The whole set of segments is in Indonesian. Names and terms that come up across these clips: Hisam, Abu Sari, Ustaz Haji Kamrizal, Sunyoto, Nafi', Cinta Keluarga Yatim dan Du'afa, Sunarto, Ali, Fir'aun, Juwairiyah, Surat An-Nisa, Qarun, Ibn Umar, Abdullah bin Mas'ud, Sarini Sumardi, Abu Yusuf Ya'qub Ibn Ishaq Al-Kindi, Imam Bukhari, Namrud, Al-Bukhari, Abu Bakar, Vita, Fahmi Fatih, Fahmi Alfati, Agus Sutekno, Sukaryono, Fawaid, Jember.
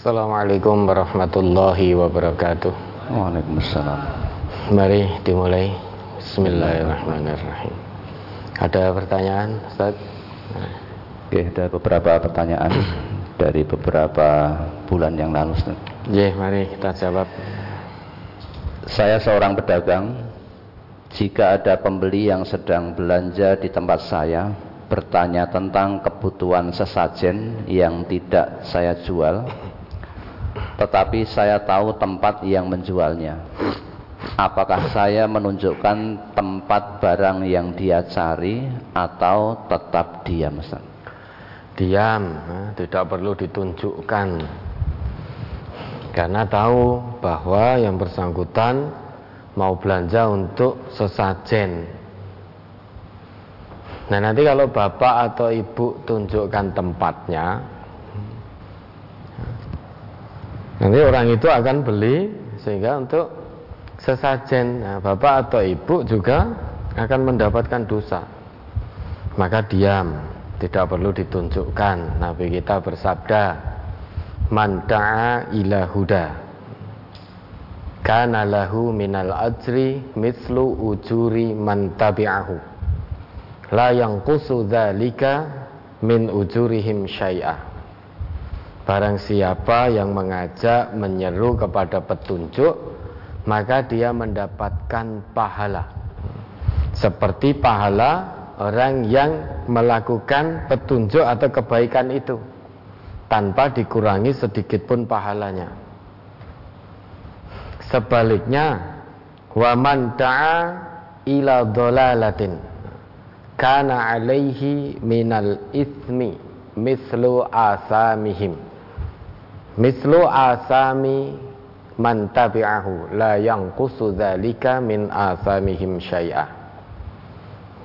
Assalamualaikum warahmatullahi wabarakatuh. Waalaikumsalam. Mari dimulai. Bismillahirrahmanirrahim. Ada pertanyaan, Ustaz? Oke, ada beberapa pertanyaan dari beberapa bulan yang lalu, Ustaz. Ya, mari kita jawab. Saya seorang pedagang. Jika ada pembeli yang sedang belanja di tempat saya, bertanya tentang kebutuhan sesajen yang tidak saya jual, tetapi saya tahu tempat yang menjualnya. Apakah saya menunjukkan tempat barang yang dia cari atau tetap diam, Ustaz? Diam, tidak perlu ditunjukkan, karena tahu bahwa yang bersangkutan mau belanja untuk sesajen. Nah, nanti kalau bapak atau ibu tunjukkan tempatnya, nanti orang itu akan beli sehingga untuk sesajen. Nah, bapak atau ibu juga akan mendapatkan dosa. Maka diam, tidak perlu ditunjukkan. Nabi kita bersabda, "Man da'a ila huda, kana lahu minal ajri mithlu ujuri man tabi'ahu. La yanqusu dzalika min ujurihim syai'ah." Barang siapa yang mengajak, menyeru kepada petunjuk, maka dia mendapatkan pahala seperti pahala orang yang melakukan petunjuk atau kebaikan itu, tanpa dikurangi sedikitpun pahalanya. Sebaliknya, wa man da'a ila dhalalatin kana 'alaihi minal itsmi mithlu asamihim mislu asami man tabi'ahu la yanqusu dzalika min asamihim syai'ah.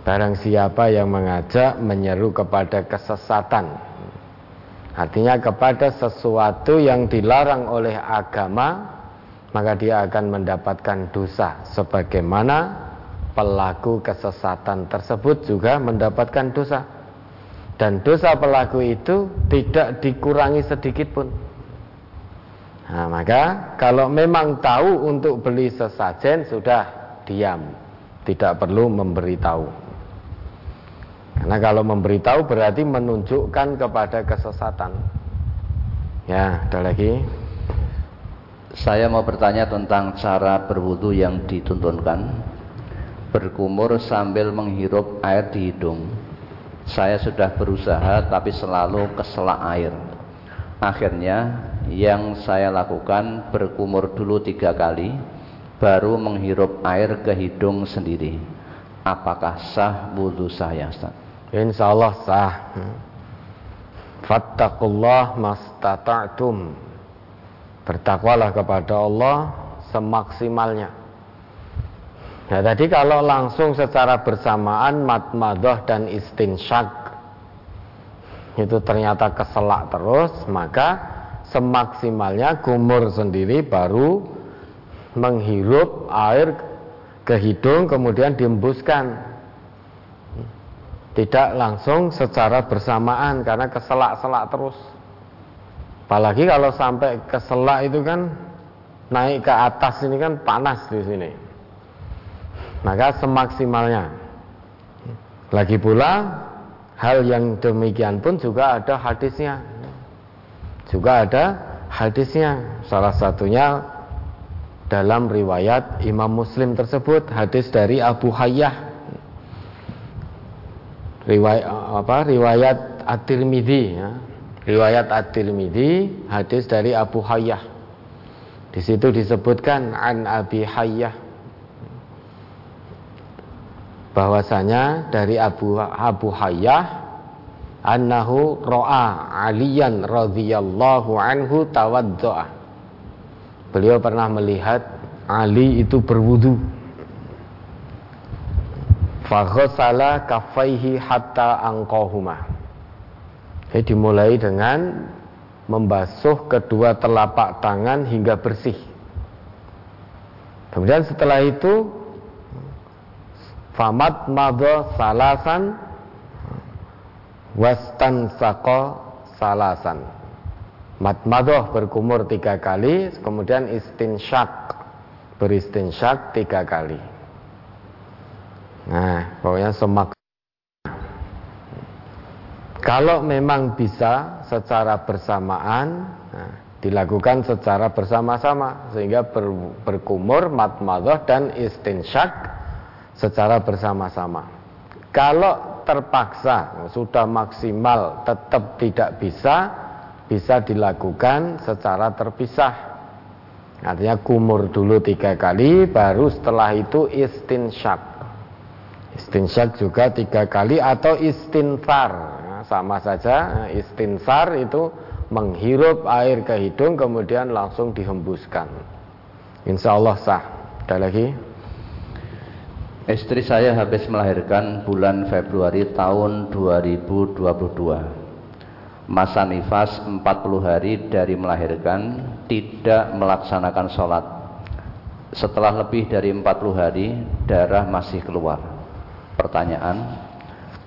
Barang siapa yang mengajak, menyeru kepada kesesatan, artinya kepada sesuatu yang dilarang oleh agama, maka dia akan mendapatkan dosa sebagaimana pelaku kesesatan tersebut juga mendapatkan dosa. Dan dosa pelaku itu tidak dikurangi sedikit pun. Nah, maka kalau memang tahu untuk beli sesajen, sudah diam, tidak perlu memberitahu. Karena kalau memberitahu berarti menunjukkan kepada kesesatan. Ya, ada lagi. Saya mau bertanya tentang cara berwudu yang dituntunkan. Berkumur sambil menghirup air di hidung. Saya sudah berusaha tapi selalu keselak air. Akhirnya yang saya lakukan berkumur dulu 3 kali, baru menghirup air ke hidung sendiri. Apakah sah wudu saya, Ustaz? Insyaallah sah. Fattaqullah mastata'tum. Bertakwalah kepada Allah semaksimalnya. Nah, tadi kalau langsung secara bersamaan matmadah dan istinsyak itu ternyata keselak terus, maka semaksimalnya kumur sendiri, baru menghirup air ke hidung kemudian dihembuskan, tidak langsung secara bersamaan karena keselak-selak terus. Apalagi kalau sampai keselak itu kan naik ke atas, ini kan panas di sini. Maka semaksimalnya. Lagi pula hal yang demikian pun juga ada hadisnya. Salah satunya dalam riwayat Imam Muslim tersebut, hadis dari Abu Hurairah, riwayat At-Tirmidzi, ya. Riwayat At-Tirmidzi, hadis dari Abu Hurairah. Di situ disebutkan an Abi Hurairah, bahwasanya dari Abu Hurairah, annahu ra'a Aliyan radhiyallahu anhu tawaddu'a. Beliau pernah melihat Ali itu berwudu. Fa ghassala kaffaihi hatta anqahuma. Jadi dimulai dengan membasuh kedua telapak tangan hingga bersih. Kemudian setelah itu famat madha salasan wastan sako salasan. Madmadoh berkumur 3 kali, kemudian istinsyak, beristinsyak 3 kali. Nah, pokoknya semak. Kalau memang bisa secara bersamaan, nah, dilakukan secara bersama-sama, sehingga berkumur, madmadoh dan istinsyak secara bersama-sama. Kalau terpaksa, sudah maksimal, tetap tidak bisa, bisa dilakukan secara terpisah. Artinya kumur dulu 3 kali, baru setelah itu istinsyak. Istinsyak juga 3 kali atau istinfar. Sama saja, istinsar itu menghirup air ke hidung kemudian langsung dihembuskan. Insya Allah sah. Ada lagi? Istri saya habis melahirkan bulan Februari tahun 2022. Masa nifas 40 hari dari melahirkan, tidak melaksanakan sholat. Setelah lebih dari 40 hari, darah masih keluar. Pertanyaan,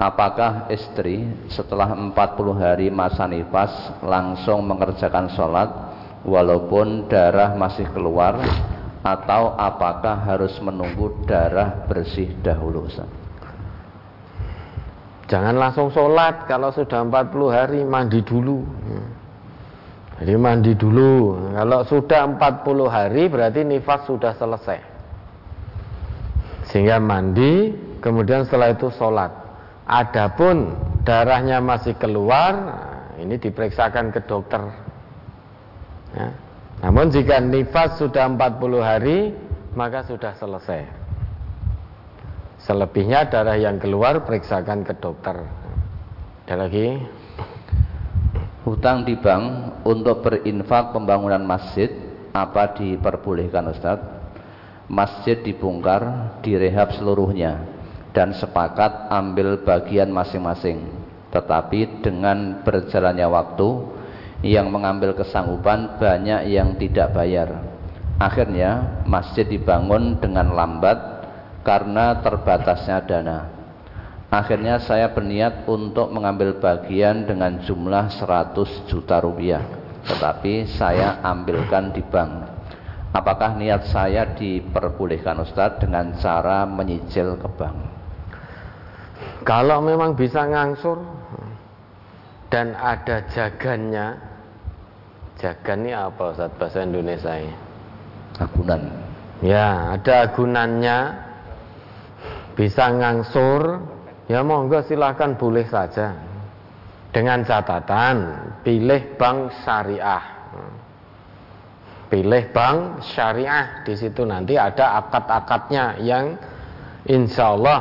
apakah istri setelah 40 hari masa nifas langsung mengerjakan sholat walaupun darah masih keluar, atau apakah harus menunggu darah bersih dahulu? Ustaz, jangan langsung sholat kalau sudah 40 hari, mandi dulu. Jadi mandi dulu. Kalau sudah 40 hari berarti nifas sudah selesai, sehingga mandi, kemudian setelah itu sholat. Adapun darahnya masih keluar, ini diperiksakan ke dokter. Ya. Namun jika nifas sudah 40 hari, maka sudah selesai. Selebihnya darah yang keluar, periksakan ke dokter. Ada lagi? Hutang di bank untuk berinfak pembangunan masjid, apa diperbolehkan, Ustaz? Masjid dibongkar, direhab seluruhnya, dan sepakat ambil bagian masing-masing. Tetapi dengan berjalannya waktu, yang mengambil kesanggupan banyak yang tidak bayar. Akhirnya masjid dibangun dengan lambat karena terbatasnya dana. Akhirnya saya berniat untuk mengambil bagian dengan jumlah 100 juta rupiah, tetapi saya ambilkan di bank. Apakah niat saya diperbolehkan, Ustaz, dengan cara menyicil ke bank? Kalau memang bisa ngangsur dan ada jagannya. Jagan ini apa, Ustaz, bahasa Indonesia ini? Agunan. Ya, ada agunannya. Bisa ngangsur, ya monggo silakan, boleh saja. Dengan catatan pilih bank syariah. Pilih bank syariah, di situ nanti ada akad-akadnya yang insya Allah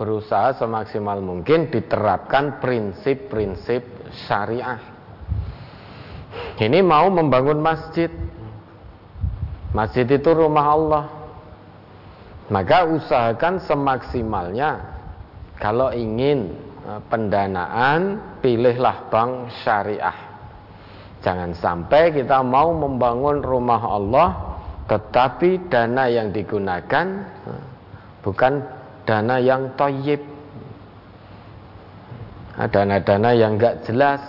berusaha semaksimal mungkin diterapkan prinsip-prinsip syariah. Ini mau membangun masjid, masjid itu rumah Allah, maka usahakan semaksimalnya. Kalau ingin pendanaan, pilihlah bank syariah. Jangan sampai kita mau membangun rumah Allah tetapi dana yang digunakan bukan dana yang toyib. Dana-dana yang gak jelas.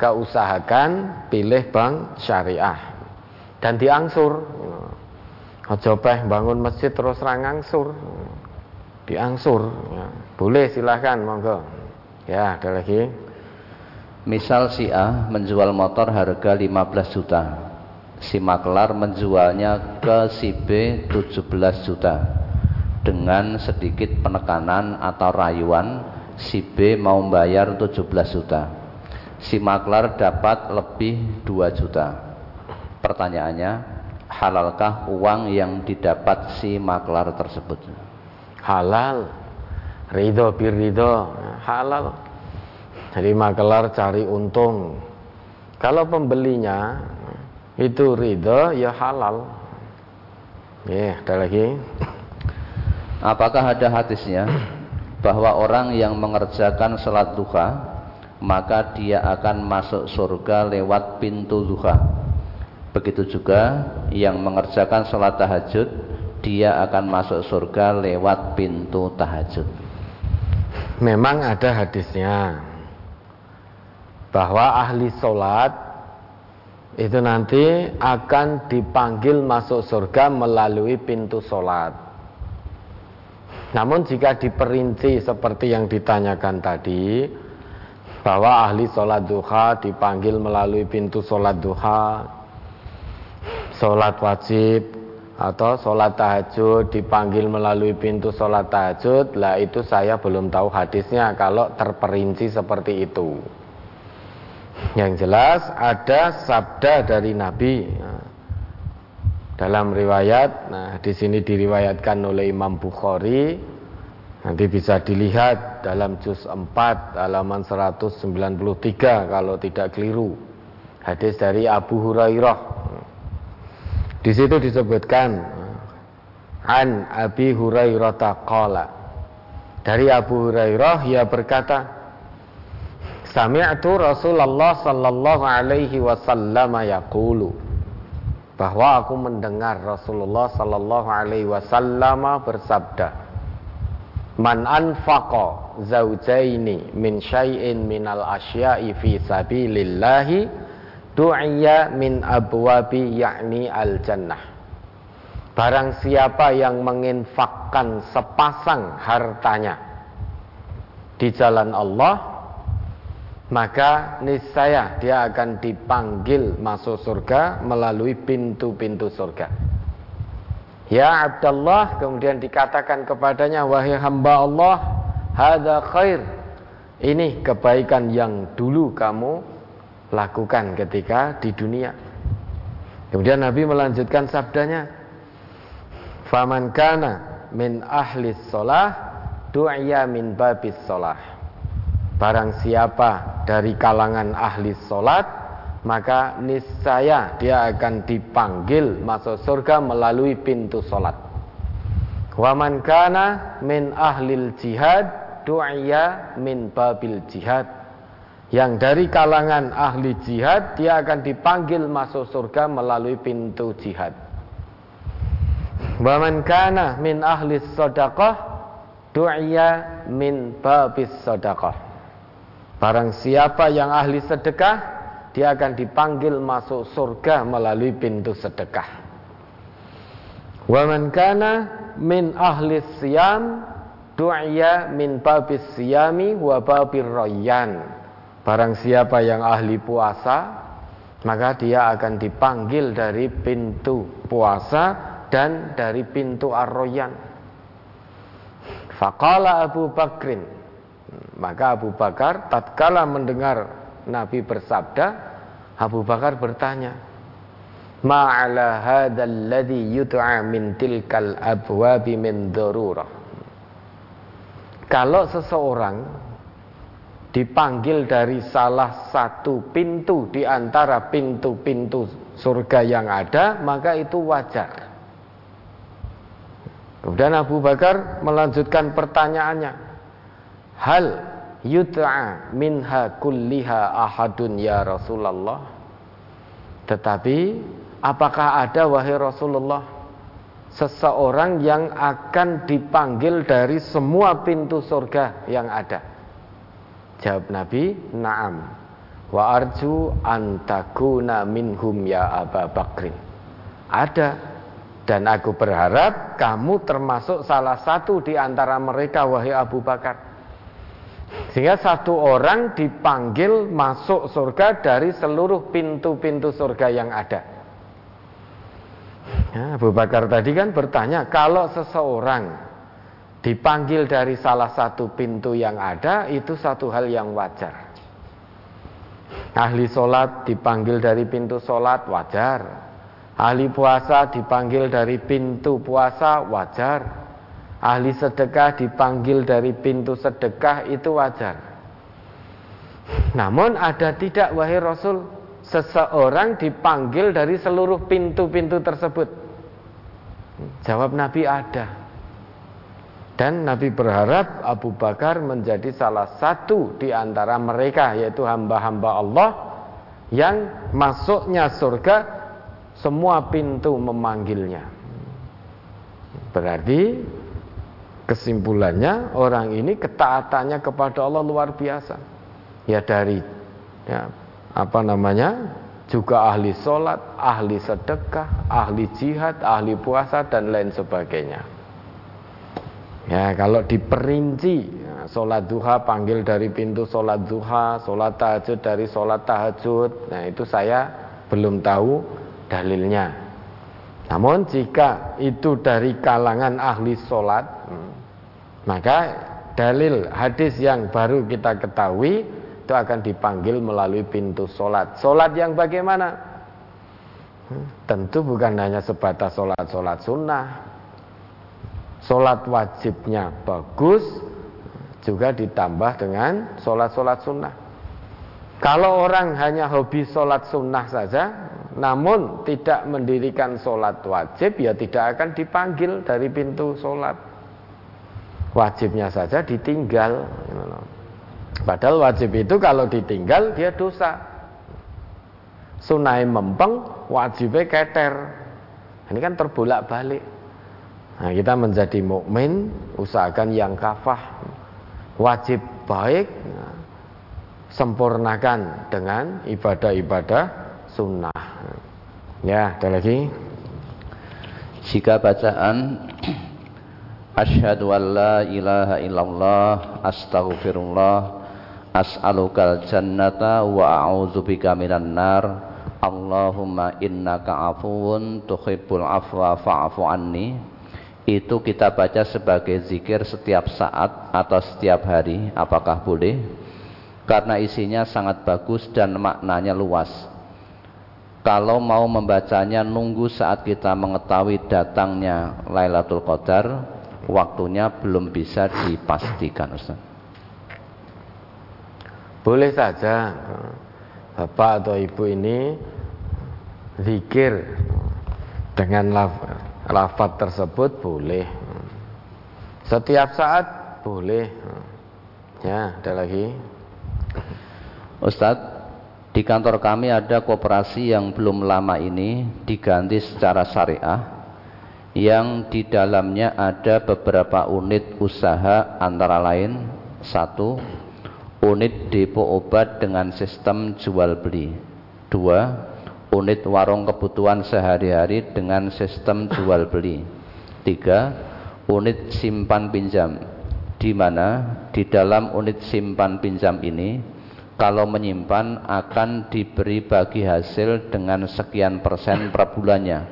Kau usahakan pilih bank syariah dan diangsur. Ojo peh bangun masjid terus rangangsur, diangsur. Boleh, silahkan, monggo. Ya, ada lagi. Misal si A menjual motor harga 15 juta, si makelar menjualnya ke si B 17 juta dengan sedikit penekanan atau rayuan. Si B mau bayar 17 juta, si maklar dapat lebih 2 juta. Pertanyaannya, halalkah uang yang didapat si maklar tersebut? Halal, ridho birridho, halal. Jadi maklar cari untung, kalau pembelinya itu ridho, ya halal. Ya, ada lagi. Apakah ada hadisnya bahwa orang yang mengerjakan salat duha maka dia akan masuk surga lewat pintu duha? Begitu juga yang mengerjakan salat tahajud, dia akan masuk surga lewat pintu tahajud. Memang ada hadisnya bahwa ahli salat itu nanti akan dipanggil masuk surga melalui pintu sholat. Namun jika diperinci seperti yang ditanyakan tadi, bahwa ahli sholat duha dipanggil melalui pintu sholat duha, sholat wajib atau sholat tahajud dipanggil melalui pintu sholat tahajud, lah itu saya belum tahu hadisnya kalau terperinci seperti itu. Yang jelas ada sabda dari Nabi dalam riwayat. Nah, di sini diriwayatkan oleh Imam Bukhari. Nanti bisa dilihat dalam juz 4 halaman 193 kalau tidak keliru. Hadis dari Abu Hurairah. Di situ disebutkan an Abi Hurairah taqala. Dari Abu Hurairah ia berkata, sami'tu Rasulullah sallallahu alaihi wasallam yaqulu, bahwa aku mendengar Rasulullah sallallahu alaihi wasallam bersabda, man anfaqa zaujaini min syai'in minal asya'i fi sabilillahi du'iya min abwabi ya'ni al-jannah. Barang siapa yang menginfakkan sepasang hartanya di jalan Allah, maka niscaya dia akan dipanggil masuk surga melalui pintu-pintu surga. Ya Abdullah, kemudian dikatakan kepadanya, wahai hamba Allah, hadza khair, ini kebaikan yang dulu kamu lakukan ketika di dunia. Kemudian Nabi melanjutkan sabdanya, faman kana min ahli shalah du'iya min babis shalah. Barang siapa dari kalangan ahli sholat, maka niscaya dia akan dipanggil masuk surga melalui pintu sholat. Wa man kana min ahlil jihad du'iya min babil jihad. Yang dari kalangan ahli jihad, dia akan dipanggil masuk surga melalui pintu jihad. Wa man kana min ahli sodaqah du'iya min babis sodaqah. Barang siapa yang ahli sedekah, dia akan dipanggil masuk surga melalui pintu sedekah. Wa man kana min ahli siyam du'iya min babis siyami wa babir rayyan. Barang siapa yang ahli puasa, maka dia akan dipanggil dari pintu puasa dan dari pintu ar-rayyan. Faqala Abu Bakrin, maka Abu Bakar tatkala mendengar Nabi bersabda, Abu Bakar bertanya, ma'ala hadzal ladzi yut'a min tilkal abwabi min darurah. Kalau seseorang dipanggil dari salah satu pintu di antara pintu-pintu surga yang ada, maka itu wajar. Kemudian Abu Bakar melanjutkan pertanyaannya, hal yut'a minha kulliha ahadun ya Rasulullah. Tetapi apakah ada wahai Rasulullah seseorang yang akan dipanggil dari semua pintu surga yang ada? Jawab Nabi, na'am, wa arju an takuna minhum ya Abu Bakrin. Ada, dan aku berharap kamu termasuk salah satu di antara mereka wahai Abu Bakar. Sehingga satu orang dipanggil masuk surga dari seluruh pintu-pintu surga yang ada. Nah, Abu Bakar tadi kan bertanya, kalau seseorang dipanggil dari salah satu pintu yang ada, itu satu hal yang wajar. Ahli sholat dipanggil dari pintu sholat, wajar. Ahli puasa dipanggil dari pintu puasa, wajar. Ahli sedekah dipanggil dari pintu sedekah, itu wajar. Namun ada tidak wahai Rasul seseorang dipanggil dari seluruh pintu-pintu tersebut? Jawab Nabi, ada. Dan Nabi berharap Abu Bakar menjadi salah satu di antara mereka, yaitu hamba-hamba Allah yang masuknya surga semua pintu memanggilnya. Berarti kesimpulannya, orang ini ketaatannya kepada Allah luar biasa. Ya dari juga ahli sholat, ahli sedekah, ahli jihad, ahli puasa, dan lain sebagainya. Ya, kalau diperinci, sholat duha panggil dari pintu sholat duha, sholat tahajud dari sholat tahajud, nah itu saya belum tahu dalilnya. Namun jika itu dari kalangan ahli sholat, maka dalil hadis yang baru kita ketahui itu akan dipanggil melalui pintu sholat. Sholat yang bagaimana? Tentu bukan hanya sebatas sholat sunnah. Sholat wajibnya bagus, juga ditambah dengan sholat sunnah. Kalau orang hanya hobi sholat sunnah saja, namun tidak mendirikan sholat wajib, ya tidak akan dipanggil dari pintu sholat. Wajibnya saja ditinggal. Padahal wajib itu kalau ditinggal dia dosa. Sunai mempeng, wajibnya keter. Ini kan terbolak-balik. Nah, kita menjadi mukmin usahakan yang kafah. Wajib baik sempurnakan dengan ibadah-ibadah sunnah. Ya, ada lagi. Jika bacaan asyhadu an la ilaha illallah, astaghfirullah, as'alukal jannata wa a'udzubika minan nar, Allahumma innaka afuwun tuhibbul afwa fa'fu anni, itu kita baca sebagai zikir setiap saat atau setiap hari, apakah boleh? Karena isinya sangat bagus dan maknanya luas. Kalau mau membacanya nunggu saat kita mengetahui datangnya Lailatul Qadar, waktunya belum bisa dipastikan, Ustaz. Boleh saja bapak atau ibu ini zikir dengan lafaz tersebut, boleh. Setiap saat boleh. Ya, ada lagi. Ustaz, di kantor kami ada koperasi yang belum lama ini diganti secara syariah, yang di dalamnya ada beberapa unit usaha, antara lain satu, unit depo obat dengan sistem jual beli. 2. Unit warung kebutuhan sehari-hari dengan sistem jual beli. 3. Unit simpan pinjam, di mana di dalam unit simpan pinjam ini kalau menyimpan akan diberi bagi hasil dengan sekian persen per bulannya.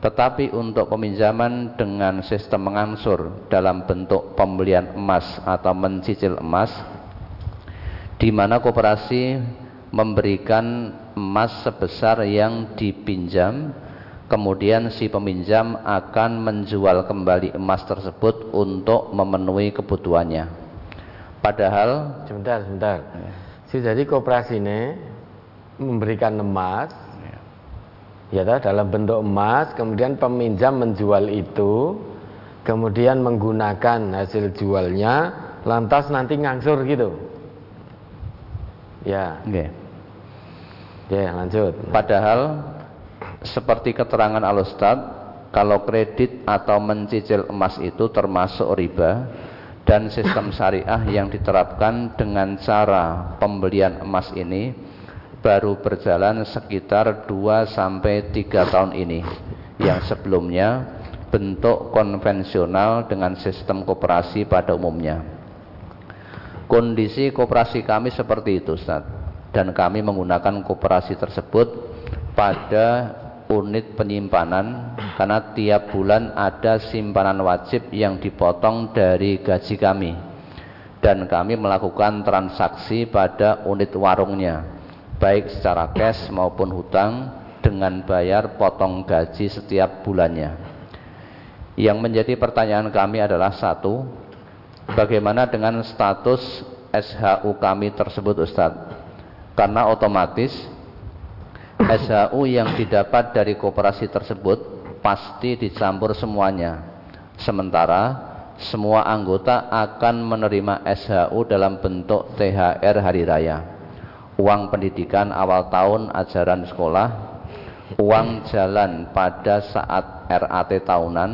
Tetapi untuk peminjaman dengan sistem mengangsur dalam bentuk pembelian emas atau mencicil emas, di mana koperasi memberikan emas sebesar yang dipinjam, kemudian si peminjam akan menjual kembali emas tersebut untuk memenuhi kebutuhannya. Padahal, sebentar. Ya. Jadi koperasi ini memberikan emas, ya dalam bentuk emas, kemudian peminjam menjual itu, kemudian menggunakan hasil jualnya, lantas nanti ngangsur gitu. Ya. Okay. Ya, lanjut. Padahal seperti keterangan Al-Ustaz, kalau kredit atau mencicil emas itu termasuk riba, dan sistem syariah yang diterapkan dengan cara pembelian emas ini baru berjalan sekitar 2-3 tahun ini, yang sebelumnya bentuk konvensional dengan sistem koperasi pada umumnya. Kondisi koperasi kami seperti itu, Ustaz, dan kami menggunakan koperasi tersebut pada unit penyimpanan karena tiap bulan ada simpanan wajib yang dipotong dari gaji kami, dan kami melakukan transaksi pada unit warungnya baik secara cash maupun hutang dengan bayar potong gaji setiap bulannya. Yang menjadi pertanyaan kami adalah, satu, bagaimana dengan status SHU kami tersebut, Ustadz? Karena otomatis SHU yang didapat dari koperasi tersebut pasti dicampur semuanya. Sementara semua anggota akan menerima SHU dalam bentuk THR hari raya, uang pendidikan awal tahun ajaran sekolah, uang jalan pada saat RAT tahunan,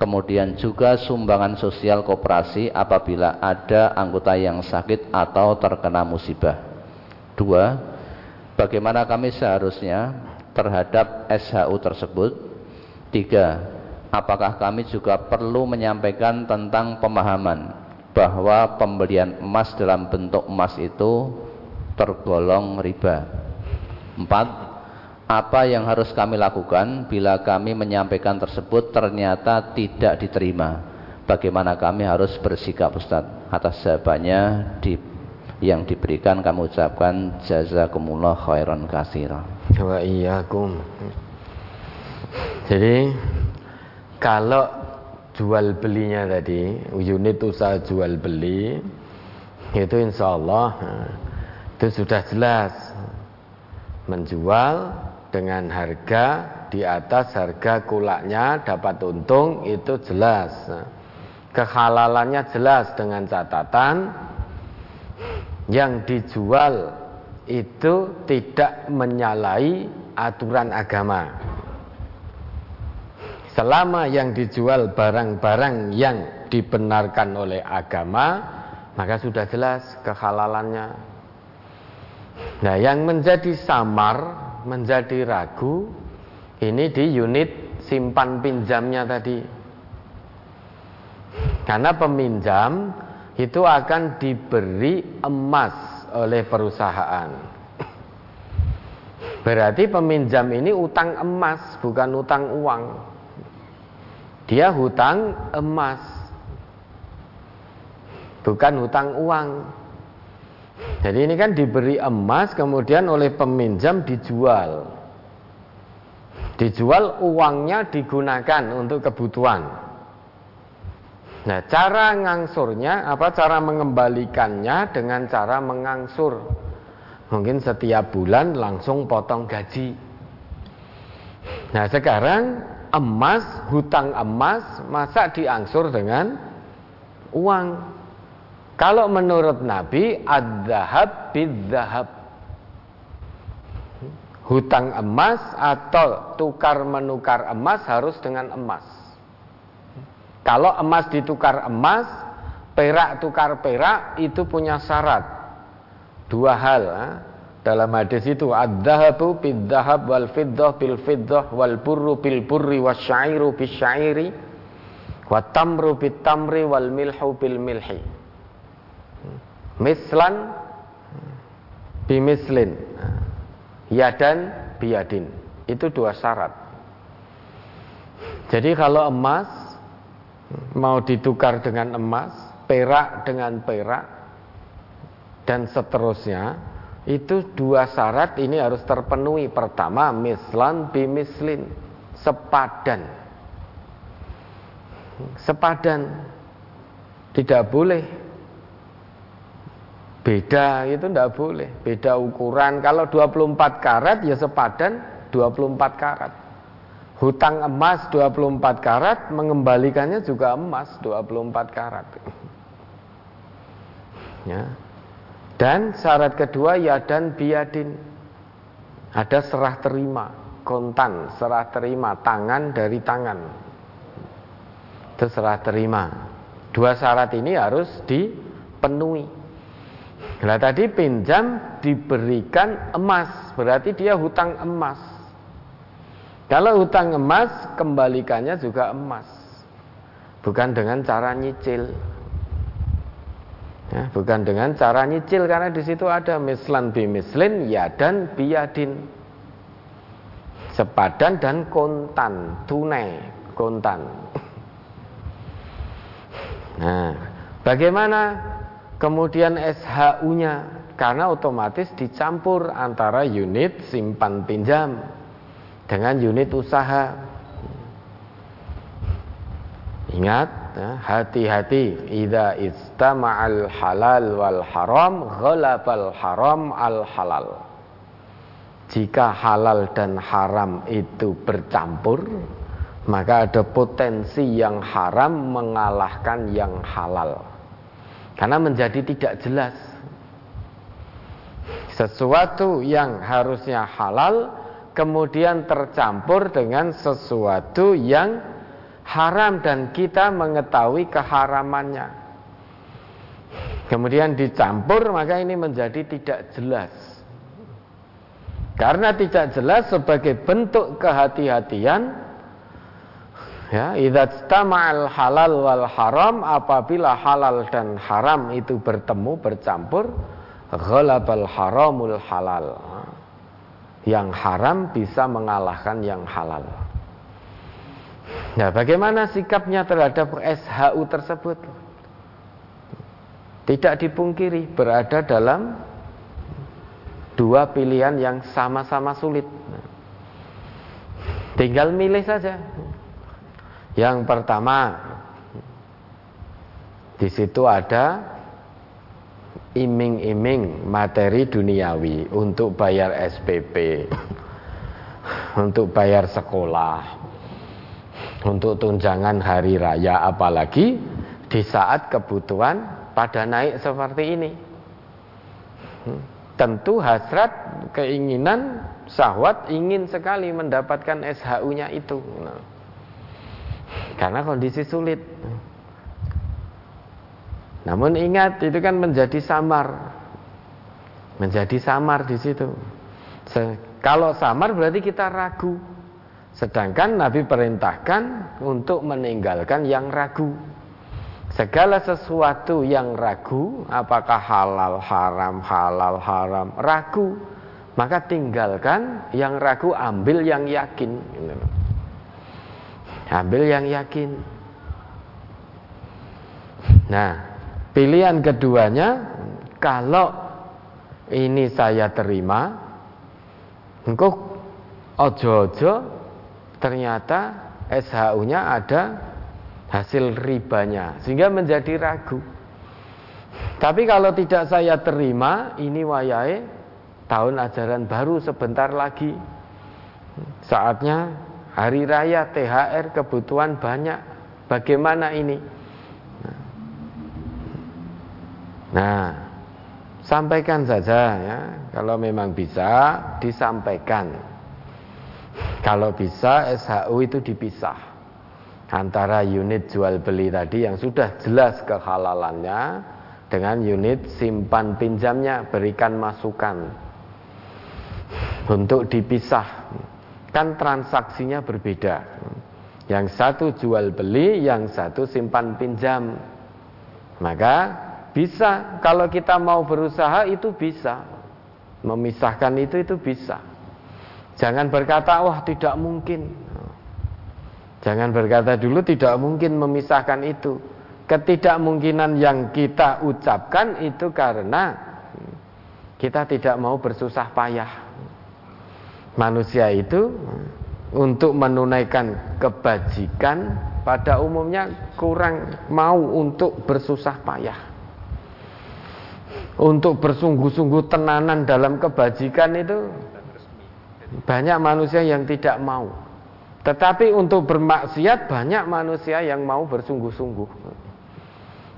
kemudian juga sumbangan sosial koperasi apabila ada anggota yang sakit atau terkena musibah. 2. bagaimana kami seharusnya terhadap SHU tersebut. 3. Apakah kami juga perlu menyampaikan tentang pemahaman bahwa pembelian emas dalam bentuk emas itu tergolong riba? 4. Apa yang harus kami lakukan bila kami menyampaikan tersebut ternyata tidak diterima? Bagaimana kami harus bersikap, Ustaz? Atas jawabannya yang diberikan kami ucapkan jazakumullah khairan katsira. Wa iyyakum. Jadi kalau jual belinya tadi, unit usaha jual beli itu insya Allah itu sudah jelas menjual dengan harga di atas harga kulaknya, dapat untung, itu jelas. Kehalalannya jelas dengan catatan yang dijual itu tidak menyalahi aturan agama. Selama yang dijual barang-barang yang dibenarkan oleh agama, maka sudah jelas kehalalannya. Nah, yang menjadi samar, menjadi ragu, ini di unit simpan pinjamnya tadi. Karena peminjam itu akan diberi emas oleh perusahaan. Berarti peminjam ini utang emas, bukan utang uang. Dia hutang emas, bukan hutang uang. Jadi ini kan diberi emas, kemudian oleh peminjam dijual. Dijual, uangnya digunakan untuk kebutuhan. Nah, cara ngangsurnya, apa cara mengembalikannya dengan cara mengangsur. Mungkin setiap bulan langsung potong gaji. Nah, sekarang emas, hutang emas, masa diangsur dengan uang? Kalau menurut Nabi, adzahab bidzahab, hutang emas atau tukar menukar emas harus dengan emas. Kalau emas ditukar emas, perak tukar perak, itu punya syarat dua hal dalam hadis itu. Adzahabu bidzahab wal fiddah bil fiddah wal burru bil burri wasyairu bisya'iri wat tamru bit tamri wal milhu bil milhi. Mislan bimislin, yadan biyadin, itu dua syarat. Jadi kalau emas mau ditukar dengan emas, perak dengan perak, dan seterusnya, itu dua syarat ini harus terpenuhi. Pertama, mislan bimislin, sepadan. Sepadan, tidak boleh beda, itu tidak boleh. Beda ukuran, kalau 24 karat ya sepadan 24 karat. Hutang emas 24 karat, mengembalikannya juga emas 24 karat. Ya. Dan syarat kedua, yadan biyadin, ada serah terima, kontan, serah terima, tangan dari tangan. Itu serah terima. Dua syarat ini harus dipenuhi. Nah, tadi pinjam diberikan emas, berarti dia hutang emas. Kalau hutang emas, kembalikannya juga emas, bukan dengan cara nyicil. Ya, bukan dengan cara nyicil, karena di situ ada mislan bimislin, yadan biyadin, sepadan dan kontan, tunai, kontan. Nah, bagaimana kemudian SHU-nya? Karena otomatis dicampur antara unit simpan pinjam dengan unit usaha. Ingat, hati-hati. Idza istama'al halal wal haram, ghalabal haram al halal. Jika halal dan haram itu bercampur, maka ada potensi yang haram mengalahkan yang halal. Karena menjadi tidak jelas. Sesuatu yang harusnya halal kemudian tercampur dengan sesuatu yang haram dan kita mengetahui keharamannya. Kemudian dicampur, maka ini menjadi tidak jelas. Karena tidak jelas sebagai bentuk kehati-hatian, ya, idza tama'al halal wal haram, apabila halal dan haram itu bertemu, bercampur, ghalabal haramul halal. Yang haram bisa mengalahkan yang halal. Nah, bagaimana sikapnya terhadap SHU tersebut? Tidak dipungkiri berada dalam dua pilihan yang sama-sama sulit. Tinggal milih saja. Yang pertama, di situ ada iming-iming materi duniawi untuk bayar SPP, untuk bayar sekolah, untuk tunjangan hari raya, apalagi di saat kebutuhan pada naik seperti ini. Tentu hasrat, keinginan, syahwat ingin sekali mendapatkan SHU-nya itu. Nah, karena kondisi sulit. Namun ingat, itu kan menjadi samar. Menjadi samar di situ. Kalau samar berarti kita ragu. Sedangkan Nabi perintahkan untuk meninggalkan yang ragu. Segala sesuatu yang ragu, apakah halal haram, ragu. Maka tinggalkan yang ragu, ambil yang yakin. Ambil yang yakin. Nah, pilihan keduanya, kalau ini saya terima, engkau ojo-ojo ternyata SHU-nya ada hasil ribanya, sehingga menjadi ragu. Tapi kalau tidak saya terima, ini wayahe tahun ajaran baru sebentar lagi. Saatnya hari raya, THR, kebutuhan banyak. Bagaimana ini? Nah, sampaikan saja ya. Kalau memang bisa, disampaikan. Kalau bisa, SHU itu dipisah antara unit jual beli tadi yang sudah jelas kehalalannya dengan unit simpan pinjamnya. Berikan masukan untuk dipisah. Kan transaksinya berbeda. Yang satu jual beli, yang satu simpan pinjam. Maka bisa, kalau kita mau berusaha itu bisa. Memisahkan itu bisa. Jangan berkata, wah tidak mungkin. Jangan berkata dulu tidak mungkin memisahkan itu. Ketidakmungkinan yang kita ucapkan itu karena kita tidak mau bersusah payah. Manusia itu untuk menunaikan kebajikan pada umumnya kurang mau untuk bersusah payah. Untuk bersungguh-sungguh tenanan dalam kebajikan itu banyak manusia yang tidak mau. Tetapi untuk bermaksiat banyak manusia yang mau bersungguh-sungguh.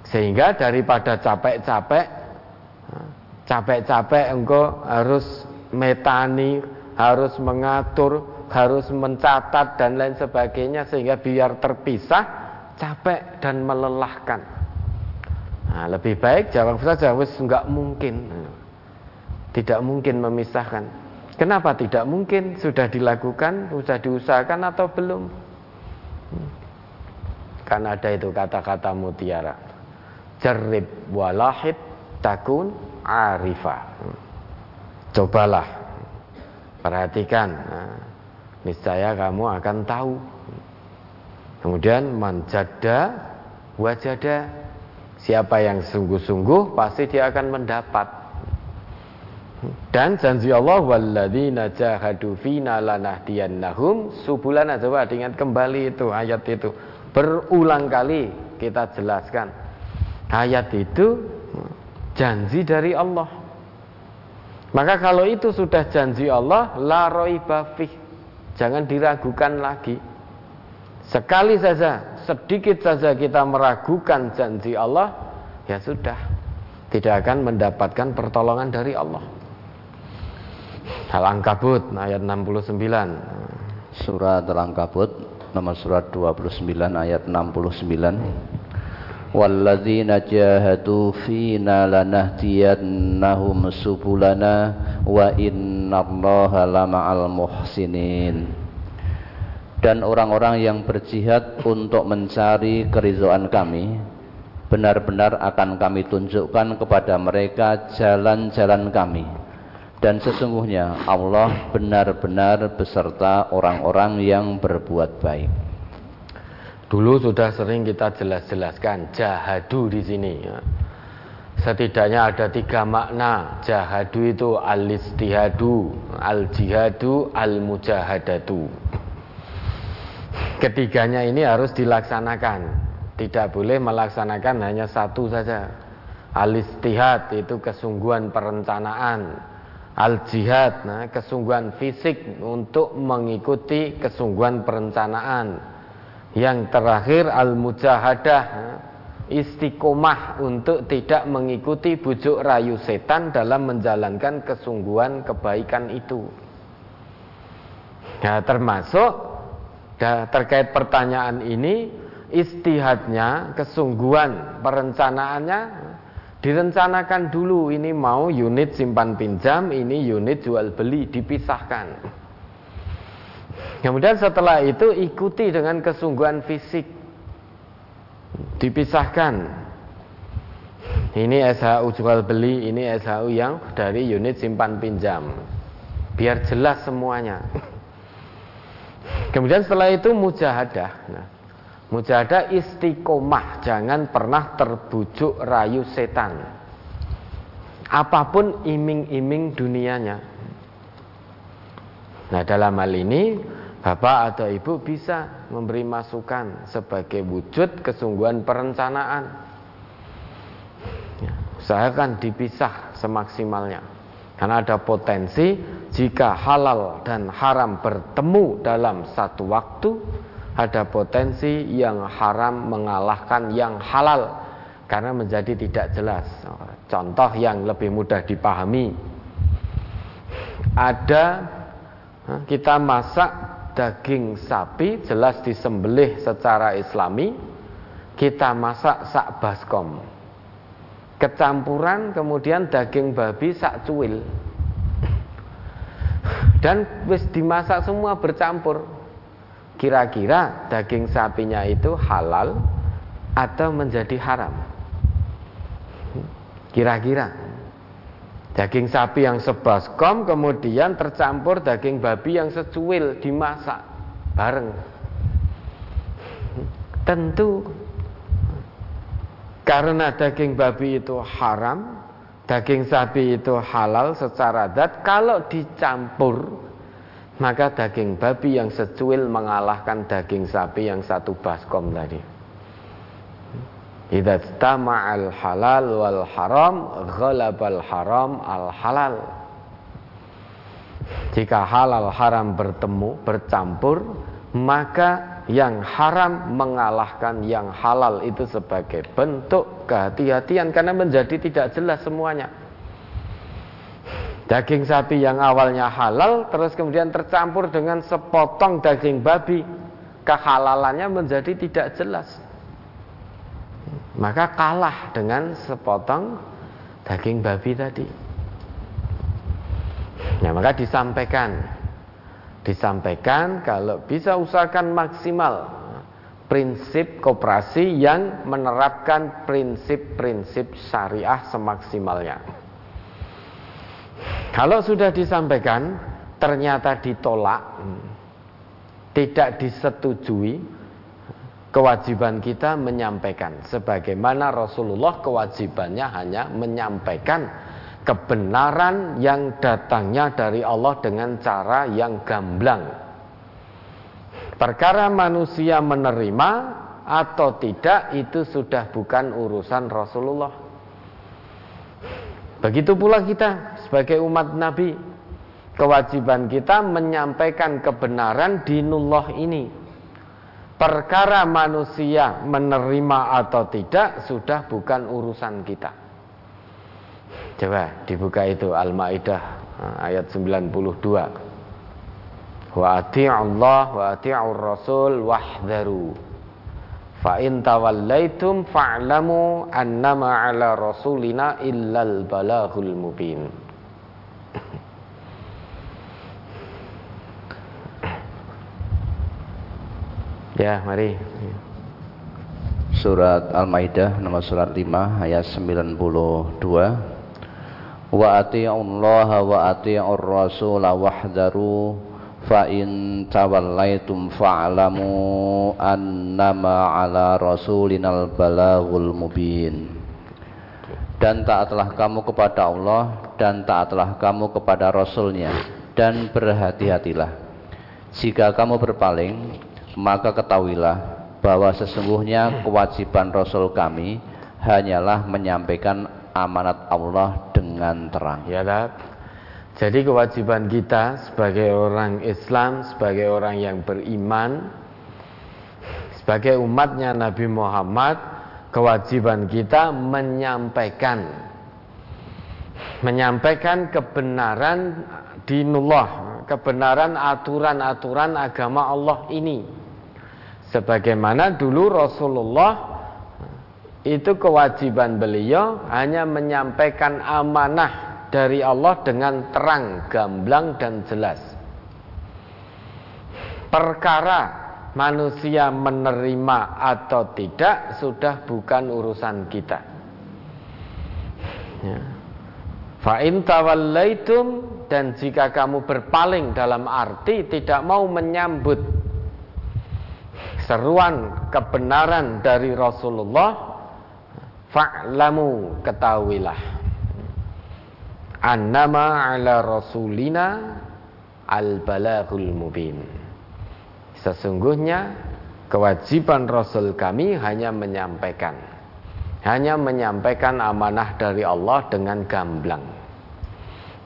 Sehingga daripada capek-capek engkau harus metani, harus mengatur, harus mencatat dan lain sebagainya, sehingga biar terpisah, capek dan melelahkan. Nah, lebih baik jawab saja, wis enggak mungkin. Tidak mungkin memisahkan. Kenapa tidak mungkin? Sudah dilakukan, sudah diusahakan atau belum? Kan ada itu kata-kata mutiara. Jarib walahid takun arifah. Cobalah. Perhatikan, nah, niscaya kamu akan tahu. Kemudian manjada wajada, siapa yang sungguh-sungguh pasti dia akan mendapat. Dan janji Allah, walladzina jahadu fina lanahdiyannahum subulana. Coba diingat kembali itu ayat itu. Berulang kali kita jelaskan. Ayat itu janji dari Allah. Maka kalau itu sudah janji Allah, la raiba fih, jangan diragukan lagi. Sekali saja, sedikit saja kita meragukan janji Allah, ya sudah, tidak akan mendapatkan pertolongan dari Allah. Al-Ankabut ayat 69. Surat Al-Ankabut nomor surat 29 ayat 69. walladzina jahadu fina lanahdiyannahum subulana wa innallaha lama'al muhsinin. Dan orang-orang yang berjihad untuk mencari keridhaan kami, benar-benar akan kami tunjukkan kepada mereka jalan-jalan kami, dan sesungguhnya Allah benar-benar beserta orang-orang yang berbuat baik. Dulu sudah sering kita jelas-jelaskan jahadu di sini. Setidaknya ada tiga makna jahadu itu: al-istihadu, al-jihadu, al-mujahadatu. Ketiganya ini harus dilaksanakan. Tidak boleh melaksanakan hanya satu saja. Al-istihad itu kesungguhan perencanaan. Al-jihad, kesungguhan fisik untuk mengikuti kesungguhan perencanaan. Yang terakhir al-mujahadah, istiqomah untuk tidak mengikuti bujuk rayu setan dalam menjalankan kesungguhan kebaikan itu. Nah, termasuk terkait pertanyaan ini, istihadnya, kesungguhan perencanaannya direncanakan dulu. Ini mau unit simpan pinjam, ini unit jual beli, dipisahkan. Kemudian setelah itu ikuti dengan kesungguhan fisik, dipisahkan. Ini SHU jual beli, ini SHU yang dari unit simpan pinjam, biar jelas semuanya. Kemudian setelah itu mujahadah. Nah, mujahadah istiqomah, jangan pernah terbujuk rayu setan. Apapun iming-iming dunianya. Nah, dalam hal ini bapak atau ibu bisa memberi masukan sebagai wujud kesungguhan perencanaan. Usahakan dipisah semaksimalnya. Karena ada potensi jika halal dan haram bertemu dalam satu waktu, ada potensi yang haram mengalahkan yang halal karena menjadi tidak jelas. Contoh yang lebih mudah dipahami, ada kita masak daging sapi, jelas disembelih secara islami. Kita masak sak baskom, kecampuran, kemudian daging babi sak cuil, dan wis dimasak semua bercampur. Kira-kira daging sapinya itu halal atau menjadi haram? Kira-kira daging sapi yang sebaskom kemudian tercampur daging babi yang secuil dimasak bareng, tentu karena daging babi itu haram, daging sapi itu halal secara zat. Kalau dicampur, maka daging babi yang secuil mengalahkan daging sapi yang satu baskom tadi. Idza tama'al halal wal haram ghalabal haram al halal. Jika halal haram bertemu, bercampur, maka yang haram mengalahkan yang halal. Itu sebagai bentuk kehati-hatian karena menjadi tidak jelas semuanya. Daging sapi yang awalnya halal terus kemudian tercampur dengan sepotong daging babi, kehalalannya menjadi tidak jelas. Maka kalah dengan sepotong daging babi tadi. Nah, maka disampaikan kalau bisa usahakan maksimal prinsip koperasi yang menerapkan prinsip-prinsip syariah semaksimalnya. Kalau sudah disampaikan ternyata ditolak, tidak disetujui, kewajiban kita menyampaikan. Sebagaimana Rasulullah kewajibannya hanya menyampaikan kebenaran yang datangnya dari Allah dengan cara yang gamblang. Perkara manusia menerima atau tidak itu sudah bukan urusan Rasulullah. Begitu pula kita sebagai umat Nabi, kewajiban kita menyampaikan kebenaran dinullah ini. Perkara manusia menerima atau tidak sudah bukan urusan kita. Coba dibuka itu Al-Maidah ayat 92. Wa ati'u Allah wa ati'ur Rasul wahdharu Fa in tawallaitum fa'lamu annama 'ala rasulina illal balaghul mubin. Ya, mari. Surat Al-Maidah nomor surat 5 ayat 92. Wa ati'ullaha wa ati'ur rasula wahdaru fa in tawallaitum fa'lamu annama 'ala rasulinal balaghul mubin. Dan taatlah kamu kepada Allah dan taatlah kamu kepada Rasulnya dan berhati-hatilah. Jika kamu berpaling, maka ketahuilah bahwa sesungguhnya kewajiban Rasul kami hanyalah menyampaikan amanat Allah dengan terang. Ya, Dad. Jadi kewajiban kita sebagai orang Islam, sebagai orang yang beriman, sebagai umatnya Nabi Muhammad, kewajiban kita menyampaikan kebenaran dinullah, kebenaran aturan-aturan agama Allah ini. Sebagaimana dulu Rasulullah, itu kewajiban beliau hanya menyampaikan amanah dari Allah dengan terang, gamblang dan jelas. Perkara manusia menerima atau tidak sudah bukan urusan kita. Fa in tawallaitum, dan jika kamu berpaling dalam arti tidak mau menyambut seruan kebenaran dari Rasulullah, fa'lamu, ketahuilah. Annama ala rasulina al-balaghul mubin. Sesungguhnya kewajiban Rasul kami hanya menyampaikan amanah dari Allah dengan gamblang.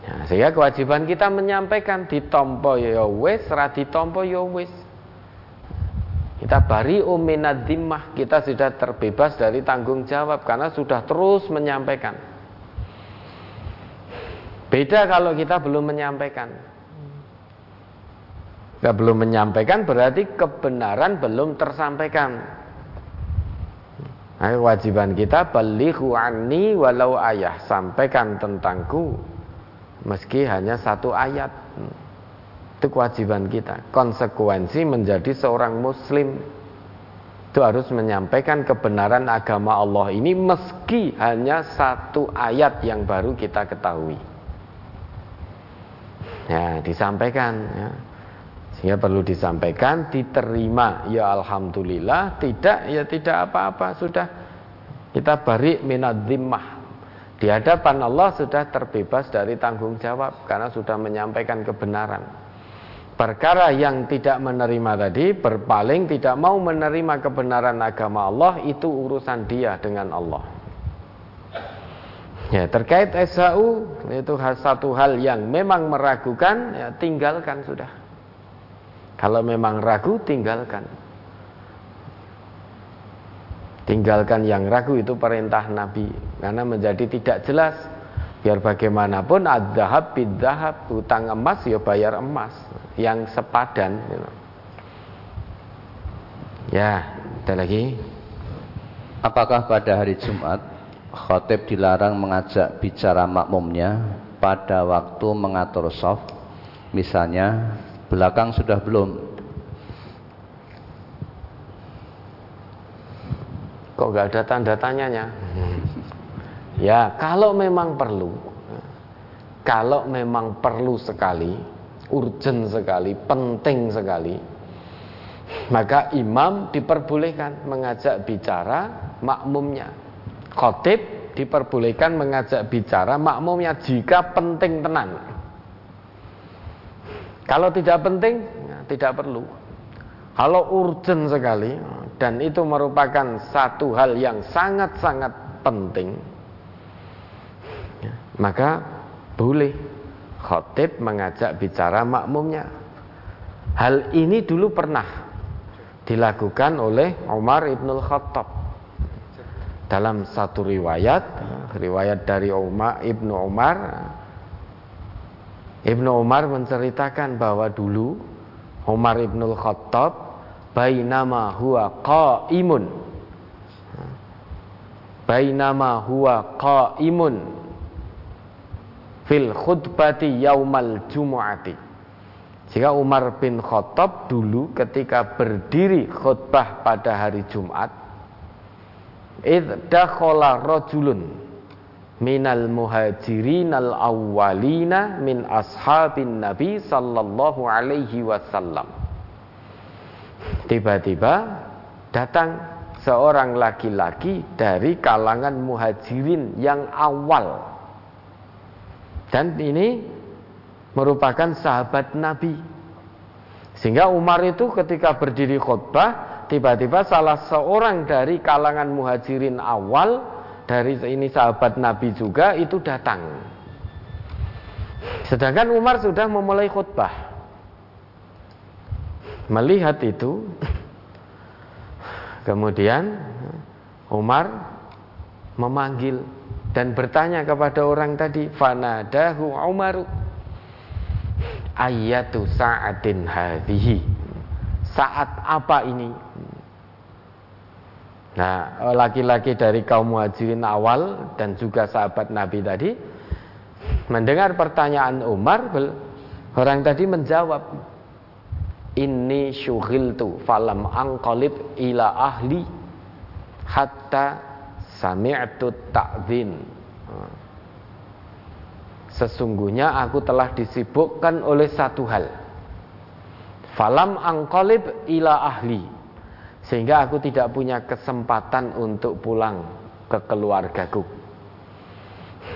Nah, sehingga kewajiban kita menyampaikan, ditampa ya wis, ra ditampa ya wis. Kita bari uminad dhimmah, kita sudah terbebas dari tanggung jawab karena sudah terus menyampaikan. Beda kalau kita belum menyampaikan. Kita belum menyampaikan berarti kebenaran belum tersampaikan. Nah, kewajiban kita balighu anni walau ayah, sampaikan tentangku meski hanya satu ayat. Itu kewajiban kita. Konsekuensi menjadi seorang muslim itu harus menyampaikan kebenaran agama Allah ini meski hanya satu ayat yang baru kita ketahui. Ya, disampaikan ya. Sehingga perlu disampaikan, diterima ya alhamdulillah, tidak ya tidak apa-apa, sudah kita bari minad dhimmah, di hadapan Allah sudah terbebas dari tanggung jawab karena sudah menyampaikan kebenaran. Perkara yang tidak menerima tadi, berpaling tidak mau menerima kebenaran agama Allah, itu urusan dia dengan Allah. Ya, terkait SHU itu satu hal yang memang meragukan, ya tinggalkan sudah. Kalau memang ragu, tinggalkan. Tinggalkan yang ragu, itu perintah Nabi, karena menjadi tidak jelas. Biar bagaimanapun adzahab bidzahab, hutang emas ya bayar emas yang sepadan. Ya, ada lagi. Apakah pada hari Jumat khatib dilarang mengajak bicara makmumnya pada waktu mengatur shaf, misalnya belakang sudah belum? Kok gak ada tanda tanyanya? Ya, kalau memang perlu sekali, urgen sekali, penting sekali, maka imam diperbolehkan mengajak bicara makmumnya. Khotib diperbolehkan mengajak bicara makmumnya jika penting tenan. Kalau tidak penting, ya tidak perlu. Kalau urgen sekali dan itu merupakan satu hal yang sangat-sangat penting, ya, maka boleh khotib mengajak bicara makmumnya. Hal ini dulu pernah dilakukan oleh Umar ibn Khattab. Dalam satu riwayat dari Ibn Umar menceritakan bahwa dulu Umar ibn Khattab bainama huwa qaimun bainama huwa qa'imun fil khutbati yaumal jumu'ati. Jika Umar bin Khattab dulu ketika berdiri khutbah pada hari Jumat, idh dakhala rajulun minal muhajirin al-awwalina min ashabin nabi sallallahu alaihi wasallam, tiba-tiba datang seorang laki-laki dari kalangan muhajirin yang awal, dan ini merupakan sahabat Nabi. Sehingga Umar itu ketika berdiri khutbah, tiba-tiba salah seorang dari kalangan muhajirin awal, dari ini sahabat Nabi juga, itu datang. Sedangkan Umar sudah memulai khutbah. Melihat itu, kemudian Umar memanggil dan bertanya kepada orang tadi, fanadahu Umaru ayyatu sa'atin hadhihi, saat apa ini? Nah, laki-laki dari kaum muhajirin awal dan juga sahabat Nabi tadi mendengar pertanyaan Umar, orang tadi menjawab, inni syughiltu falam anqalib ila ahli hatta sami'tu ta'zin. Sesungguhnya aku telah disibukkan oleh satu hal, falam anqalib ila ahli, sehingga aku tidak punya kesempatan untuk pulang ke keluargaku,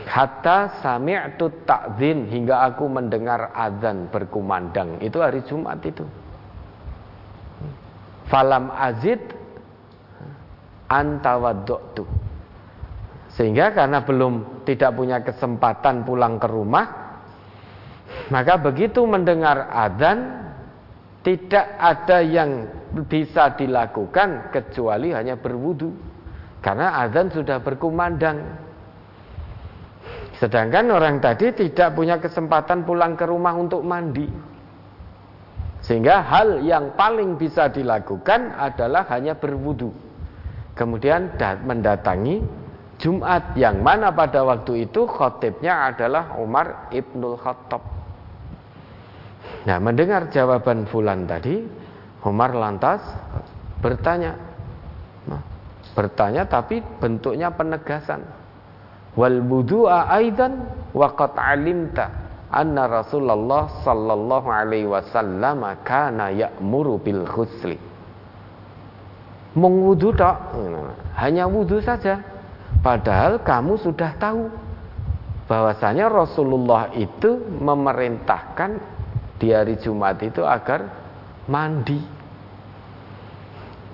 hatta sami'tu ta'zin, hingga aku mendengar azan berkumandang. Itu hari Jumat itu. Falam azid antawaddu'tu, sehingga karena belum tidak punya kesempatan pulang ke rumah, maka begitu mendengar adzan tidak ada yang bisa dilakukan kecuali hanya berwudu, karena adzan sudah berkumandang. Sedangkan orang tadi tidak punya kesempatan pulang ke rumah untuk mandi, sehingga hal yang paling bisa dilakukan adalah hanya berwudu. Kemudian mendatangi Jumat, yang mana pada waktu itu khotibnya adalah Umar ibn Khattab. Nah, mendengar jawaban fulan tadi, Umar lantas bertanya, tapi bentuknya penegasan. Wal wudu'a aidan wa qad alimta anna Rasulullah sallallahu alaihi wasallam kana ya'muru bil ghusli. Mengwudu tok, hanya wudu saja. Padahal kamu sudah tahu bahwasanya Rasulullah itu memerintahkan di hari Jumat itu agar mandi.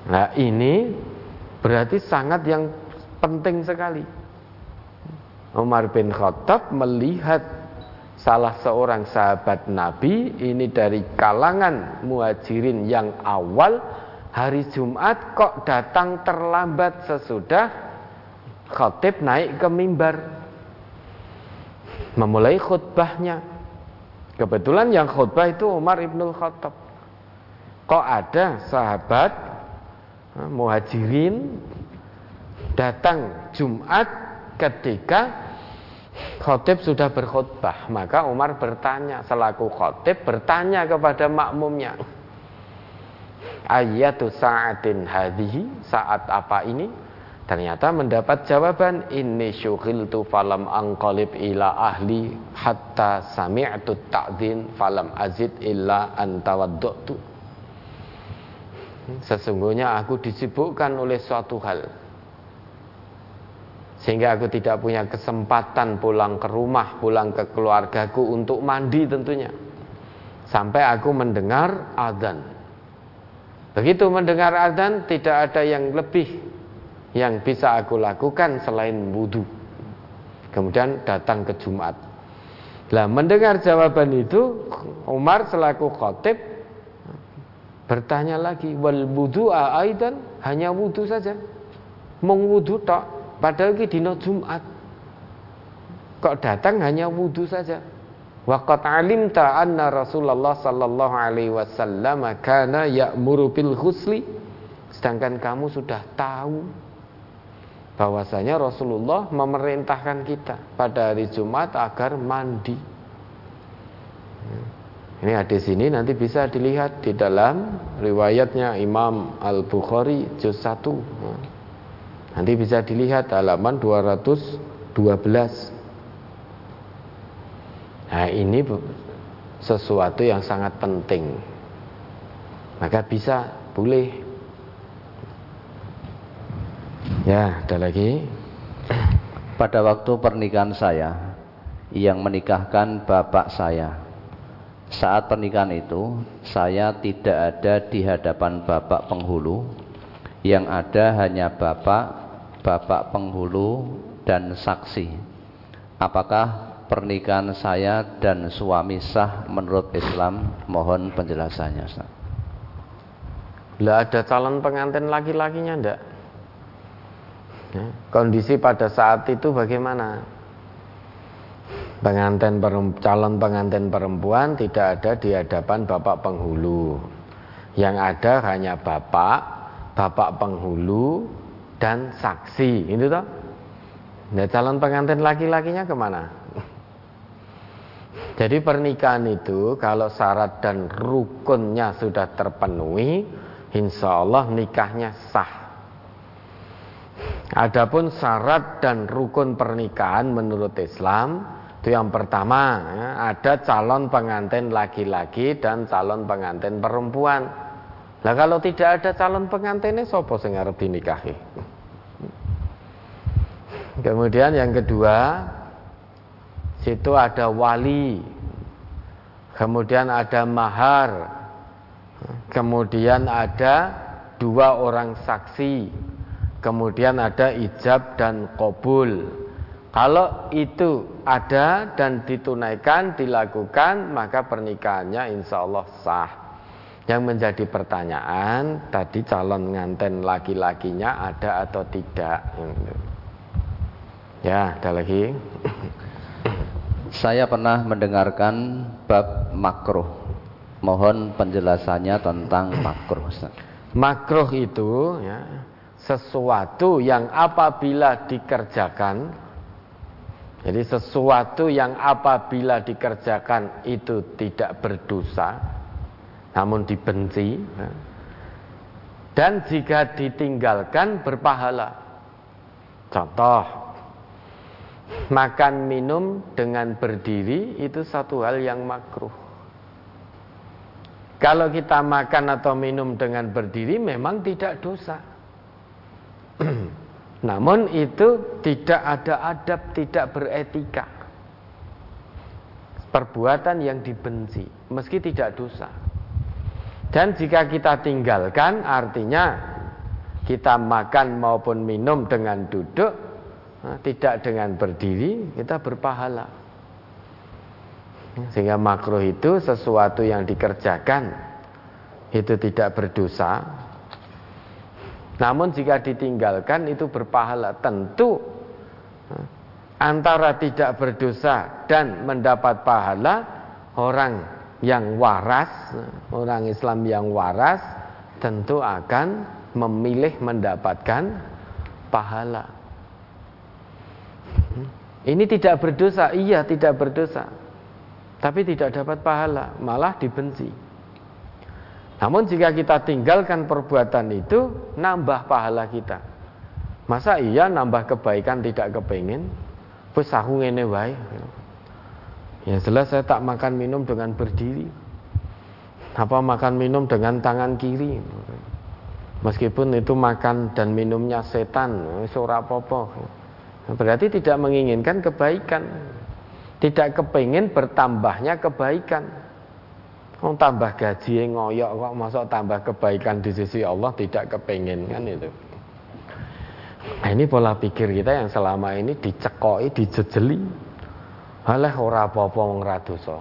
Nah, ini berarti sangat yang penting sekali. Umar bin Khattab melihat salah seorang sahabat Nabi ini dari kalangan muhajirin yang awal, hari Jumat kok datang terlambat sesudah khatib naik ke mimbar memulai khutbahnya. Kebetulan yang khutbah itu Umar ibn Khattab. Kok ada sahabat muhajirin datang Jumat ketika khotib sudah berkhutbah? Maka Umar bertanya, selaku khotib bertanya kepada makmumnya, ayyatu sa'atin hadhihi, saat apa ini? Ternyata mendapat jawaban, inni syughiltu falam anqalib ila ahli hatta sami'tu ta'dzin falam azid illa an tawaddu'tu. Sesungguhnya aku disibukkan oleh suatu hal, sehingga aku tidak punya kesempatan pulang ke rumah, pulang ke keluargaku untuk mandi tentunya, sampai aku mendengar azan. Begitu mendengar azan tidak ada yang lebih yang bisa aku lakukan selain wudu. Kemudian datang ke Jumat. Nah, mendengar jawaban itu Umar selaku khatib bertanya lagi, wal wudu'a aidan, hanya wudu saja, mengwudu tok. Padahal ki dina Jumat kok datang hanya wudu saja. Wa qad alimta anna Rasulullah sallallahu alaihi wasallam kana ya'muru bil ghusli, sedangkan kamu sudah tahu bahwasanya Rasulullah memerintahkan kita pada hari Jumat agar mandi. Ini hadis ini nanti bisa dilihat di dalam riwayatnya Imam Al-Bukhari juz 1. Nanti bisa dilihat halaman 212. Nah, ini sesuatu yang sangat penting. Maka bisa, boleh. Ya, ada lagi. Pada waktu pernikahan saya, yang menikahkan bapak saya. Saat pernikahan itu, saya tidak ada di hadapan bapak penghulu. Yang ada hanya bapak penghulu dan saksi. Apakah pernikahan saya dan suami sah menurut Islam? Mohon penjelasannya, Ustaz. Lah, ada calon pengantin laki-lakinya enggak? Kondisi pada saat itu bagaimana? Calon pengantin perempuan tidak ada di hadapan bapak penghulu. Yang ada hanya bapak penghulu dan saksi. Itu toh? Nah, calon pengantin laki-lakinya kemana? Jadi pernikahan itu kalau syarat dan rukunnya sudah terpenuhi, insya Allah nikahnya sah. Adapun syarat dan rukun pernikahan menurut Islam itu yang pertama, ada calon pengantin laki-laki dan calon pengantin perempuan. Nah, kalau tidak ada calon pengantinnya, sapa sing arep dinikahi? Kemudian yang kedua, situ ada wali, kemudian ada mahar, kemudian ada 2 orang saksi. Kemudian ada ijab dan qabul. Kalau itu ada dan ditunaikan, dilakukan, maka pernikahannya insya Allah sah. Yang menjadi pertanyaan tadi, calon pengantin laki-lakinya ada atau tidak? Ya, ada lagi. Saya pernah mendengarkan bab makruh. Mohon penjelasannya tentang makruh, Ustaz. Makruh itu, ya, sesuatu yang apabila dikerjakan, jadi sesuatu yang apabila dikerjakan itu tidak berdosa, namun dibenci, dan jika ditinggalkan berpahala. Contoh, makan minum dengan berdiri itu satu hal yang makruh. Kalau kita makan atau minum dengan berdiri memang tidak dosa. Namun itu tidak ada adab, tidak beretika. Perbuatan yang dibenci, meski tidak dosa. Dan jika kita tinggalkan, artinya kita makan maupun minum dengan duduk, tidak dengan berdiri, kita berpahala. Sehingga makruh itu sesuatu yang dikerjakan, itu tidak berdosa, namun jika ditinggalkan itu berpahala. Tentu antara tidak berdosa dan mendapat pahala, orang yang waras, orang Islam yang waras tentu akan memilih mendapatkan pahala. Ini tidak berdosa, iya tidak berdosa, tapi tidak dapat pahala, malah dibenci. Namun jika kita tinggalkan perbuatan itu, nambah pahala kita. Masa iya nambah kebaikan tidak kepingin? Wis aku ngene wae. Ya jelas saya tak makan minum dengan berdiri. Apa makan minum dengan tangan kiri. Meskipun itu makan dan minumnya setan, wis ora apa-apa. Berarti tidak menginginkan kebaikan. Tidak kepingin bertambahnya kebaikan. Wong tambah gaji ngoyok kok, masuk tambah kebaikan di sisi Allah tidak kepengin, kan itu. Nah, ini pola pikir kita yang selama ini dicekoi, dijejeli. Halah ora apa-apa wong ra dosa.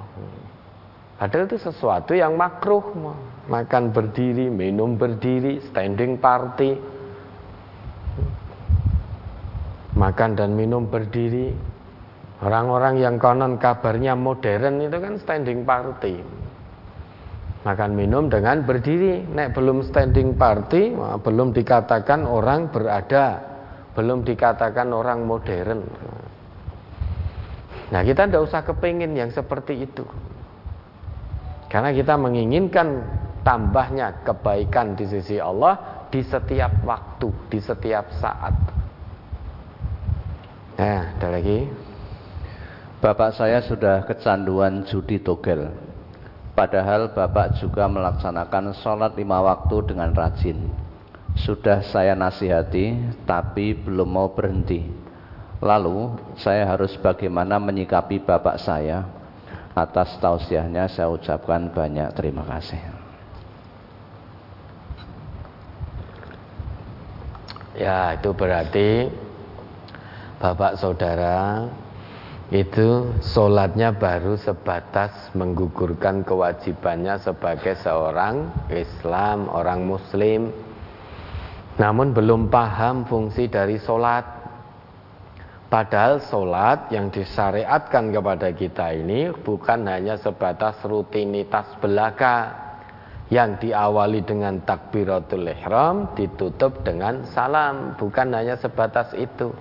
Padahal itu sesuatu yang makruh. Makan berdiri, minum berdiri, standing party. Makan dan minum berdiri. Orang-orang yang konon kabarnya modern itu kan standing party. Makan minum dengan berdiri. Nek belum standing party, belum dikatakan orang berada belum dikatakan orang modern. Nah, kita tidak usah kepingin yang seperti itu, karena kita menginginkan tambahnya kebaikan di sisi Allah di setiap waktu, di setiap saat. Nah, ada lagi. Bapak saya sudah kecanduan judi togel, padahal bapak juga melaksanakan sholat 5 waktu dengan rajin. Sudah saya nasihati, tapi belum mau berhenti. Lalu saya harus bagaimana menyikapi bapak saya? Atas tausiahnya saya ucapkan banyak terima kasih. Ya, itu berarti bapak saudara itu sholatnya baru sebatas menggugurkan kewajibannya sebagai seorang Islam, orang Muslim, namun belum paham fungsi dari sholat. Padahal sholat yang disyariatkan kepada kita ini bukan hanya sebatas rutinitas belaka yang diawali dengan takbiratul ihram ditutup dengan salam, bukan hanya sebatas itu.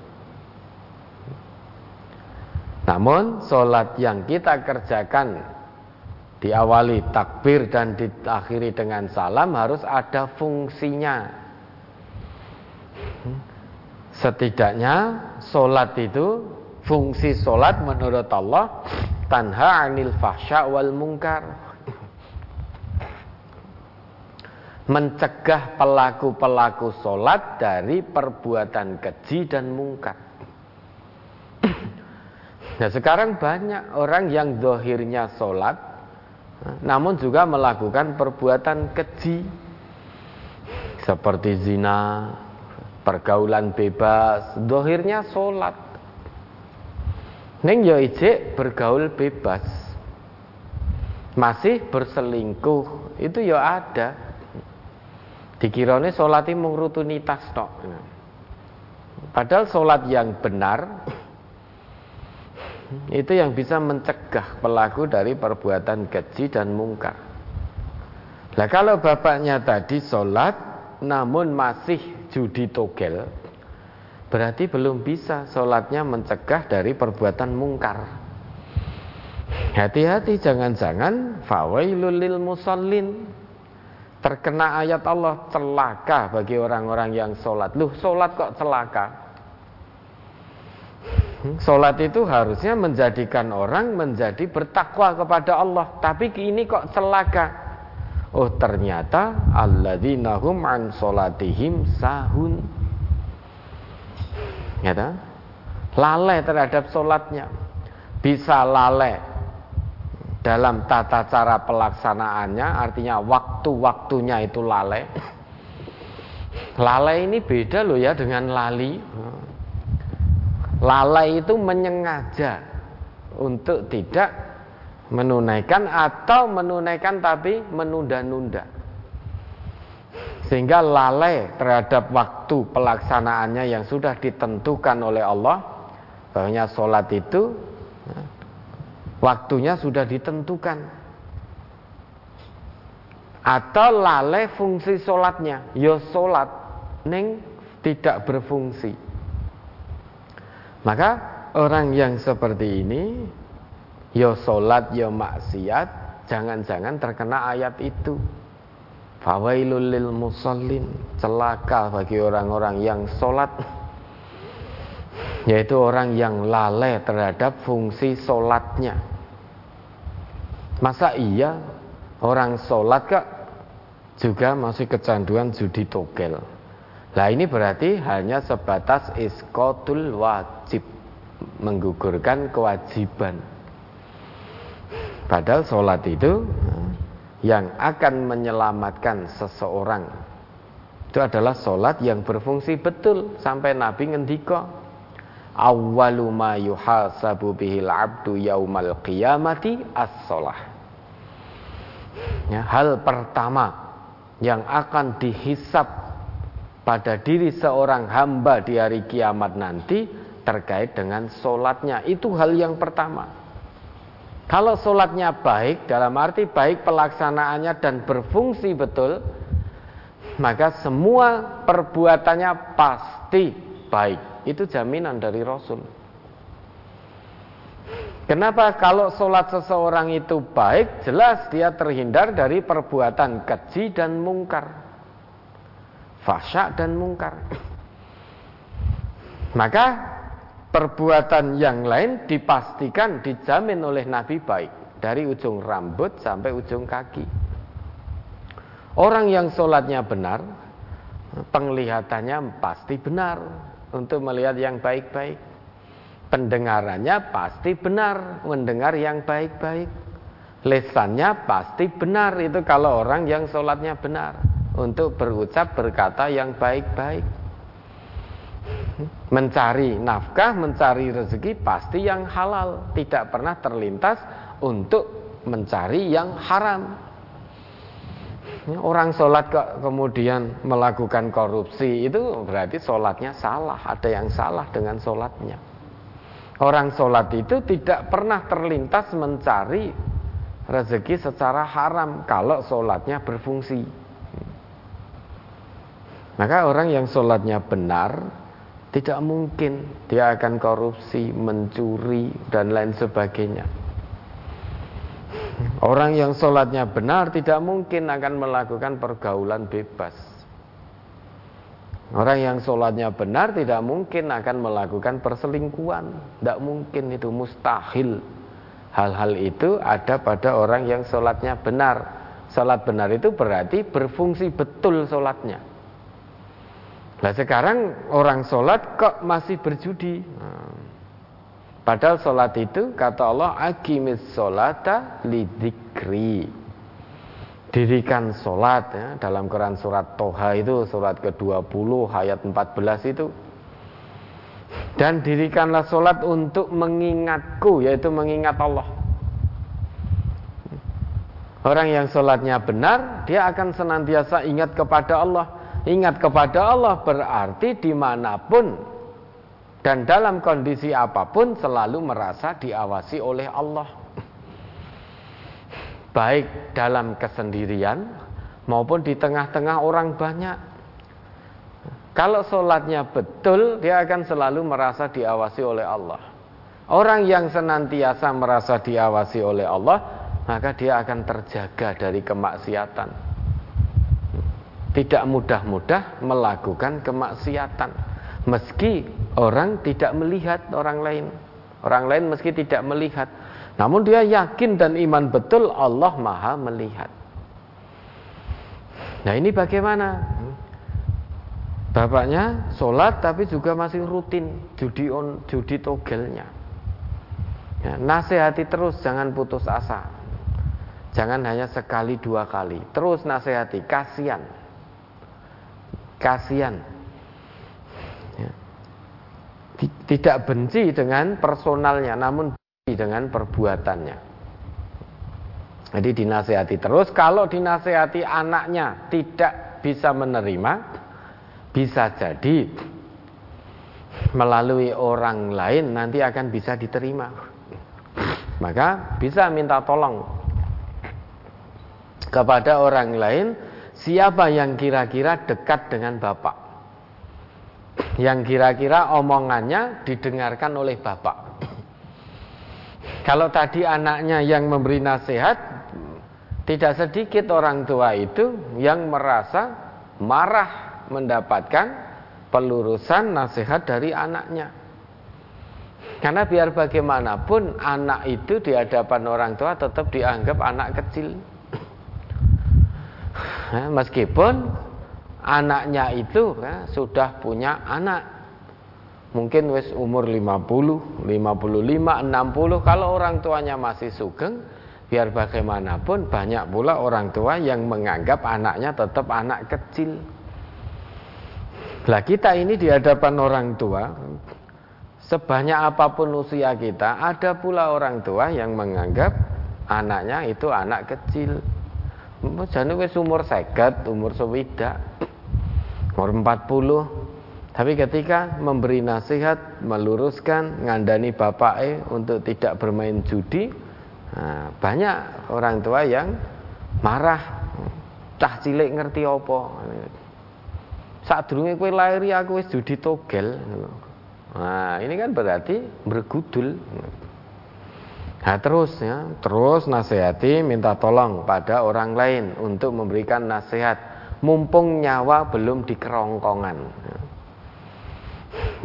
Namun sholat yang kita kerjakan diawali takbir dan diakhiri dengan salam harus ada fungsinya. Setidaknya sholat itu, fungsi sholat menurut Allah, tanha anil fahsya wal mungkar, mencegah pelaku-pelaku sholat dari perbuatan keji dan mungkar. Nah, sekarang banyak orang yang zahirnya sholat, namun juga melakukan perbuatan keji seperti zina, pergaulan bebas. Zahirnya sholat, neng yo ijik bergaul bebas, masih berselingkuh, itu yo ada. Dikirane sholat iki mung rutinitas tok. Padahal sholat yang benar itu yang bisa mencegah pelaku dari perbuatan keji dan mungkar. Nah, kalau bapaknya tadi sholat namun masih judi togel, berarti belum bisa sholatnya mencegah dari perbuatan mungkar. Hati-hati, jangan-jangan fawailul lil musallin, terkena ayat Allah, celaka bagi orang-orang yang sholat. Loh, sholat kok celaka? Sholat itu harusnya menjadikan orang menjadi bertakwa kepada Allah, tapi ini kok celaka. Oh, ternyata alladzina hum an sholatihim sahun, ya, lalai terhadap sholatnya. Bisa lalai dalam tata cara pelaksanaannya, artinya waktu-waktunya itu lalai. Lalai ini beda loh ya dengan lali. Lalai itu menyengaja untuk tidak menunaikan, atau menunaikan tapi menunda-nunda, sehingga lalai terhadap waktu pelaksanaannya yang sudah ditentukan oleh Allah. Bahwanya sholat itu waktunya sudah ditentukan, atau lalai fungsi sholatnya. Ya sholat ning tidak berfungsi. Maka orang yang seperti ini, yo sholat yo maksiat, jangan-jangan terkena ayat itu. Fawailul lil musallin, celaka bagi orang-orang yang sholat, yaitu orang yang lalai terhadap fungsi sholatnya. Masa iya orang sholat kok juga masih kecanduan judi togel? Nah, ini berarti hanya sebatas isqatul wajib, menggugurkan kewajiban. Padahal sholat itu yang akan menyelamatkan seseorang itu adalah sholat yang berfungsi betul. Sampai Nabi ngendika, awwalu ma yuhasabu bihil abdu yaumal qiyamati as-sholah, ya, hal pertama yang akan dihisab pada diri seorang hamba di hari kiamat nanti terkait dengan sholatnya. Itu hal yang pertama. Kalau sholatnya baik, dalam arti baik pelaksanaannya dan berfungsi betul, maka semua perbuatannya pasti baik. Itu jaminan dari Rasul. Kenapa? Kalau sholat seseorang itu baik, jelas dia terhindar dari perbuatan keji dan mungkar, fahsya dan mungkar. Maka perbuatan yang lain dipastikan dijamin oleh Nabi baik, dari ujung rambut sampai ujung kaki. Orang yang sholatnya benar, penglihatannya pasti benar untuk melihat yang baik-baik. Pendengarannya pasti benar mendengar yang baik-baik. Lisannya pasti benar, itu kalau orang yang sholatnya benar, untuk berucap berkata yang baik-baik. Mencari nafkah, mencari rezeki pasti yang halal, tidak pernah terlintas untuk mencari yang haram. Orang sholat kok kemudian melakukan korupsi, itu berarti sholatnya salah, ada yang salah dengan sholatnya. Orang sholat itu tidak pernah terlintas mencari rezeki secara haram kalau sholatnya berfungsi. Maka orang yang sholatnya benar, tidak mungkin dia akan korupsi, mencuri, dan lain sebagainya. Orang yang sholatnya benar tidak mungkin akan melakukan pergaulan bebas. Orang yang sholatnya benar tidak mungkin akan melakukan perselingkuhan. Tidak mungkin, itu mustahil. Hal-hal itu ada pada orang yang sholatnya benar. Sholat benar itu berarti berfungsi betul sholatnya. Nah sekarang orang sholat kok masih berjudi. Padahal sholat itu kata Allah, aqimis sholata lidzikri. Dirikan sholat, ya, dalam Quran surat Toha itu surat ke-20 ayat 14 itu. Dan dirikanlah sholat untuk mengingatku, yaitu mengingat Allah. Orang yang sholatnya benar, dia akan senantiasa ingat kepada Allah. Ingat kepada Allah berarti dimanapun dan dalam kondisi apapun selalu merasa diawasi oleh Allah, baik dalam kesendirian maupun di tengah-tengah orang banyak. Kalau sholatnya betul, dia akan selalu merasa diawasi oleh Allah. Orang yang senantiasa merasa diawasi oleh Allah, maka dia akan terjaga dari kemaksiatan, tidak mudah-mudah melakukan kemaksiatan. Meski orang tidak melihat orang lain, orang lain meski tidak melihat, namun dia yakin dan iman betul Allah Maha melihat. Nah ini bagaimana? Bapaknya sholat tapi juga masih rutin judi togelnya. Ya, nasihati terus, jangan putus asa. Jangan hanya sekali dua kali. Terus nasihati, kasihan. Kasihan. Ya. Tidak benci dengan personalnya, namun dengan perbuatannya. Jadi dinasihati terus. Kalau dinasihati anaknya tidak bisa menerima, bisa jadi melalui orang lain nanti akan bisa diterima. Maka bisa minta tolong kepada orang lain, siapa yang kira-kira dekat dengan bapak, yang kira-kira omongannya didengarkan oleh bapak. Kalau tadi anaknya yang memberi nasihat, tidak sedikit orang tua itu yang merasa marah mendapatkan pelurusan nasihat dari anaknya. Karena biar bagaimanapun anak itu di hadapan orang tua tetap dianggap anak kecil. Meskipun anaknya itu sudah punya anak, mungkin wis umur 50, 55, 60. Kalau orang tuanya masih sugeng, biar bagaimanapun banyak pula orang tua yang menganggap anaknya tetap anak kecil. Lah kita ini di hadapan orang tua, sebanyak apapun usia kita, ada pula orang tua yang menganggap anaknya itu anak kecil. Jane wis umur 50, umur 20, umur 40. Tapi ketika memberi nasihat, meluruskan, ngandani bapaknya untuk tidak bermain judi, nah, banyak orang tua yang marah, cah cilik ngerti apa, Sadurunge kowe lairi aku wis judi togel. Nah, ini kan berarti bergudul. Nah, terus ya, terus nasihati, minta tolong pada orang lain untuk memberikan nasihat mumpung nyawa belum dikerongkongan.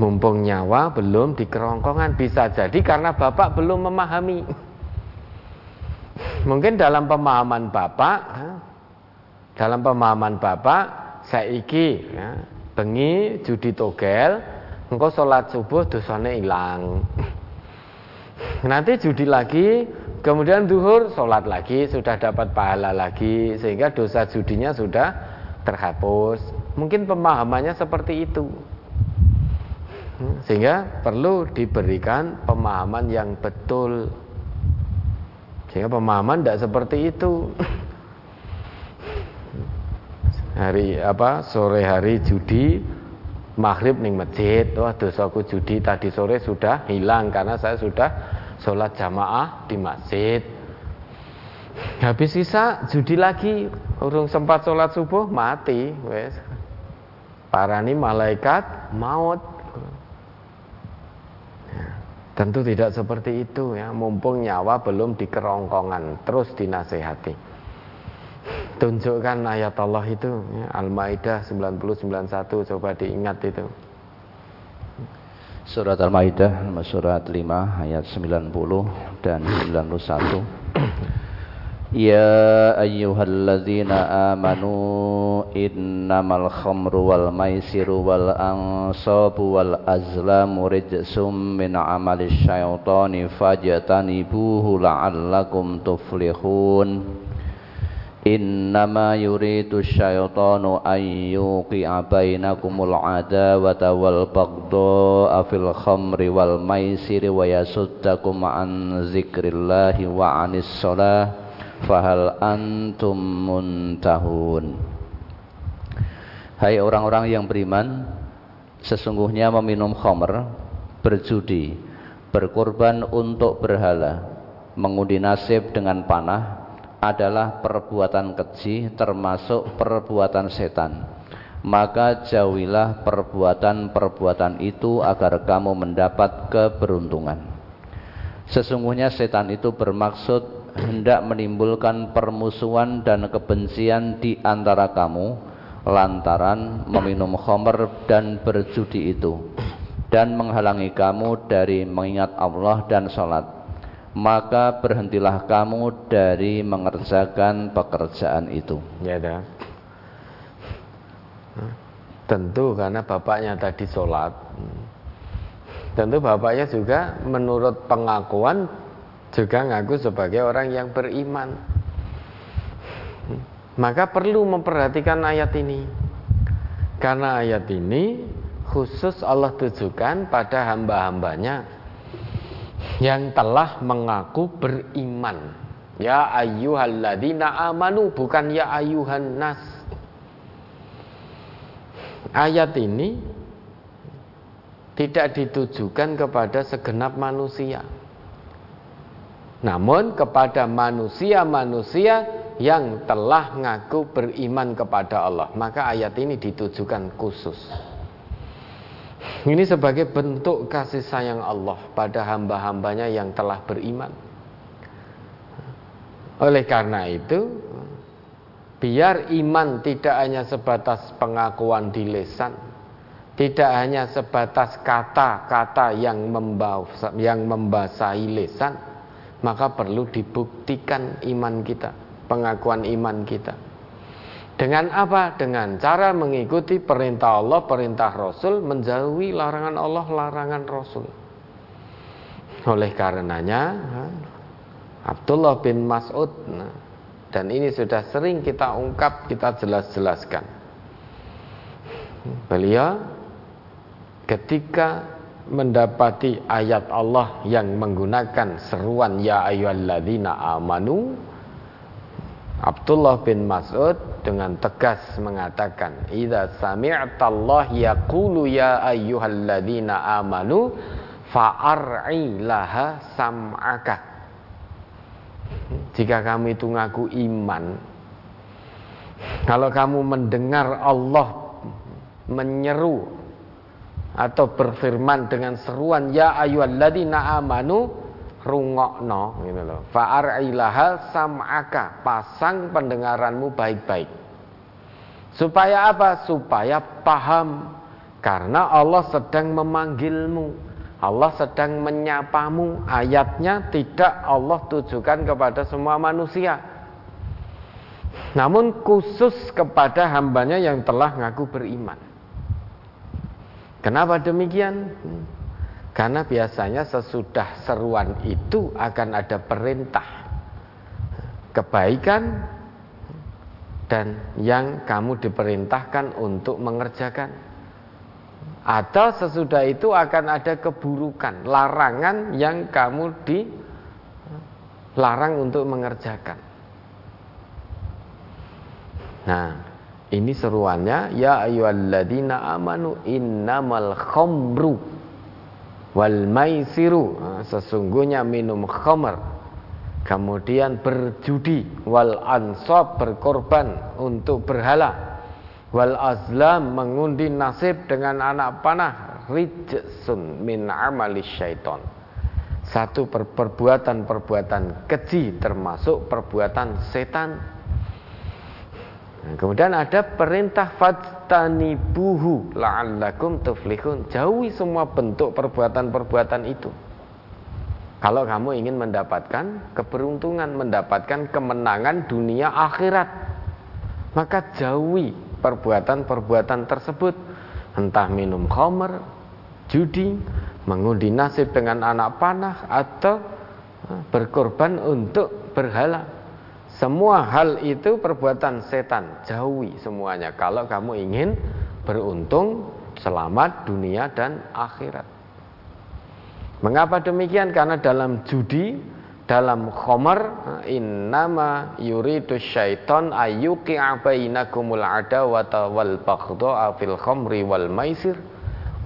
Mumpung nyawa belum dikerongkongan, bisa jadi karena bapak belum memahami. Mungkin dalam pemahaman bapak, saiki ya, bengi judi togel, engko sholat subuh dosane hilang. Nanti judi lagi, kemudian zuhur sholat lagi, sudah dapat pahala lagi, sehingga dosa judinya sudah terhapus. Mungkin pemahamannya seperti itu, sehingga perlu diberikan pemahaman yang betul. Sehingga pemahaman tidak seperti itu. Sore hari judi, maghrib ning masjid, wah dosaku judi tadi sore sudah hilang karena saya sudah sholat jamaah di masjid. Habis sisa judi lagi, urung sempat sholat subuh mati, wes. Parani malaikat maut. Tentu tidak seperti itu ya, mumpung nyawa belum dikerongkongan, terus dinasehati. Tunjukkan ayat Allah itu ya, Al-Maidah 90-91, coba diingat itu. Surat Al-Maidah nomor surat 5 ayat 90 dan 91. Ya ayyuhalladzina amanu innamal khamru wal maisiru wal ansabu wal azlamu rijsum min amali syaitani fajtanibuhu la'allakum tuflihun. Innama yuridu syaitanu an yuqi'a bainakumul adawata wal baghdha fil khamri wal maisiri wa yasuddakum an zikrillahi wa anis shalah. Fahal antum muntahun. Hai orang-orang yang beriman, sesungguhnya meminum khamr, berjudi, berkorban untuk berhala, mengundi nasib dengan panah adalah perbuatan keji, termasuk perbuatan setan. Maka jauhilah perbuatan-perbuatan itu agar kamu mendapat keberuntungan. Sesungguhnya setan itu bermaksud hendak menimbulkan permusuhan dan kebencian di antara kamu lantaran meminum khamr dan berjudi itu, dan menghalangi kamu dari mengingat Allah dan sholat. Maka berhentilah kamu dari mengerjakan pekerjaan itu. Ya dah. Tentu karena bapaknya tadi sholat, tentu bapaknya juga menurut pengakuan juga ngaku sebagai orang yang beriman. Maka perlu memperhatikan ayat ini, karena ayat ini khusus Allah tujukan pada hamba-hambanya yang telah mengaku beriman. Ya ayyuhalladzina amanu, bukan ya ayyuhan nas. Ayat ini tidak ditujukan kepada segenap manusia, namun kepada manusia-manusia yang telah ngaku beriman kepada Allah. Maka ayat ini ditujukan khusus. Ini sebagai bentuk kasih sayang Allah pada hamba-hambanya yang telah beriman. Oleh karena itu, biar iman tidak hanya sebatas pengakuan di lisan, tidak hanya sebatas kata-kata yang membasahi lisan, maka perlu dibuktikan iman kita, pengakuan iman kita. Dengan apa? Dengan cara mengikuti perintah Allah, perintah Rasul, menjauhi larangan Allah, larangan Rasul. Oleh karenanya Abdullah bin Mas'ud, dan ini sudah sering kita ungkap, kita jelas-jelaskan, beliau ketika mendapati ayat Allah yang menggunakan seruan ya ayyuhalladzina amanu, Abdullah bin Mas'ud dengan tegas mengatakan, idza sami'tallahi yaqulu ya ayyuhalladzina amanu fa'ar'i laha sam'aka. Jika kamu itu ngaku iman, kalau kamu mendengar Allah menyeru atau berfirman dengan seruan ya ayyuhalladzina amanu rungokno gitu loh. Fa'ar'ilahal sam'aka, pasang pendengaranmu baik-baik. Supaya apa? Supaya paham, karena Allah sedang memanggilmu, Allah sedang menyapamu. Ayatnya tidak Allah tujukan kepada semua manusia, namun khusus kepada hambanya yang telah ngaku beriman. Kenapa demikian? Karena biasanya sesudah seruan itu akan ada perintah kebaikan dan yang kamu diperintahkan untuk mengerjakan. Atau sesudah itu akan ada keburukan, larangan yang kamu dilarang untuk mengerjakan. Nah, ini seruannya ya ayyuhalladzina amanu innamal khamru wal maisiru, sesungguhnya minum khamr, kemudian berjudi, wal ansab, berkorban untuk berhala, wal azlam, mengundi nasib dengan anak panah, rijsun min amali syaiton, satu perbuatan-perbuatan keji termasuk perbuatan setan. Nah, kemudian ada perintah fajtanibuhu la'allakum tuflihun, jauhi semua bentuk perbuatan-perbuatan itu kalau kamu ingin mendapatkan keberuntungan, mendapatkan kemenangan dunia akhirat. Maka jauhi perbuatan-perbuatan tersebut, entah minum khamr, judi, mengundi nasib dengan anak panah, atau berkorban untuk berhala. Semua hal itu perbuatan setan, jauhi semuanya kalau kamu ingin beruntung, selamat dunia dan akhirat. Mengapa demikian? Karena dalam judi, dalam khamr, innama yuridu syaiton ayyuqi'a bainakumul adawata wal baghdha'a fil khamri wal maisir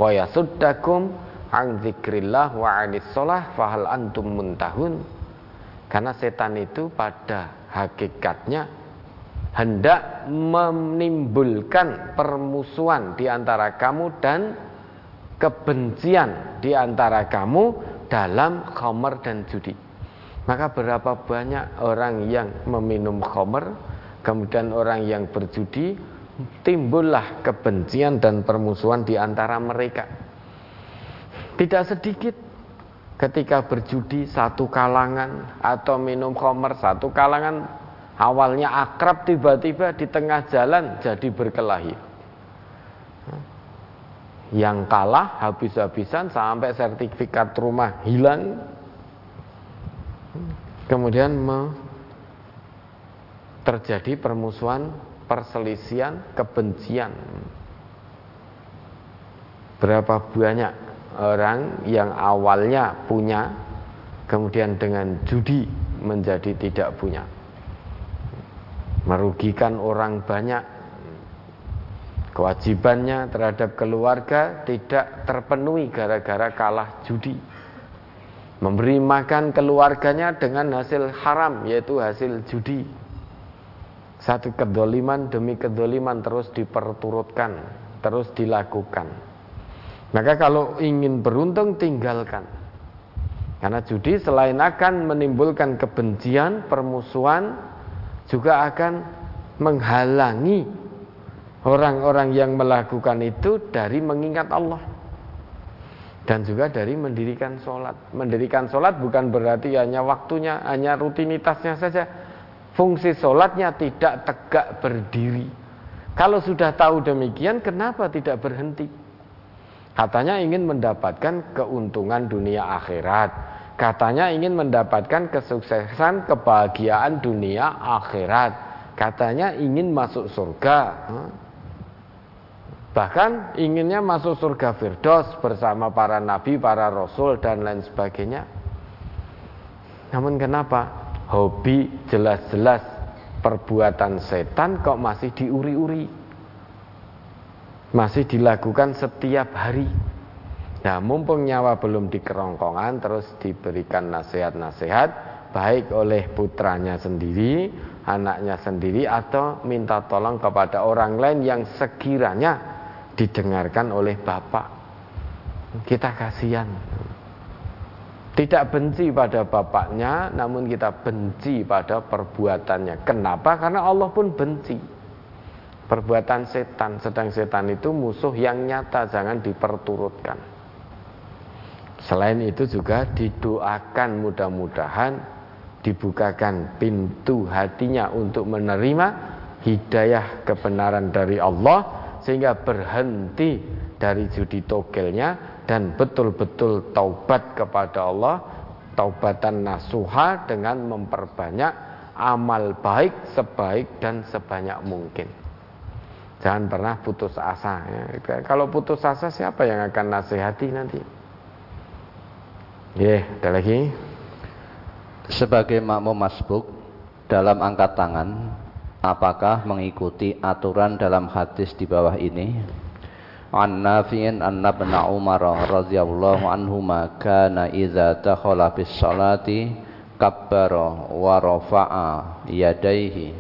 wa yasuddakum an dzikrillah wa 'anis shalah fahal antum muntahun. Karena setan itu pada hakikatnya hendak menimbulkan permusuhan di antara kamu dan kebencian di antara kamu dalam khamr dan judi. Maka berapa banyak orang yang meminum khamr, kemudian orang yang berjudi, timbullah kebencian dan permusuhan di antara mereka. Tidak sedikit ketika berjudi satu kalangan atau minum khamr satu kalangan, awalnya akrab, tiba-tiba di tengah jalan jadi berkelahi. Yang kalah habis-habisan sampai sertifikat rumah hilang. Kemudian terjadi permusuhan, perselisihan, kebencian. Berapa banyak orang yang awalnya punya, kemudian dengan judi menjadi tidak punya, merugikan orang banyak. Kewajibannya terhadap keluarga tidak terpenuhi gara-gara kalah judi. Memberi makan keluarganya dengan hasil haram, yaitu hasil judi. Satu kedzaliman demi kedzaliman terus diperturutkan, terus dilakukan. Maka kalau ingin beruntung, tinggalkan. Karena judi selain akan menimbulkan kebencian, permusuhan, juga akan menghalangi orang-orang yang melakukan itu dari mengingat Allah. Dan juga dari mendirikan sholat. Mendirikan sholat bukan berarti hanya waktunya, hanya rutinitasnya saja. Fungsi sholatnya tidak tegak berdiri. Kalau sudah tahu demikian, kenapa tidak berhenti? Katanya ingin mendapatkan keuntungan dunia akhirat, katanya ingin mendapatkan kesuksesan, kebahagiaan dunia akhirat, katanya ingin masuk surga, bahkan inginnya masuk surga Firdaus bersama para nabi, para rasul, dan lain sebagainya. Namun kenapa hobi jelas-jelas perbuatan setan kok masih diuri-uri, masih dilakukan setiap hari? Nah, mumpung nyawa belum dikerongkongan, terus diberikan nasihat-nasihat, baik oleh putranya sendiri, anaknya sendiri, atau minta tolong kepada orang lain yang sekiranya didengarkan oleh bapak. Kita kasihan, tidak benci pada bapaknya, namun kita benci pada perbuatannya. Kenapa? Karena Allah pun benci perbuatan setan, sedang setan itu musuh yang nyata, jangan diperturutkan. Selain itu juga didoakan mudah-mudahan dibukakan pintu hatinya untuk menerima hidayah kebenaran dari Allah, sehingga berhenti dari judi togelnya dan betul-betul taubat kepada Allah, taubatan nasuha, dengan memperbanyak amal baik sebaik dan sebanyak mungkin. Jangan pernah putus asa ya. Kalau putus asa, siapa yang akan nasihati nanti? Ada lagi. Sebagai makmum masbuk dalam angkat tangan, apakah mengikuti aturan dalam hadis di bawah ini? An Nafi'in anna ibn Umar radhiyallahu anhuma kana idza dakhala bis salati kabbara wa rafa'a yadayhi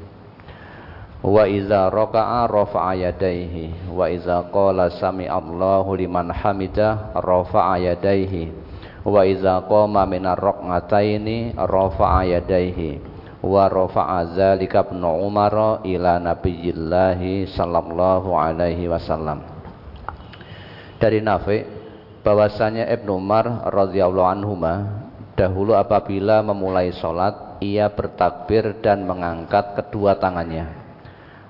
wa idza raka'a rafa'a yadayhi wa idza qala sami'allahu liman hamidah rafa'a yadayhi wa idza qama minar rak'ataini rafa'a yadayhi wa rafa'a dzalika ibn Umar ila Nabiyillahi sallallahu alaihi wasallam. Dari Nafi' bahwasanya Ibn Umar radhiyallahu anhuma dahulu apabila memulai salat ia bertakbir dan mengangkat kedua tangannya.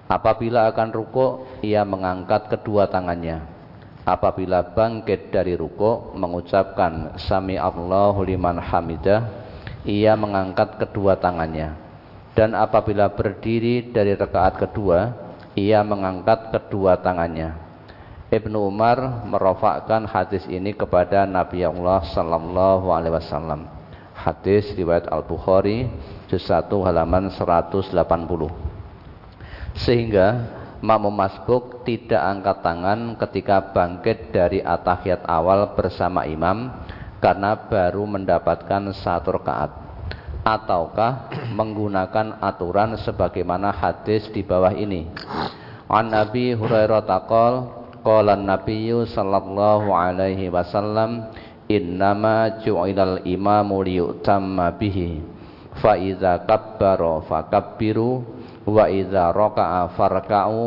Apabila akan ruku ia mengangkat kedua tangannya. Apabila bangkit dari ruku mengucapkan sami Allahu liman hamidah ia mengangkat kedua tangannya. Dan apabila berdiri dari rakaat kedua, ia mengangkat kedua tangannya. Ibnu Umar merofakkan hadis ini kepada Nabi Allah Sallallahu Alaihi Wasallam. Hadis riwayat Al-Bukhari, juz 1 halaman 180. Sehingga makmum masbuk tidak angkat tangan ketika bangkit dari at-tahiyat awal bersama imam, karena baru mendapatkan satu rakaat. Ataukah menggunakan aturan sebagaimana hadis di bawah ini? An Abi Hurairah taqol qala an-nabiyyu sallallahu alaihi wasallam innama ju'ilal imamu liyutamma bihi fa idza kabbara fakabbiru wa idza raka'a farka'u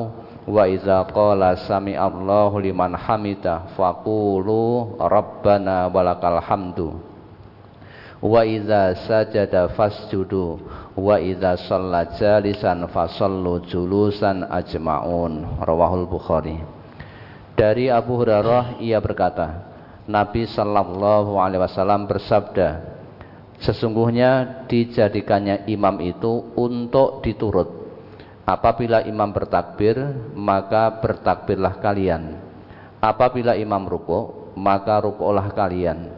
wa idza qala sami'allahu liman hamidah faqulu rabbana walakal hamdu wa idza sajada fasjudu wa idza shalla jalisan fasallu julusan ajmaun. Rawahul Bukhari. Dari Abu Hurairah ia berkata, Nabi sallallahu alaihi wasallam bersabda, sesungguhnya dijadikannya imam itu untuk diturut. Apabila imam bertakbir, maka bertakbirlah kalian. Apabila imam ruku', maka ruku'lah kalian.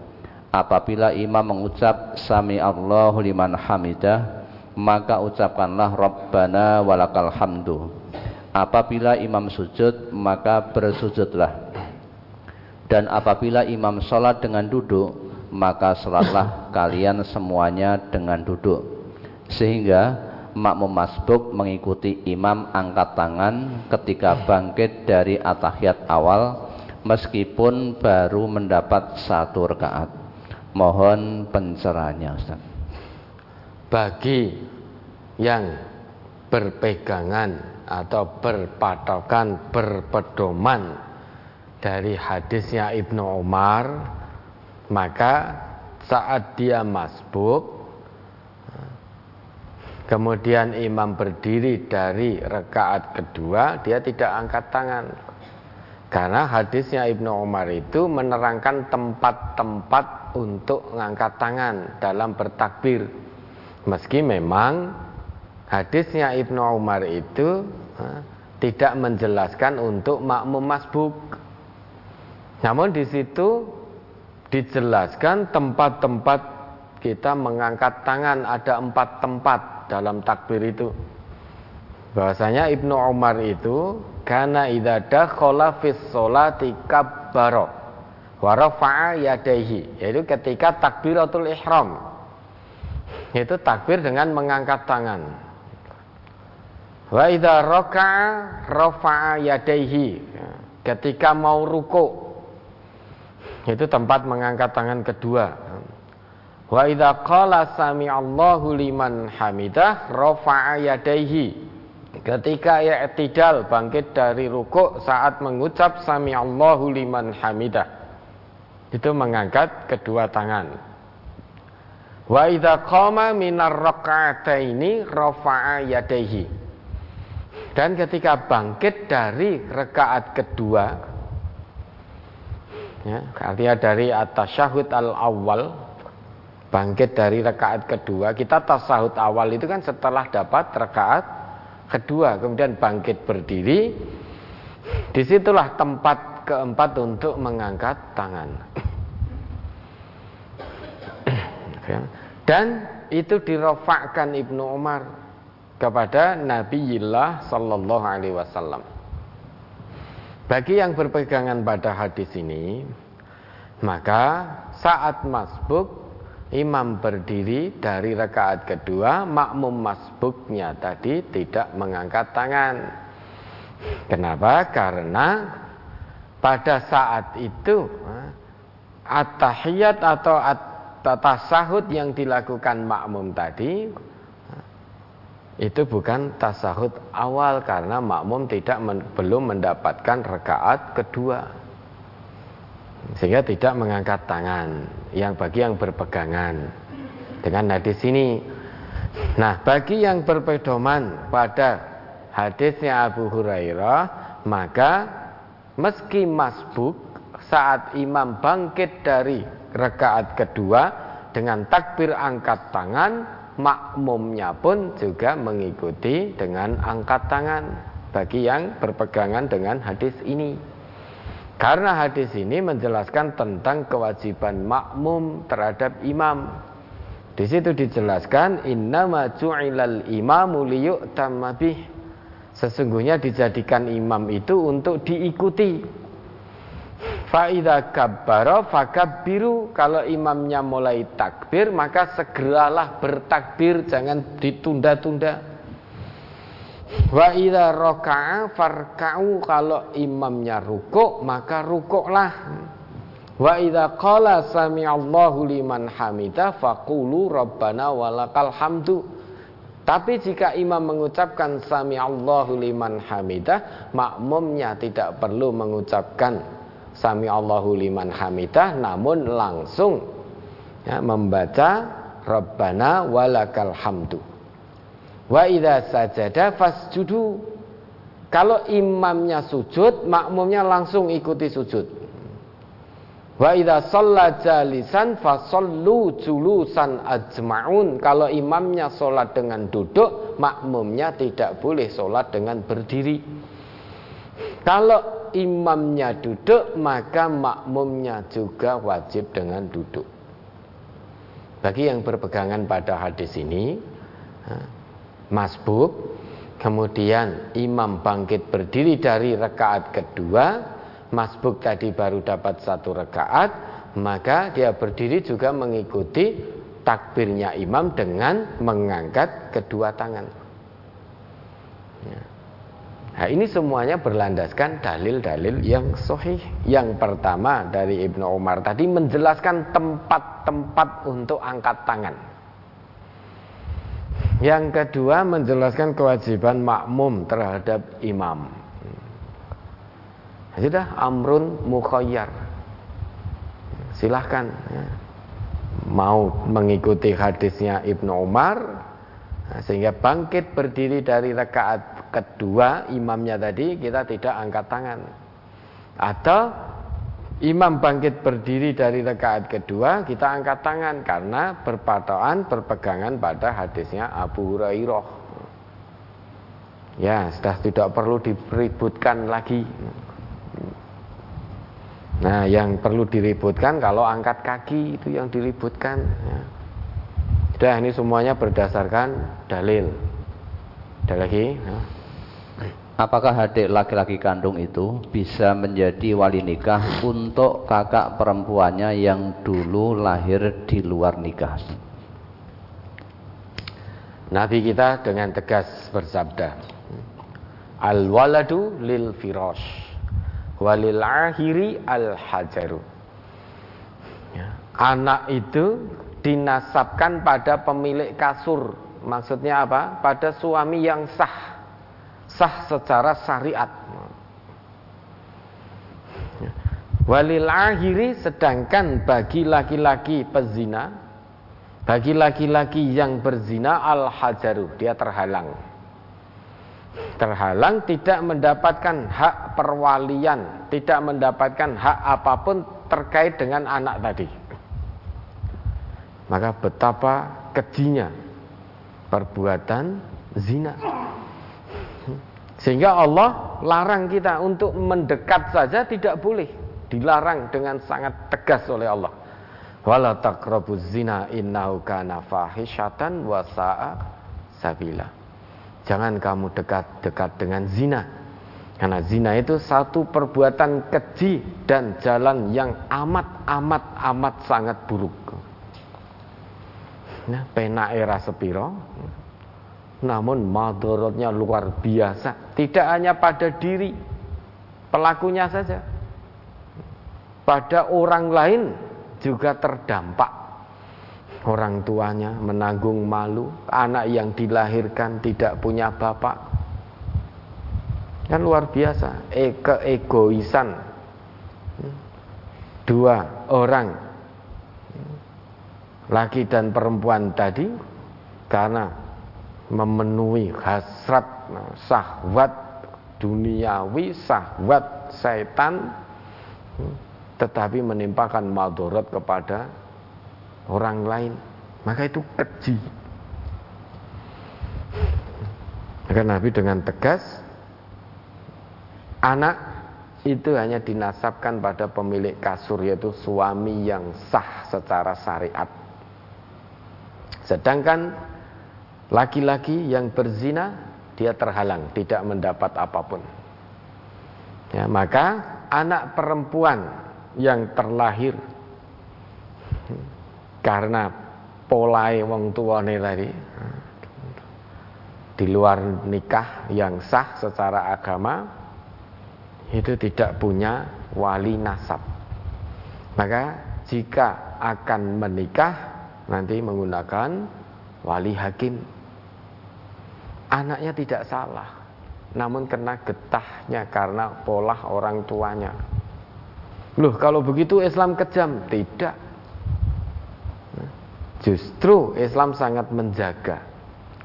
Apabila imam mengucap sami Allahu liman hamidah, maka ucapkanlah rabbana walakal hamdu. Apabila imam sujud, maka bersujudlah. Dan apabila imam salat dengan duduk, maka salatlah kalian semuanya dengan duduk. Sehingga makmum masbuk mengikuti imam angkat tangan ketika bangkit dari at-tahiyat awal, meskipun baru mendapat satu rakaat. Mohon pencerahannya, Ustaz. Bagi yang berpegangan atau berpatokan, berpedoman dari hadisnya Ibnu Umar, maka saat dia masbuk kemudian imam berdiri dari rakaat kedua, dia tidak angkat tangan. Karena hadisnya Ibnu Umar itu menerangkan tempat-tempat untuk mengangkat tangan dalam bertakbir. Meski memang hadisnya Ibnu Umar itu tidak menjelaskan untuk makmum masbuk, namun di situ dijelaskan tempat-tempat kita mengangkat tangan. Ada 4 tempat dalam takbir itu. Bahwasanya Ibnu Umar itu kana idza dakhala fis sholati kabbara wa rafa'a yadayhi, yaitu ketika takbiratul ihram, yaitu takbir dengan mengangkat tangan. Wa idza raka'a rafa'a yadayhi, ketika mau ruku, itu tempat mengangkat tangan kedua. Wa idza qala sami'allahu liman hamidah rafa'a yadayhi. Ketika i'tidal bangkit dari ruku saat mengucap sami'allahu liman hamidah, itu mengangkat kedua tangan. Wa idza qama minar raka'ataini rafa'a yadayhi. Dan ketika bangkit dari rakaat kedua, ya, artinya dari at-tasyahud al-awwal, bangkit dari rakaat kedua. Kita tasyahud awal itu kan setelah dapat rakaat kedua, kemudian bangkit berdiri. Disitulah tempat keempat untuk mengangkat tangan. Dan itu dirofakkan Ibnu Umar kepada Nabiullah Sallallahu Alaihi Wasallam. Bagi yang berpegangan pada hadis ini, maka saat masbuk imam berdiri dari rakaat kedua, makmum masbuknya tadi tidak mengangkat tangan. Kenapa? Karena pada saat itu at-tahiyat atau tasahud yang dilakukan makmum tadi itu bukan tasahud awal, karena makmum tidak belum mendapatkan rakaat kedua, sehingga tidak mengangkat tangan yang bagi yang berpegangan dengan hadis ini. Nah, bagi yang berpedoman pada hadisnya Abu Hurairah, maka meski masbuk saat imam bangkit dari rakaat kedua dengan takbir angkat tangan, makmumnya pun juga mengikuti dengan angkat tangan bagi yang berpegangan dengan hadis ini. Karena hadis ini menjelaskan tentang kewajiban makmum terhadap imam. Di situ dijelaskan innama ju'ilal imamu liyu'tamma bih. Sesungguhnya dijadikan imam itu untuk diikuti. Fa'idha kabbaro fakabbiru. Kalau imamnya mulai takbir, maka segeralah bertakbir, jangan ditunda-tunda. Wa'idha roka'a farka'u. Kalau imamnya rukuk, maka rukuklah. Wa'idha qala sami'allahu liman hamidah faqulu rabbana walakal hamdu. Tapi jika imam mengucapkan sami'allahu liman hamidah, makmumnya tidak perlu mengucapkan sami'allahu liman hamidah, namun langsung membaca rabbana walakal hamdu. Wa idza sajada fasjudu. Kalau imamnya sujud, makmumnya langsung ikuti sujud. Wa idza shalla jalisan fasallu julusan ajma'un. Kalau imamnya salat dengan duduk, makmumnya tidak boleh salat dengan berdiri. Kalau imamnya duduk, maka makmumnya juga wajib dengan duduk. Bagi yang berpegangan pada hadis ini, masbuk kemudian imam bangkit berdiri dari rakaat kedua, masbuk tadi baru dapat satu rakaat, maka dia berdiri juga mengikuti takbirnya imam dengan mengangkat kedua tangan. Nah, ini semuanya berlandaskan dalil-dalil yang sahih. Yang pertama dari Ibnu Umar tadi menjelaskan tempat-tempat untuk angkat tangan. Yang kedua menjelaskan kewajiban makmum terhadap imam. Sudah amrun mukhayyar. Silahkan mau mengikuti hadisnya Ibnu Umar, sehingga bangkit berdiri dari rakaat kedua imamnya tadi kita tidak angkat tangan, atau imam bangkit berdiri dari rakaat kedua kita angkat tangan karena berpegangan pada hadisnya Abu Hurairah. Ya, sudah tidak perlu diributkan lagi. Nah, yang perlu diributkan kalau angkat kaki, itu yang diributkan. Sudah, ini semuanya berdasarkan dalil. Ada lagi? Apakah adik laki-laki kandung itu bisa menjadi wali nikah untuk kakak perempuannya yang dulu lahir di luar nikah? Nabi kita dengan tegas bersabda, al-waladu lil firash walil akhiri al-hajaru. Anak itu dinasabkan pada pemilik kasur. Maksudnya apa? Pada suami yang sah. Sah secara syariat. Walil akhiri, sedangkan bagi laki-laki pezina, bagi laki-laki yang berzina al-hajaru, dia terhalang. Terhalang tidak mendapatkan hak perwalian, tidak mendapatkan hak apapun terkait dengan anak tadi. Maka betapa kejinya perbuatan zina. Sehingga Allah larang kita untuk mendekat saja tidak boleh. Dilarang dengan sangat tegas oleh Allah. Wala taqrabuz zina innahu kana fahisyatan wa sa'a sabila. Jangan kamu dekat-dekat dengan zina. Karena zina itu satu perbuatan keji dan jalan yang amat sangat buruk. Nah, pena era sepiro, namun madorotnya luar biasa. Tidak hanya pada diri pelakunya saja, pada orang lain juga terdampak. Orang tuanya menanggung malu, anak yang dilahirkan tidak punya bapak. Kan luar biasa, keegoisan. Dua orang, laki dan perempuan tadi, karena memenuhi hasrat, syahwat duniawi, syahwat setan, tetapi menimpakan madharat kepada orang lain. Maka itu keji. Maka Nabi dengan tegas, anak itu hanya dinasabkan pada pemilik kasur, yaitu suami yang sah secara syariat. Sedangkan laki-laki yang berzina, dia terhalang, tidak mendapat apapun. Ya, maka anak perempuan yang terlahir karena polai wong tuane tadi di luar nikah yang sah secara agama, itu tidak punya wali nasab. Maka jika akan menikah nanti menggunakan wali hakim. Anaknya tidak salah, namun kena getahnya karena pola orang tuanya. Loh, kalau begitu Islam kejam? Tidak. Justru Islam sangat menjaga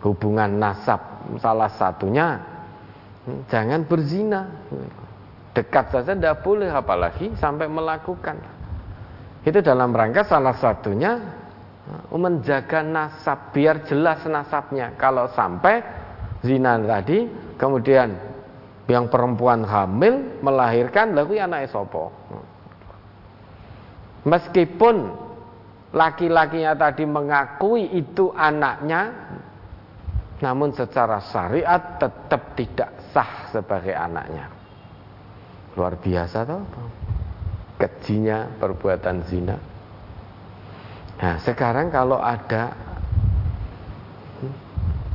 hubungan nasab. Salah satunya, jangan berzina. Dekat saja tidak boleh, apalagi sampai melakukan. Itu dalam rangka salah satunya menjaga nasab, biar jelas nasabnya. Kalau sampai zina tadi, kemudian yang perempuan hamil, melahirkan, lalu anaknya sopo. Meskipun laki-lakinya tadi mengakui itu anaknya, namun secara syariat tetap tidak sah sebagai anaknya. Luar biasa toh kejinya perbuatan zina. Nah, sekarang kalau ada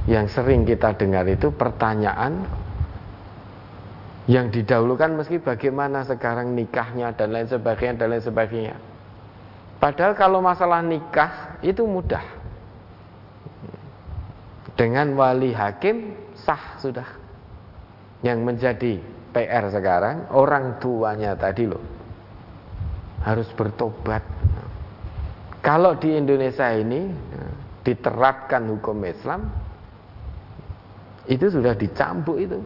yang sering kita dengar itu pertanyaan yang didahulukan, meski bagaimana sekarang nikahnya dan lain sebagainya dan lain sebagainya. Padahal kalau masalah nikah itu mudah. Dengan wali hakim sah sudah. Yang menjadi PR sekarang orang tuanya tadi loh. Harus bertobat. Kalau di Indonesia ini diterapkan hukum Islam, itu sudah dicambuk itu.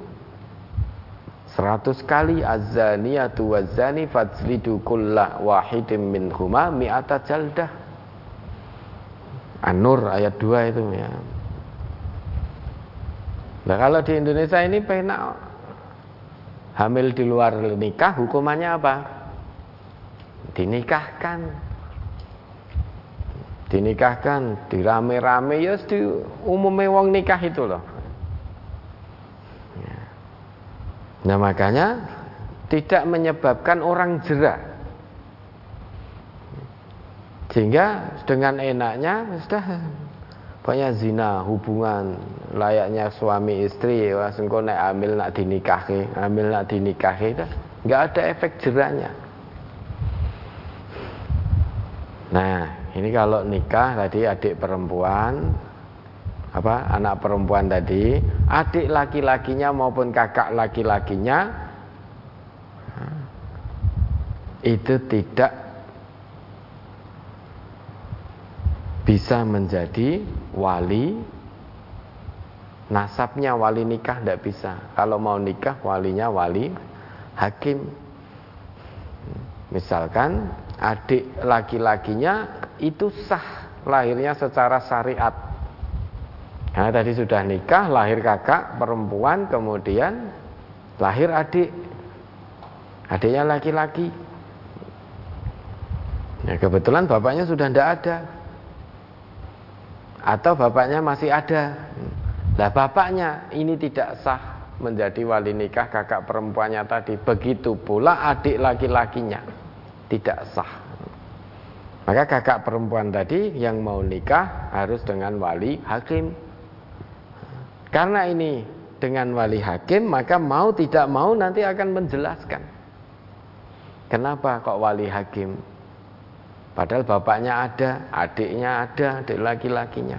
100 kali az-zaniyatu waz-zani fajlidu kulla wahidim minhuma mi'ata jaldah. An-Nur ayat 2 itu ya. Nah, kalau di Indonesia ini pena hamil di luar nikah hukumannya apa? Dinikahkan. Dinikahkan, dirame-rame ya di umume wong nikah itu loh. Nah, makanya tidak menyebabkan orang jera. Sehingga dengan enaknya sudah banyak zina, hubungan layaknya suami istri, wah sengko nek amil nak dinikahi, amil nak dinikahi dah. nggak ada efek jeranya. Nah, ini kalau nikah tadi adik perempuan, anak perempuan tadi, adik laki-lakinya maupun kakak laki-lakinya itu tidak bisa menjadi wali nasabnya, wali nikah tidak bisa. Kalau mau nikah walinya wali hakim. Misalkan adik laki-lakinya itu sah lahirnya secara syariat. Nah, tadi sudah nikah, lahir kakak perempuan, kemudian lahir adik, adiknya laki-laki. Nah, kebetulan bapaknya sudah tidak ada, atau bapaknya masih ada. Nah, bapaknya ini tidak sah menjadi wali nikah kakak perempuannya tadi. Begitu pula adik laki-lakinya tidak sah. Maka kakak perempuan tadi yang mau nikah harus dengan wali hakim. Karena ini dengan wali hakim, maka mau tidak mau nanti akan menjelaskan kenapa kok wali hakim, padahal bapaknya ada, adiknya ada, adik laki-lakinya.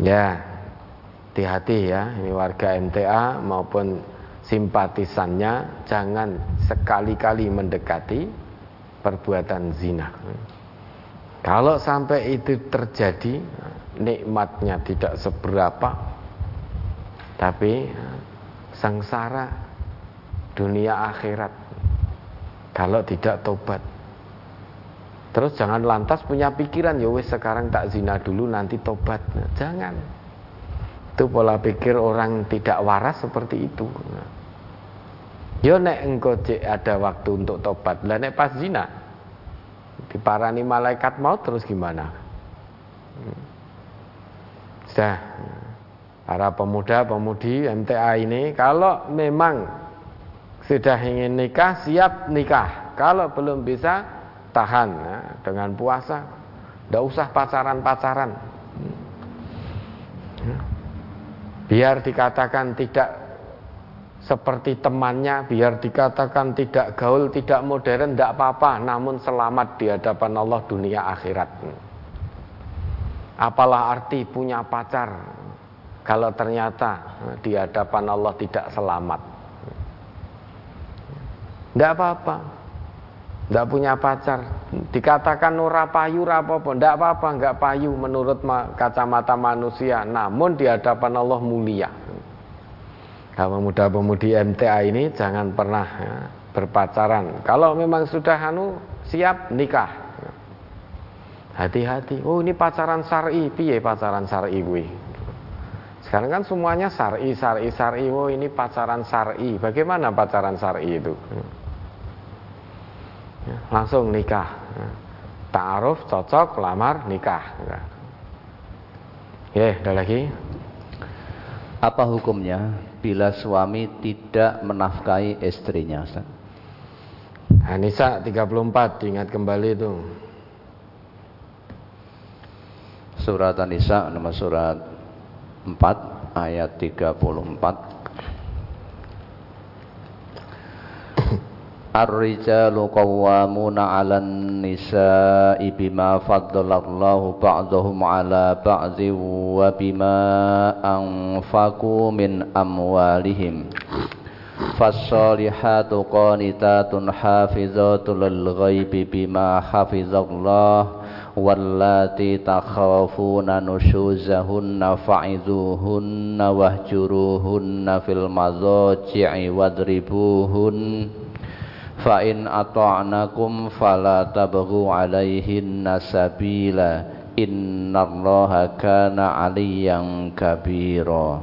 Ya, hati-hati ya, ini warga MTA maupun simpatisannya, jangan sekali-kali mendekati perbuatan zina. Kalau sampai itu terjadi, nikmatnya tidak seberapa, tapi sengsara dunia akhirat kalau tidak tobat. Terus jangan lantas punya pikiran, ya wis sekarang tak zina dulu nanti tobat. Nah, jangan. Itu pola pikir orang tidak waras seperti itu. Nah, yo nek engko cek ada waktu untuk tobat, lah nek pas zina diparani malaikat maut terus gimana? Sudah, para pemuda-pemudi MTA ini kalau memang sudah ingin nikah, siap nikah. Kalau belum bisa, tahan dengan puasa. Tidak usah pacaran-pacaran. Biar dikatakan tidak seperti temannya, biar dikatakan tidak gaul, tidak modern, tidak apa-apa. Namun selamat di hadapan Allah dunia akhirat. Apalah arti punya pacar kalau ternyata di hadapan Allah tidak selamat. Tidak apa-apa, tidak punya pacar. Dikatakan ora payu apa-apa, tidak apa-apa, enggak payu menurut kacamata manusia. Namun di hadapan Allah mulia. Kalau pemuda-pemudi MTA ini jangan pernah berpacaran. Kalau memang sudah siap nikah, hati-hati. Oh, ini pacaran syar'i, piye pacaran syar'i kuwi? Sekarang kan semuanya syar'i, syar'i, syar'i. Oh, ini pacaran syar'i. Bagaimana pacaran syar'i itu? Langsung nikah. Ta'aruf, cocok, lamar, nikah. Ya, ada lagi. Apa hukumnya bila suami tidak menafkahi istrinya, Ustaz? An-Nisa 34, diingat kembali itu. Surat An-Nisa nomor surat 4 ayat 34. Ar-rijalu qawwamuna 'alan nisa'i bima faddalallahu ba'dahum 'ala ba'dhin wa bima anfaqu min amwalihim. Fas-solihatu qanitatun hafizatun lil ghaibi bima hafizallahu wallati takhafuna nusyuzahunna fa'izuhunna wahjuruhunna fil mazaji'i wadribuhun fa in ata'nakum fala tabghu 'alaihinna sabila innallaha kana 'aliyyan kabira.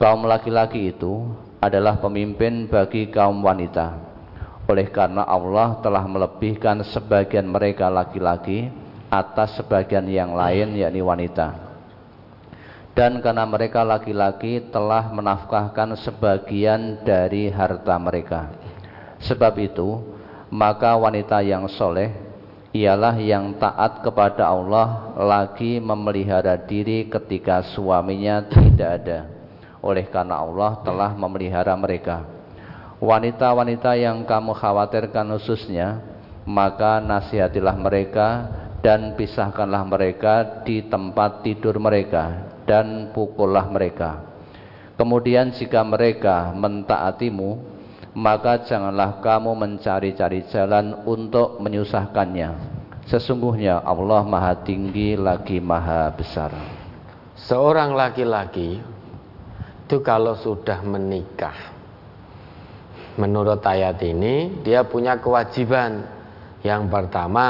Kaum laki-laki itu adalah pemimpin bagi kaum wanita. Oleh karena Allah telah melebihkan sebagian mereka laki-laki atas sebagian yang lain, yakni wanita. Dan karena mereka laki-laki telah menafkahkan sebagian dari harta mereka. Sebab itu, maka wanita yang soleh ialah yang taat kepada Allah lagi memelihara diri ketika suaminya tidak ada. oleh karena Allah telah memelihara mereka. Wanita-wanita yang kamu khawatirkan khususnya, maka nasihatilah mereka dan pisahkanlah mereka di tempat tidur mereka dan pukullah mereka. Kemudian jika mereka mentaatimu, maka janganlah kamu mencari-cari jalan untuk menyusahkannya. Sesungguhnya Allah Maha Tinggi lagi Maha Besar. Seorang laki-laki itu kalau sudah menikah, menurut ayat ini dia punya kewajiban. Yang pertama,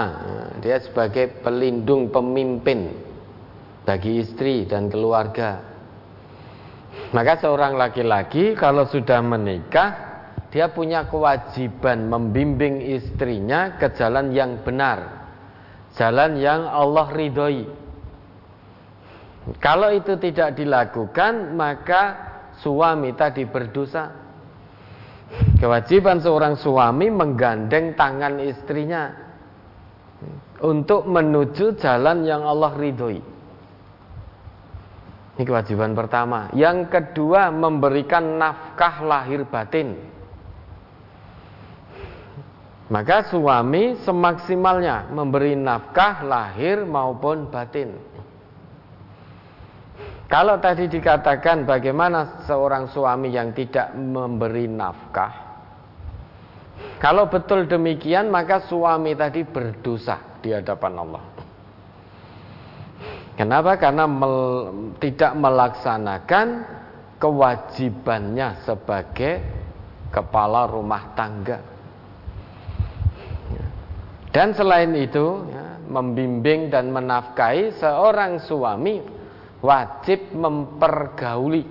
dia sebagai pelindung pemimpin bagi istri dan keluarga. Maka seorang laki-laki kalau sudah menikah, dia punya kewajiban membimbing istrinya ke jalan yang benar, jalan yang Allah ridhoi. Kalau itu tidak dilakukan, maka suami tadi berdosa. Kewajiban seorang suami menggandeng tangan istrinya untuk menuju jalan yang Allah ridhoi. Ini kewajiban pertama. Yang kedua, memberikan nafkah lahir batin. Maka suami semaksimalnya memberi nafkah lahir maupun batin. Kalau tadi dikatakan bagaimana seorang suami yang tidak memberi nafkah, kalau betul demikian maka suami tadi berdosa di hadapan Allah. Kenapa? Karena tidak melaksanakan kewajibannya sebagai kepala rumah tangga. Dan selain itu, membimbing dan menafkahi, seorang suami wajib mempergauli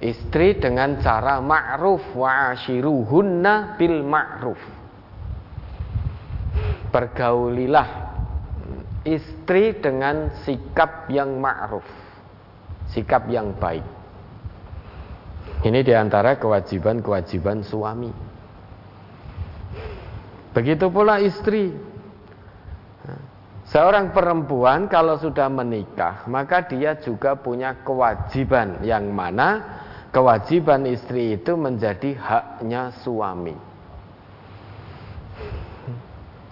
istri dengan cara ma'ruf, wa ashiruhunna bil ma'ruf. Pergaulilah istri dengan sikap yang ma'ruf, sikap yang baik. Ini diantara kewajiban-kewajiban suami. Begitu pula istri. Seorang perempuan kalau sudah menikah, maka dia juga punya kewajiban, yang mana kewajiban istri itu menjadi haknya suami.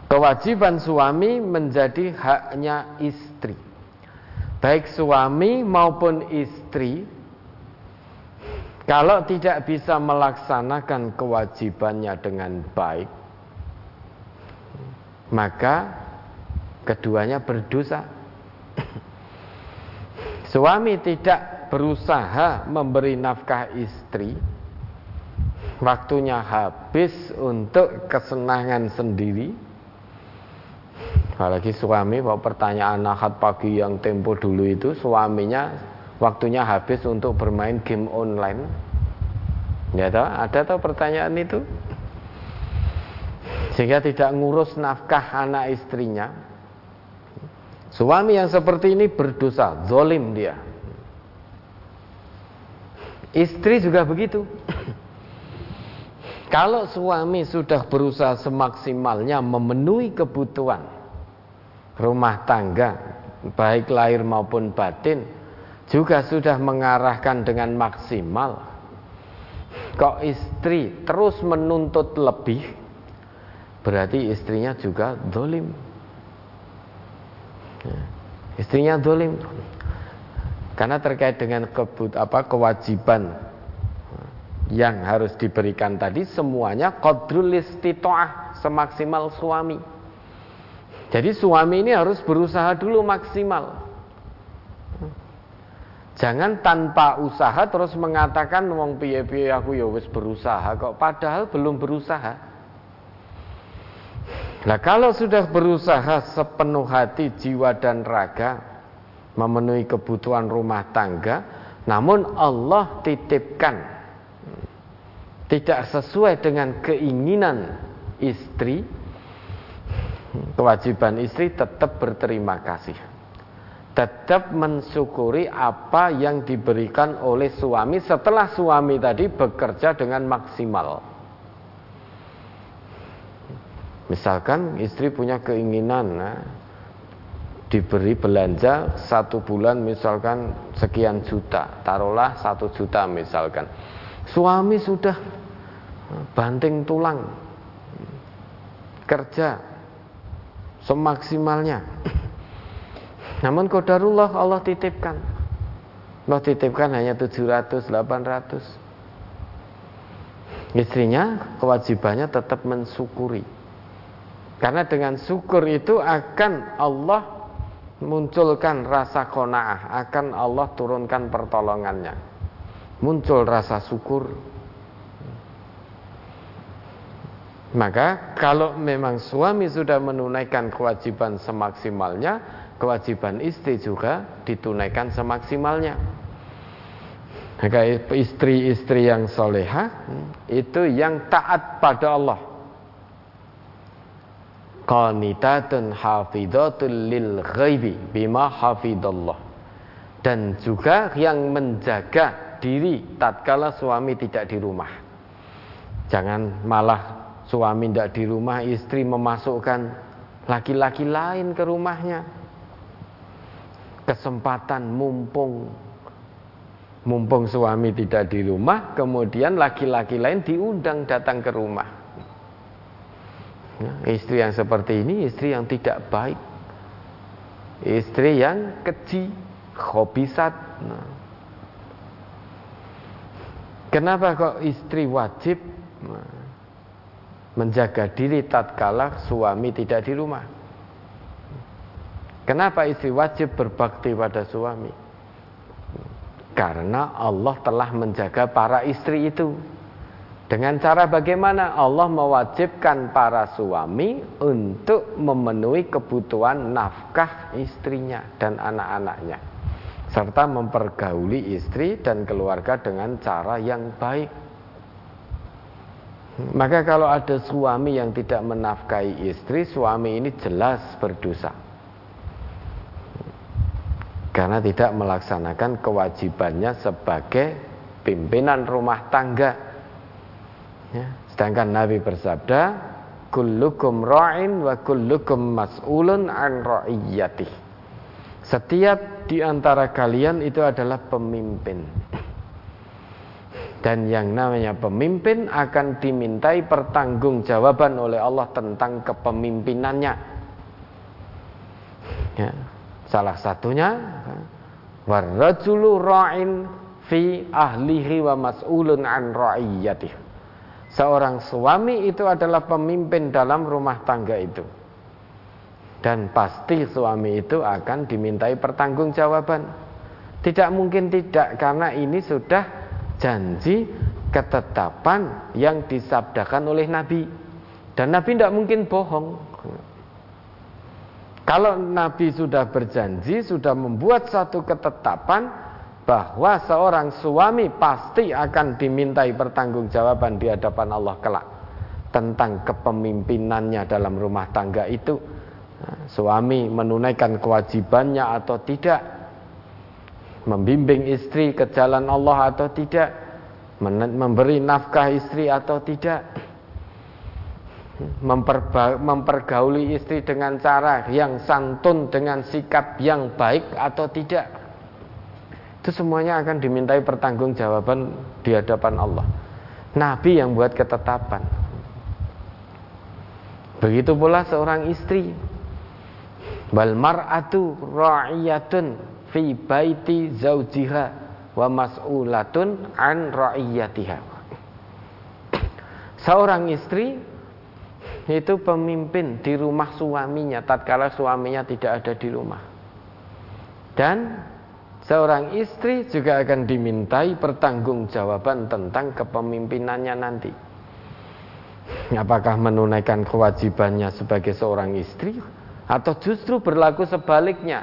Kewajiban suami menjadi haknya istri. Baik suami maupun istri, kalau tidak bisa melaksanakan kewajibannya dengan baik, maka keduanya berdosa. Suami tidak berusaha memberi nafkah istri, waktunya habis untuk kesenangan sendiri. Apalagi suami, bahwa pertanyaan ahad pagi yang tempo dulu itu, suaminya waktunya habis untuk bermain game online. Ya toh, ada toh pertanyaan itu. Sehingga tidak ngurus nafkah anak istrinya. Suami yang seperti ini berdosa, zalim dia. Istri juga begitu. Kalau suami sudah berusaha semaksimalnya memenuhi kebutuhan rumah tangga, baik lahir maupun batin, juga sudah mengarahkan dengan maksimal, kok istri terus menuntut lebih, berarti istrinya juga zalim. Istrinya zalim karena terkait dengan kewajiban yang harus diberikan tadi, semuanya qadrul istita'ah, semaksimal suami. Jadi suami ini harus berusaha dulu maksimal. Jangan tanpa usaha terus mengatakan wong piye-piye aku ya wis berusaha kok, padahal belum berusaha. Nah, kalau sudah berusaha sepenuh hati, jiwa dan raga memenuhi kebutuhan rumah tangga, namun Allah titipkan tidak sesuai dengan keinginan istri, kewajiban istri tetap berterima kasih, tetap mensyukuri apa yang diberikan oleh suami setelah suami tadi bekerja dengan maksimal. Misalkan istri punya keinginan diberi belanja satu bulan misalkan sekian juta, taruhlah 1 juta misalkan. Suami sudah banting tulang kerja semaksimalnya, namun qadarullah Allah titipkan. Allah titipkan hanya 700, 800. Istrinya kewajibannya tetap mensyukuri. Karena dengan syukur itu akan Allah munculkan rasa qanaah, akan Allah turunkan pertolongannya. Muncul rasa syukur. Maka kalau memang suami sudah menunaikan kewajiban semaksimalnya, kewajiban istri juga ditunaikan semaksimalnya. Maka istri-istri yang solehah itu yang taat pada Allah. Qanitatun hafidatul lil ghaibi bima hafidallah. Dan juga yang menjaga diri tatkala suami tidak di rumah. Jangan malah suami tidak di rumah, istri memasukkan laki-laki lain ke rumahnya. Kesempatan mumpung suami tidak di rumah, kemudian laki-laki lain diundang datang ke rumah. Nah, istri yang seperti ini, istri yang tidak baik, istri yang keji, khobisat. Nah, kenapa kok istri wajib menjaga diri tatkala suami tidak di rumah? Kenapa istri wajib berbakti pada suami? Karena Allah telah menjaga para istri itu. Dengan cara bagaimana? Allah mewajibkan para suami untuk memenuhi kebutuhan nafkah istrinya dan anak-anaknya, serta mempergauli istri dan keluarga dengan cara yang baik. Maka kalau ada suami yang tidak menafkahi istri, suami ini jelas berdosa. Karena tidak melaksanakan kewajibannya sebagai pimpinan rumah tangga. Sedangkan Nabi bersabda, kullukum ra'in wa kullukum mas'ulun an ra'iyyatih. Setiap di antara kalian itu adalah pemimpin. Dan yang namanya pemimpin akan dimintai pertanggungjawaban oleh Allah tentang kepemimpinannya. Ya, salah satunya warrajulu ra'in fi ahlihi wa mas'ulun an ra'iyyatih. Seorang suami itu adalah pemimpin dalam rumah tangga itu. Dan pasti suami itu akan dimintai pertanggungjawaban. Tidak mungkin tidak, karena ini sudah janji ketetapan yang disabdakan oleh Nabi. Dan Nabi tidak mungkin bohong. Kalau Nabi sudah berjanji, sudah membuat satu ketetapan bahwa seorang suami pasti akan dimintai pertanggungjawaban di hadapan Allah kelak tentang kepemimpinannya dalam rumah tangga itu. Suami menunaikan kewajibannya atau tidak, membimbing istri ke jalan Allah atau tidak, memberi nafkah istri atau tidak, mempergauli istri dengan cara yang santun, dengan sikap yang baik atau tidak. Itu semuanya akan dimintai pertanggungjawaban di hadapan Allah. Nabi yang buat ketetapan. Begitu pula seorang istri. Wal mar'atu ra'iyatun fi baiti zaujiha wa mas'ulatun an ra'iyyatiha. Seorang istri itu pemimpin di rumah suaminya tatkala suaminya tidak ada di rumah. Dan seorang istri juga akan dimintai pertanggungjawaban tentang kepemimpinannya nanti. Apakah menunaikan kewajibannya sebagai seorang istri atau justru berlaku sebaliknya?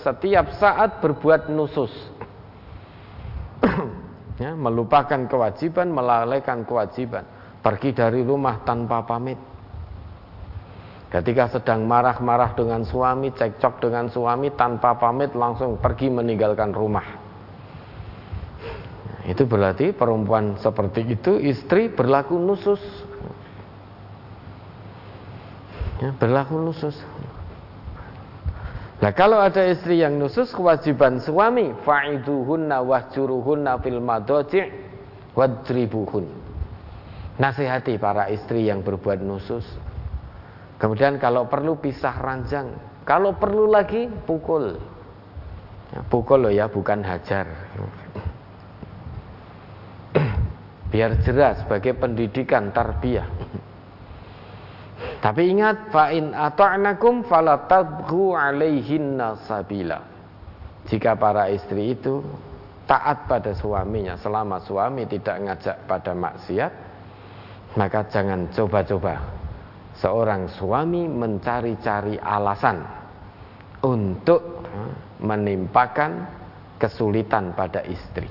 Setiap saat berbuat nusus, ya, melupakan kewajiban, melalaikan kewajiban, pergi dari rumah tanpa pamit. Ketika sedang marah-marah dengan suami, cekcok dengan suami, tanpa pamit langsung pergi meninggalkan rumah. Itu berarti perempuan seperti itu, istri berlaku nusus, ya, berlaku nusus. Nah, kalau ada istri yang nusus, kewajiban suami fa'iduhunna wahjuruhunna fil madaji' wadribuhun. Nasihati para istri yang berbuat nusus. Kemudian kalau perlu pisah ranjang, kalau perlu lagi pukul. Pukul loh ya, bukan hajar. Biar jelas sebagai pendidikan tarbiyah. Tapi ingat, fa in ata'nakum fala tabghu 'alaihinna sabila. Jika para istri itu taat pada suaminya selama suami tidak ngajak pada maksiat, maka jangan coba-coba seorang suami mencari-cari alasan untuk menimpakan kesulitan pada istri.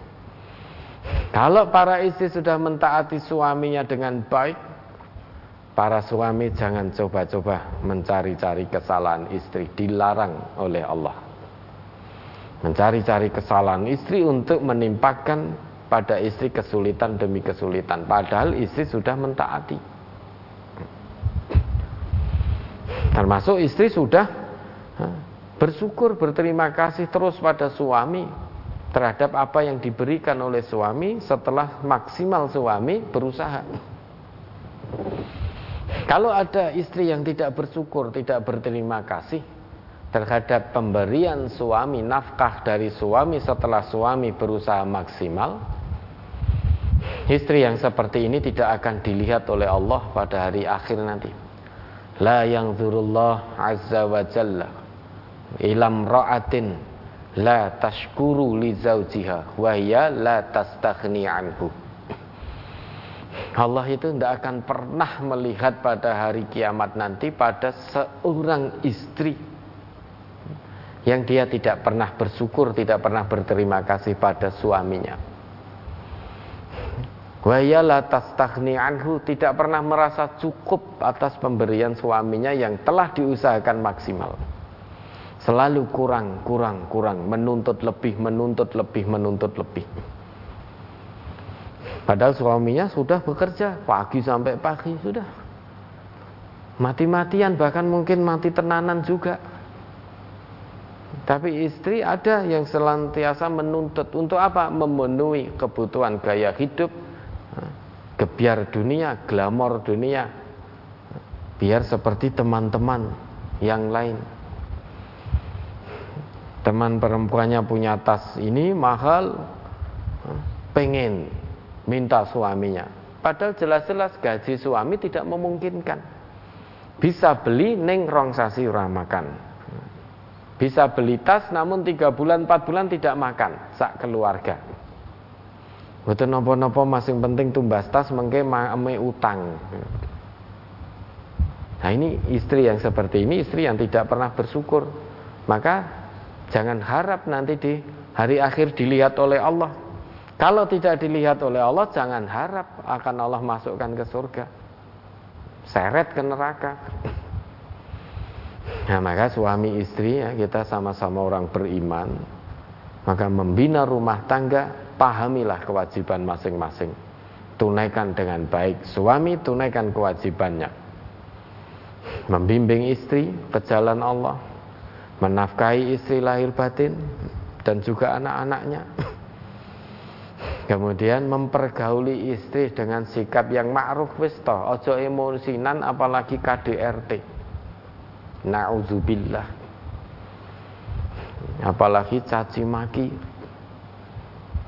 Kalau para istri sudah mentaati suaminya dengan baik, para suami jangan coba-coba mencari-cari kesalahan istri, dilarang oleh Allah. Mencari-cari kesalahan istri untuk menimpakan pada istri kesulitan demi kesulitan, padahal istri sudah mentaati. Termasuk istri sudah bersyukur, berterima kasih terus pada suami terhadap apa yang diberikan oleh suami setelah maksimal suami berusaha. Kalau ada istri yang tidak bersyukur, tidak berterima kasih terhadap pemberian suami, nafkah dari suami setelah suami berusaha maksimal, istri yang seperti ini tidak akan dilihat oleh Allah pada hari akhir nanti. La yanzurullah azza wa jalla ilam ra'atin la tashkuru li zawjiha wa hiya la tastaghni anhu. Allah itu tidak akan pernah melihat pada hari kiamat nanti pada seorang istri yang dia tidak pernah bersyukur, tidak pernah berterima kasih pada suaminya. Wa ya la tastaghni anhu, tidak pernah merasa cukup atas pemberian suaminya yang telah diusahakan maksimal. Selalu kurang, kurang, kurang, menuntut lebih, menuntut lebih, menuntut lebih. Padahal suaminya sudah bekerja pagi sampai pagi, sudah mati-matian, bahkan mungkin mati tenanan juga. Tapi istri ada yang selantiasa menuntut untuk apa? Memenuhi kebutuhan gaya hidup, gebyar dunia, glamor dunia, biar seperti teman-teman yang lain. Teman perempuannya punya tas ini mahal, pengen minta suaminya, padahal jelas-jelas gaji suami tidak memungkinkan. Bisa beli neng rong sasi ora makan, bisa beli tas namun 3 bulan 4 bulan tidak makan sak keluarga. Mboten napa-napa, masing penting tumbas tas mengke ame utang. Nah, ini istri yang seperti ini, istri yang tidak pernah bersyukur. Maka jangan harap nanti di hari akhir dilihat oleh Allah. Kalau tidak dilihat oleh Allah, jangan harap akan Allah masukkan ke surga, seret ke neraka. Nah, maka suami istri ya, kita sama-sama orang beriman. Maka membina rumah tangga, pahamilah kewajiban masing-masing, tunaikan dengan baik. Suami tunaikan kewajibannya, membimbing istri ke jalan Allah, menafkahi istri lahir batin dan juga anak-anaknya. Kemudian mempergauli istri dengan sikap yang ma'ruf wis to, ojo emosinan apalagi KDRT. Nauzubillah. Apalagi caci maki.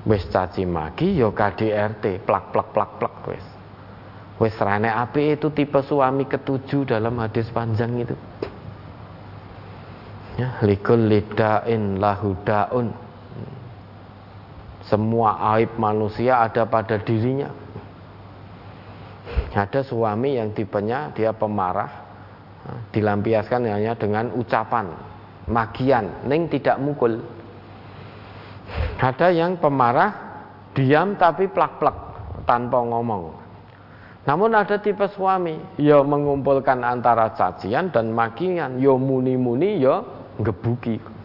Wis caci maki yo KDRT, plak plak plak plak wis. Wis rane api, itu tipe suami ketujuh dalam hadis panjang itu. Ya, likul lidain lahudaun. Semua aib manusia ada pada dirinya. Ada suami yang tipenya dia pemarah, dilampiaskan hanya dengan ucapan, makian, ning tidak mukul. Ada yang pemarah, diam tapi plak-plak tanpa ngomong. Namun ada tipe suami, ya mengumpulkan antara cacian dan makian, ya muni-muni, ya ngebuki.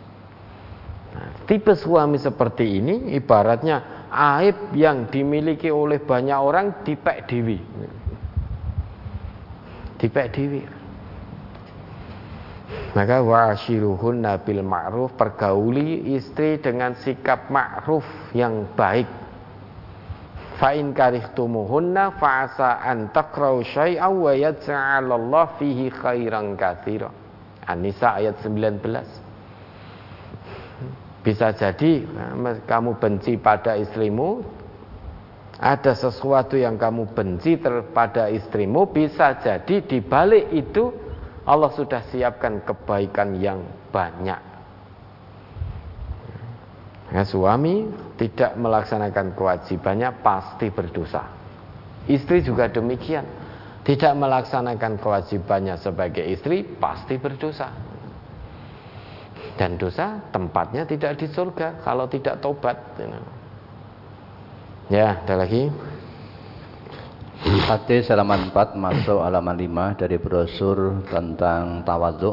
Tipe suami seperti ini ibaratnya aib yang dimiliki oleh banyak orang dipek dewi. Dipek dewi. Maka wa'ashiruhunna bil ma'ruf, pergauli istri dengan sikap ma'ruf yang baik. Fa in karihtumuhunna fa'asa an takrahu syai'aw wa yaj'alallahu fihi khairan katsira. An-Nisa ayat 19. Bisa jadi kamu benci pada istrimu, ada sesuatu yang kamu benci pada istrimu, bisa jadi di balik itu Allah sudah siapkan kebaikan yang banyak. Nah, suami tidak melaksanakan kewajibannya pasti berdosa. Istri juga demikian, tidak melaksanakan kewajibannya sebagai istri pasti berdosa. Dan dosa tempatnya tidak di surga kalau tidak tobat. Ya, ada lagi. Hadis halaman 4 masuk halaman 5 dari brosur tentang tawadhu.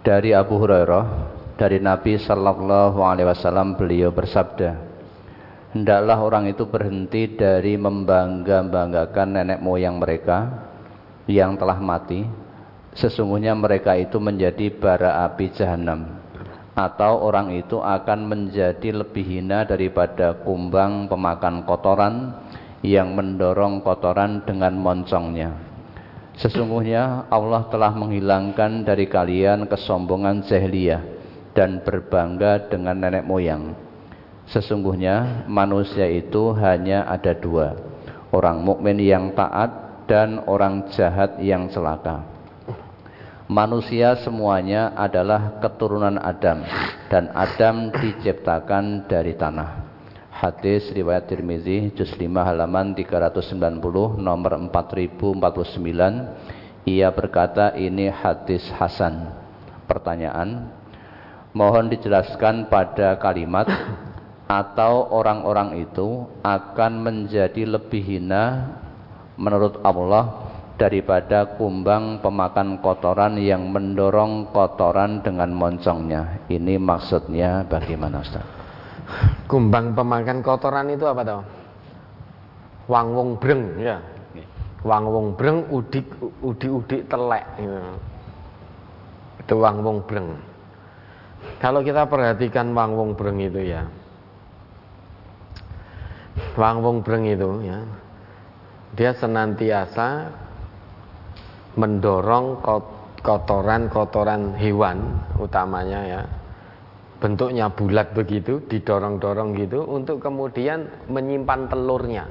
Dari Abu Hurairah, dari Nabi sallallahu alaihi wasallam, beliau bersabda, hendaklah orang itu berhenti dari membangga-banggakan nenek moyang mereka yang telah mati. Sesungguhnya mereka itu menjadi bara api jahanam, atau orang itu akan menjadi lebih hina daripada kumbang pemakan kotoran yang mendorong kotoran dengan moncongnya. Sesungguhnya Allah telah menghilangkan dari kalian kesombongan jahiliyah dan berbangga dengan nenek moyang. Sesungguhnya manusia itu hanya ada dua, orang mukmin yang taat dan orang jahat yang celaka. Manusia semuanya adalah keturunan Adam, dan Adam diciptakan dari tanah. Hadis riwayat Tirmidzi, juz 5 halaman 390, nomor 4049. Ia berkata, ini hadis hasan. Pertanyaan, mohon dijelaskan pada kalimat atau orang-orang itu akan menjadi lebih hina menurut Allah daripada kumbang pemakan kotoran yang mendorong kotoran dengan moncongnya. Ini maksudnya bagaimana, Ustaz? Kumbang pemakan kotoran itu apa tau? Wangwong breng, ya. Wangwong breng, udik telek. Ya. Itu wangwong breng. Kalau kita perhatikan wangwong breng itu ya, wangwong breng itu ya, dia senantiasa mendorong kotoran hewan utamanya ya. Bentuknya bulat begitu, didorong-dorong gitu, untuk kemudian menyimpan telurnya.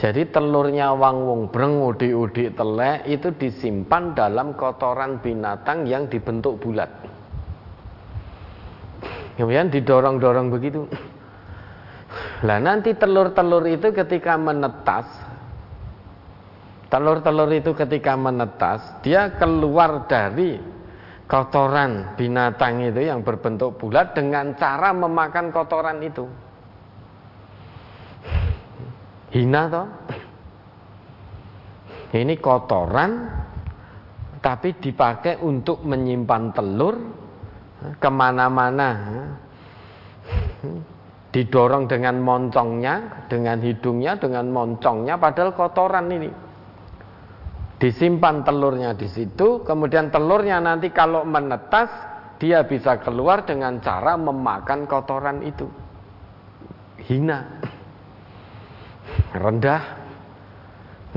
Jadi telurnya wangwong breng, udik-udik telek itu disimpan dalam kotoran binatang yang dibentuk bulat. Kemudian didorong-dorong begitu. Nah, nanti telur-telur itu ketika menetas, dia keluar dari kotoran binatang itu yang berbentuk bulat dengan cara memakan kotoran itu. Hina toh? Ini kotoran tapi dipakai untuk menyimpan telur, kemana-mana didorong dengan moncongnya, dengan hidungnya, dengan moncongnya, padahal kotoran ini. Disimpan telurnya di situ, kemudian telurnya nanti kalau menetas, dia bisa keluar dengan cara memakan kotoran itu. Hina, rendah.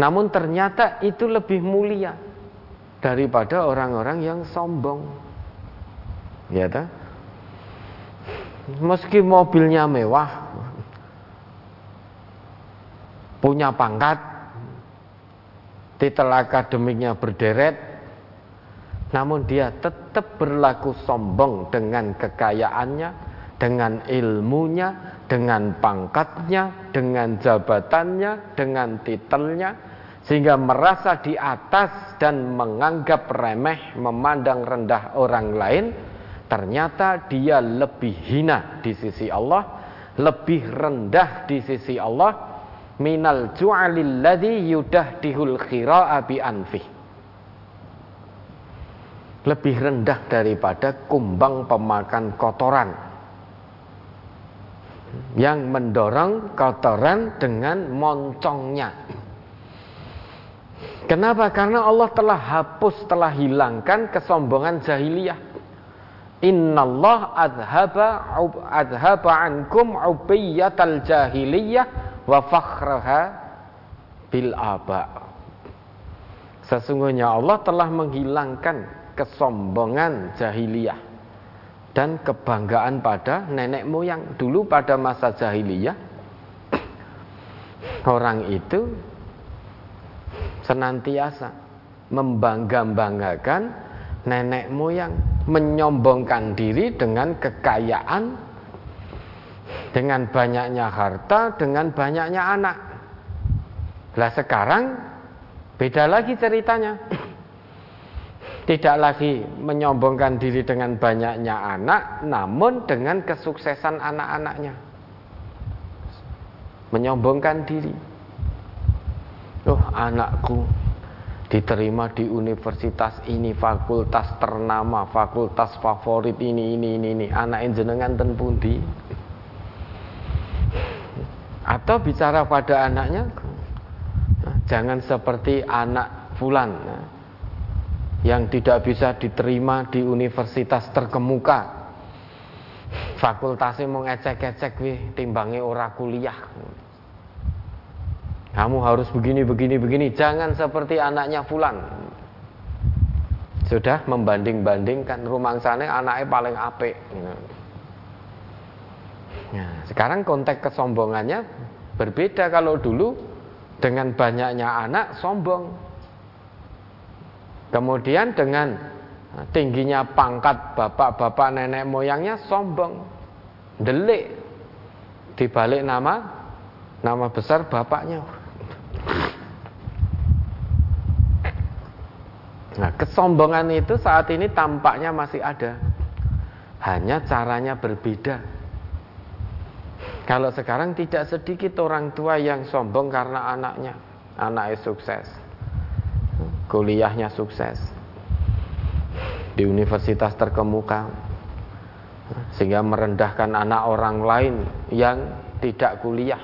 Namun ternyata itu lebih mulia daripada orang-orang yang sombong. Ya ta? Meski mobilnya mewah, punya pangkat, titel akademiknya berderet, namun dia tetap berlaku sombong dengan kekayaannya, dengan ilmunya, dengan pangkatnya, dengan jabatannya, dengan titelnya, sehingga merasa di atas dan menganggap remeh, memandang rendah orang lain. Ternyata dia lebih hina di sisi Allah, lebih rendah di sisi Allah. Minal ju'alil ladzi yudahdihul khira'a bi anfih. Lebih rendah daripada kumbang pemakan kotoran yang mendorong kotoran dengan moncongnya. Kenapa? Karena Allah telah hapus, telah hilangkan kesombongan jahiliyah. Innallah adhaba ankum ubiyatal jahiliyah wa fakhraha bil aba. Sesungguhnya Allah telah menghilangkan kesombongan jahiliyah dan kebanggaan pada nenek moyang. Dulu pada masa jahiliyah orang itu senantiasa membangga-banggakan nenek moyang, menyombongkan diri dengan kekayaan, dengan banyaknya harta, dengan banyaknya anak. Lah sekarang beda lagi ceritanya. Tidak lagi menyombongkan diri dengan banyaknya anak, namun dengan kesuksesan anak-anaknya. Menyombongkan diri. Oh, anakku diterima di universitas ini, fakultas ternama, fakultas favorit ini. Anak jenengan ten pundi? Atau bicara pada anaknya, jangan seperti anak fulan yang tidak bisa diterima di universitas terkemuka. Fakultasnya mau ngecek-ngecek timbangi ora kuliah. Kamu harus begini. Jangan seperti anaknya fulan. Sudah membanding-bandingkan, rumangsane anaknya paling apik. Nah, sekarang konteks kesombongannya berbeda. Kalau dulu dengan banyaknya anak sombong. Kemudian dengan tingginya pangkat bapak-bapak nenek moyangnya sombong. Delik dibalik nama besar bapaknya. Nah, kesombongan itu saat ini tampaknya masih ada, hanya caranya berbeda. Kalau sekarang tidak sedikit orang tua yang sombong karena anaknya sukses, kuliahnya sukses di universitas terkemuka, sehingga merendahkan anak orang lain yang tidak kuliah,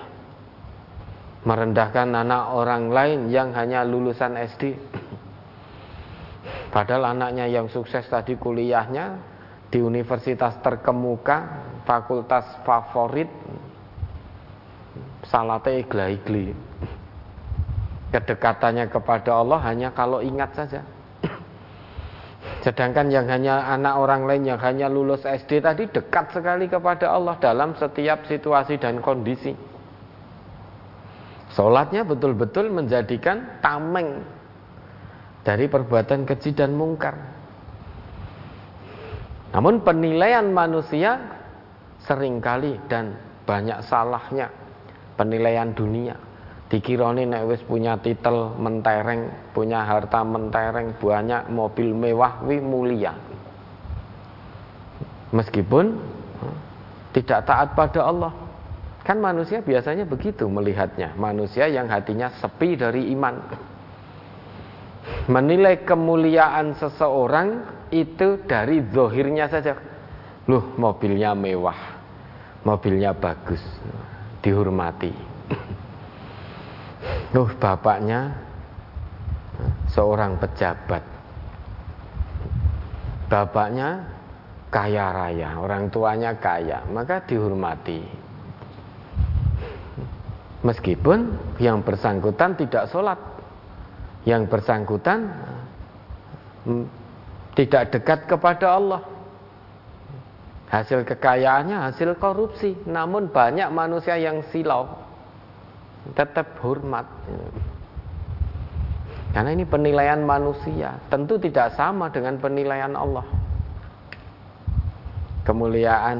merendahkan anak orang lain yang hanya lulusan SD. Padahal anaknya yang sukses tadi kuliahnya di universitas terkemuka, fakultas favorit, salate igla-igli. Kedekatannya kepada Allah hanya kalau ingat saja. Sedangkan yang hanya anak orang lain yang hanya lulus SD tadi dekat sekali kepada Allah dalam setiap situasi dan kondisi. Sholatnya betul-betul menjadikan tameng dari perbuatan keji dan mungkar. Namun penilaian manusia seringkali dan banyak salahnya. Penilaian dunia. Dikironi nek wis punya titel mentereng, punya harta mentereng, banyak mobil mewah wi mulia. Meskipun tidak taat pada Allah. Kan manusia biasanya begitu melihatnya. Manusia yang hatinya sepi dari iman. Menilai kemuliaan seseorang itu dari zahirnya saja. Loh, mobilnya mewah, mobilnya bagus, dihormati. Loh, bapaknya seorang pejabat, bapaknya kaya raya, orang tuanya kaya, maka dihormati. Meskipun yang bersangkutan tidak sholat, yang bersangkutan tidak dekat kepada Allah. Hasil kekayaannya hasil korupsi. Namun banyak manusia yang silau, tetap hormat. Karena ini penilaian manusia, tentu tidak sama dengan penilaian Allah. Kemuliaan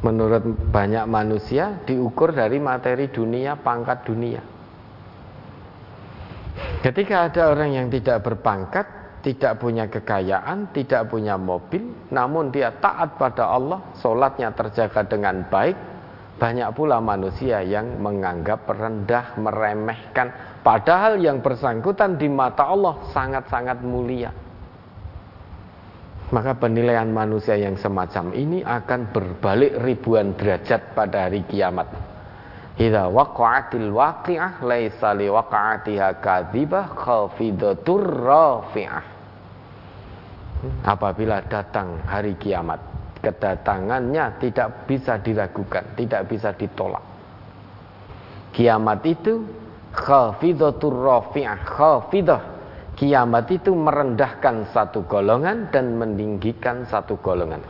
menurut banyak manusia diukur dari materi dunia, pangkat dunia. Ketika ada orang yang tidak berpangkat, tidak punya kekayaan, tidak punya mobil, namun dia taat pada Allah, sholatnya terjaga dengan baik, banyak pula manusia yang menganggap rendah, meremehkan. Padahal yang bersangkutan di mata Allah sangat-sangat mulia. Maka penilaian manusia yang semacam ini akan berbalik ribuan derajat pada hari kiamat. Idza waqa'atil waqi'ah laisa li waqa'atiha kadzibah khafidatur rafi'ah. Apabila datang hari kiamat, kedatangannya tidak bisa diragukan, tidak bisa ditolak. Kiamat itu khafidatur rafi'ah, khafidah. Kiamat itu merendahkan satu golongan dan meninggikan satu golongan.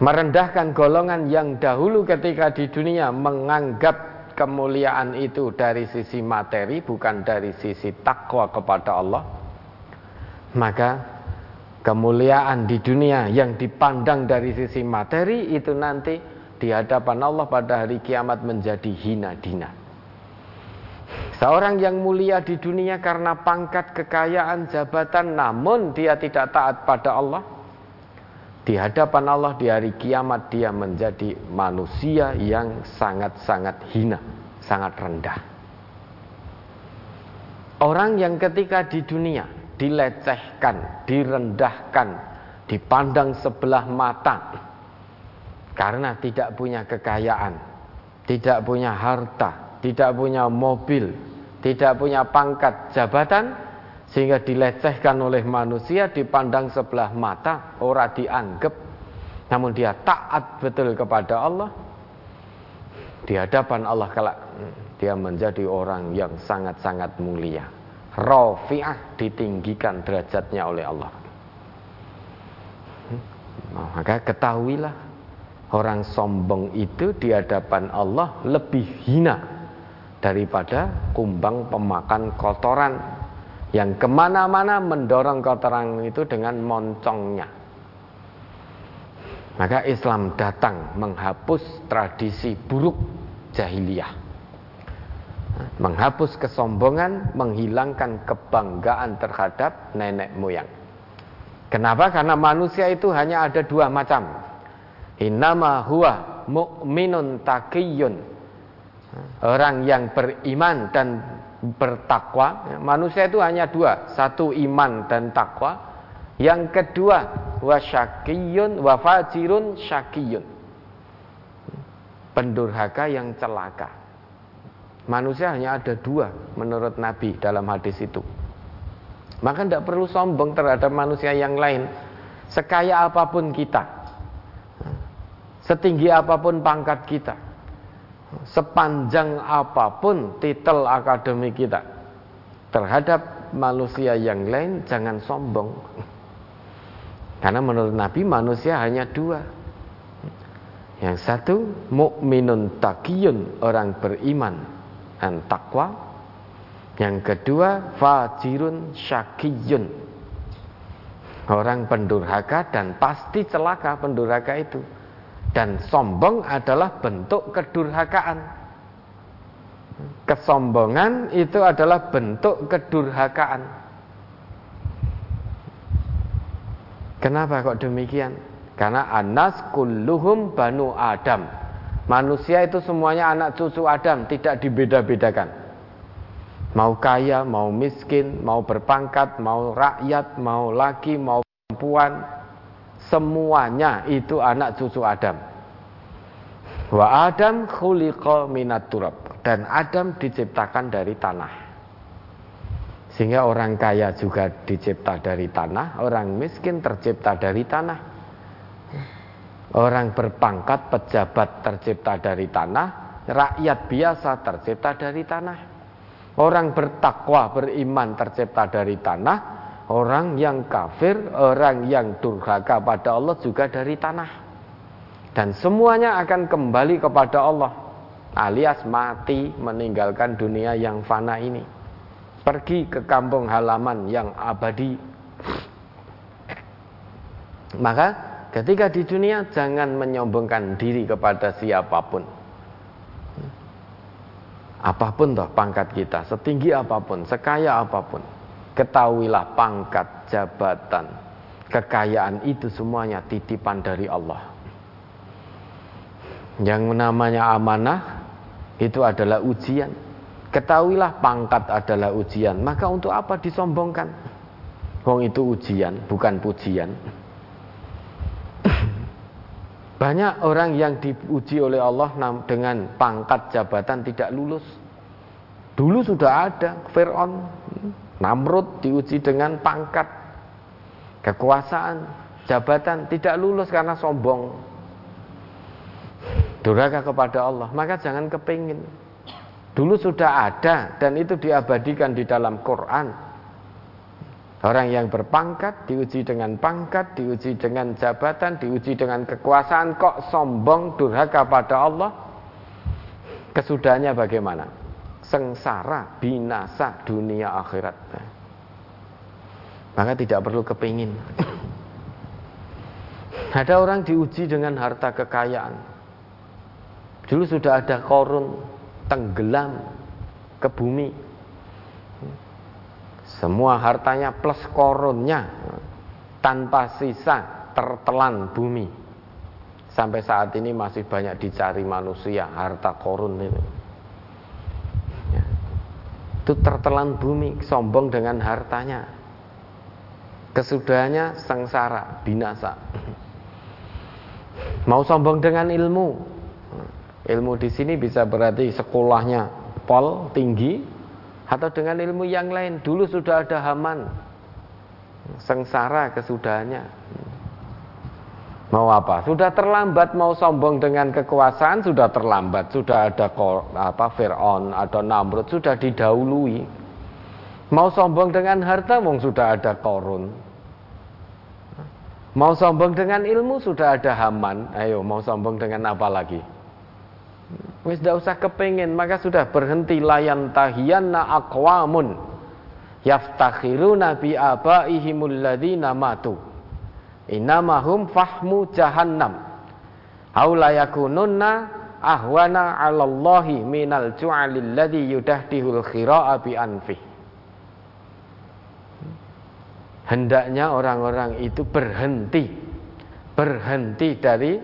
Merendahkan golongan yang dahulu ketika di dunia menganggap kemuliaan itu dari sisi materi, bukan dari sisi takwa kepada Allah. Maka kemuliaan di dunia yang dipandang dari sisi materi itu nanti di hadapan Allah pada hari kiamat menjadi hina dina. Seorang yang mulia di dunia karena pangkat, kekayaan, jabatan, namun dia tidak taat pada Allah, di hadapan Allah di hari kiamat dia menjadi manusia yang sangat-sangat hina, sangat rendah. Orang yang ketika di dunia dilecehkan, direndahkan, dipandang sebelah mata karena tidak punya kekayaan, tidak punya harta, tidak punya mobil, tidak punya pangkat jabatan, sehingga dilecehkan oleh manusia, dipandang sebelah mata, ora dianggap. Namun dia taat betul kepada Allah. Di hadapan Allah kelak dia menjadi orang yang sangat-sangat mulia. Rafi'ah, ditinggikan derajatnya oleh Allah. Maka ketahuilah, orang sombong itu di hadapan Allah lebih hina daripada kumbang pemakan kotoran yang kemana-mana mendorong kotoran itu dengan moncongnya. Maka Islam datang menghapus tradisi buruk jahiliyah, menghapus kesombongan, menghilangkan kebanggaan terhadap nenek moyang. Kenapa? Karena manusia itu hanya ada dua macam. Innama huwa mu'minun taqiyun, orang yang beriman dan bertakwa. Manusia itu hanya dua, satu iman dan takwa, yang kedua wasyakiyun wafajirun syakiyun, pendurhaka yang celaka. Manusia hanya ada dua menurut Nabi dalam hadis itu. Maka tidak perlu sombong terhadap manusia yang lain. Sekaya apapun kita, setinggi apapun pangkat kita, sepanjang apapun titel akademik kita, terhadap manusia yang lain jangan sombong. Karena menurut Nabi manusia hanya dua. Yang satu mukminun taqiyun, orang beriman dan takwa. Yang kedua fajirun syakiyun, orang pendurhaka dan pasti celaka pendurhaka itu. Dan sombong adalah bentuk kedurhakaan. Kesombongan itu adalah bentuk kedurhakaan. Kenapa kok demikian? Karena anas kulluhum banu Adam, manusia itu semuanya anak cucu Adam, tidak dibeda-bedakan. Mau kaya, mau miskin, mau berpangkat, mau rakyat, mau laki, mau perempuan, semuanya itu anak cucu Adam. Wa Adam khuliqa minat turab, dan Adam diciptakan dari tanah. Sehingga orang kaya juga dicipta dari tanah, orang miskin tercipta dari tanah, orang berpangkat pejabat tercipta dari tanah, rakyat biasa tercipta dari tanah, orang bertakwa beriman tercipta dari tanah, orang yang kafir, orang yang durhaka pada Allah juga dari tanah. Dan semuanya akan kembali kepada Allah, alias mati, meninggalkan dunia yang fana ini, pergi ke kampung halaman yang abadi. Maka ketika di dunia jangan menyombongkan diri kepada siapapun. Apapun toh pangkat kita, setinggi apapun, sekaya apapun, ketahuilah pangkat, jabatan, kekayaan itu semuanya titipan dari Allah. Yang namanya amanah itu adalah ujian. Ketahuilah pangkat adalah ujian. Maka untuk apa disombongkan? Wong itu ujian, bukan pujian. Banyak orang yang diuji oleh Allah dengan pangkat jabatan tidak lulus. Dulu sudah ada Fir'aun, Namrud diuji dengan pangkat kekuasaan, jabatan, tidak lulus karena sombong, durhaka kepada Allah. Maka jangan kepingin. Dulu sudah ada dan itu diabadikan di dalam Quran. Orang yang berpangkat diuji dengan pangkat, diuji dengan jabatan, diuji dengan kekuasaan, kok sombong, durhaka pada Allah. Kesudahannya bagaimana? Sengsara, binasa dunia akhirat. Maka tidak perlu kepingin. Ada orang diuji dengan harta kekayaan. Dulu sudah ada Qarun, tenggelam ke bumi. Semua hartanya plus Qarunnya tanpa sisa tertelan bumi. Sampai saat ini masih banyak dicari manusia harta Qarun itu. Itu tertelan bumi, sombong dengan hartanya. Kesudahannya sengsara, binasa. Mau sombong dengan ilmu. Ilmu di sini bisa berarti sekolahnya pol tinggi atau dengan ilmu yang lain. Dulu sudah ada Haman. Sengsara kesudahannya. Mau apa? Sudah terlambat. Mau sombong dengan kekuasaan sudah terlambat. Sudah ada Fir'aun atau Namrud, sudah didahului. Mau sombong dengan harta, wong sudah ada Qarun. Mau sombong dengan ilmu sudah ada Haman. Ayo mau sombong dengan apa lagi? Wis tidak usah kepingin. Maka sudah berhenti. Layan tahiyanna aqwamun yaftakhiruna bi abaihimul ladzina matu innamahum fahmu jahannam aulayakununna ahwana 'alallahi minal ju'alil ladzi yudahdihul khira'a bi anfi. Hendaknya orang-orang itu berhenti dari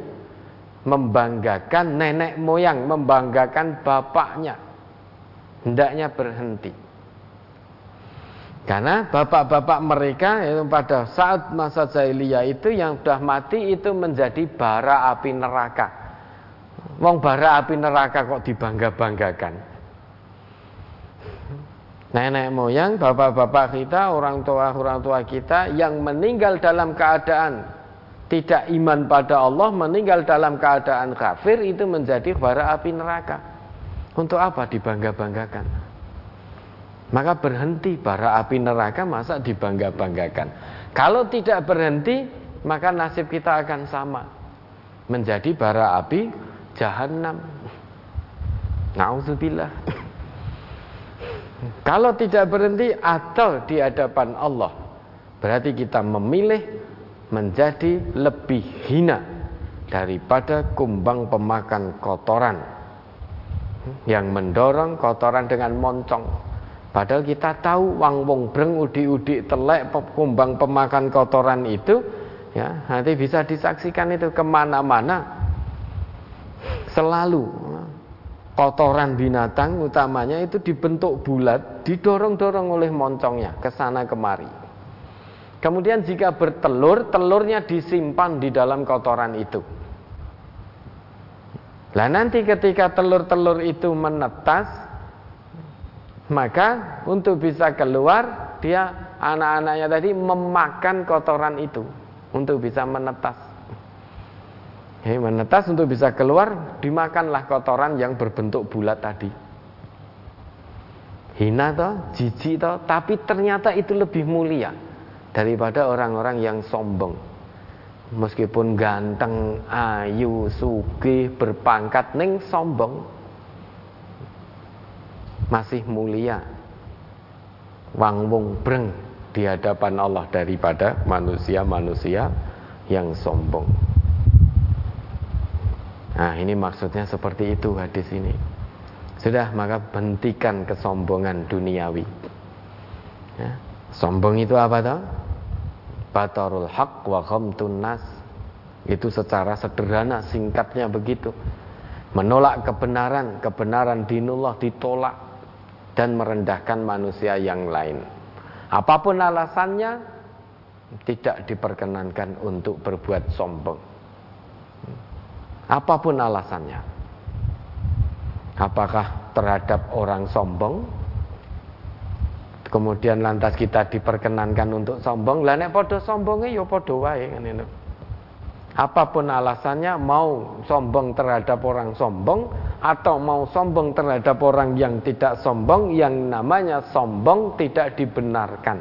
membanggakan nenek moyang, membanggakan bapaknya. Hendaknya berhenti. Karena bapak-bapak mereka itu pada saat masa jahiliyah itu yang sudah mati itu menjadi bara api neraka. Wong bara api neraka kok dibangga-banggakan. Nenek moyang, bapak-bapak kita, orang tua kita yang meninggal dalam keadaan tidak iman pada Allah, meninggal dalam keadaan kafir, itu menjadi bara api neraka. Untuk apa dibangga-banggakan? Maka berhenti bara api neraka, masa dibangga-banggakan. Kalau tidak berhenti, maka nasib kita akan sama, menjadi bara api jahanam. Nauzubillah. Kalau tidak berhenti atau di hadapan Allah, berarti kita memilih menjadi lebih hina daripada kumbang pemakan kotoran yang mendorong kotoran dengan moncong. Padahal kita tahu wong breng udik-udik telek kumbang pemakan kotoran itu, ya, nanti bisa disaksikan itu kemana-mana. Selalu kotoran binatang utamanya itu dibentuk bulat, didorong-dorong oleh moncongnya ke sana kemari. Kemudian jika bertelur, telurnya disimpan di dalam kotoran itu. Lah nanti ketika telur-telur itu menetas, maka untuk bisa keluar, dia anak-anaknya tadi memakan kotoran itu untuk bisa menetas. Jadi menetas untuk bisa keluar, dimakanlah kotoran yang berbentuk bulat tadi. Hina toh, jijik toh, tapi ternyata itu lebih mulia daripada orang-orang yang sombong. Meskipun ganteng, ayu, sugih, berpangkat, ning sombong masih mulia wong breng di hadapan Allah daripada manusia-manusia yang sombong. Nah, ini maksudnya seperti itu hadis ini. Sudah, maka hentikan kesombongan duniawi. Ya. Sombong itu apa toh? Batarul haq wa ghamtun nas. Itu secara sederhana singkatnya begitu. Menolak kebenaran, kebenaran dinullah ditolak dan merendahkan manusia yang lain. Apapun alasannya, tidak diperkenankan untuk berbuat sombong. apapun alasannya. Apakah terhadap orang sombong, kemudian lantas kita diperkenankan untuk sombong, lah nek padha sombonge ya padha wae ngene. Apapun alasannya, mau sombong terhadap orang sombong atau mau sombong terhadap orang yang tidak sombong, yang namanya sombong tidak dibenarkan.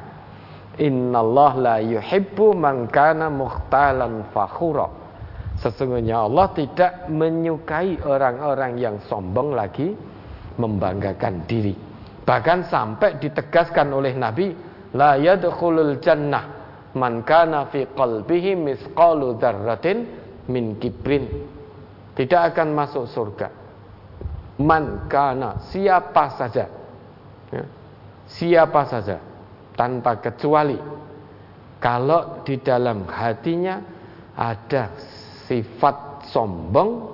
Innallaha la yuhibbu man kana mukhtalan fakhura. Sesungguhnya Allah tidak menyukai orang-orang yang sombong lagi membanggakan diri. Bahkan sampai ditegaskan oleh Nabi, la yadkhulul jannah man kana fi qalbihi misqalu dzarratin min kibrin. Tidak akan masuk surga. Man kana, siapa saja. Ya. Siapa saja tanpa kecuali, kalau di dalam hatinya ada sifat sombong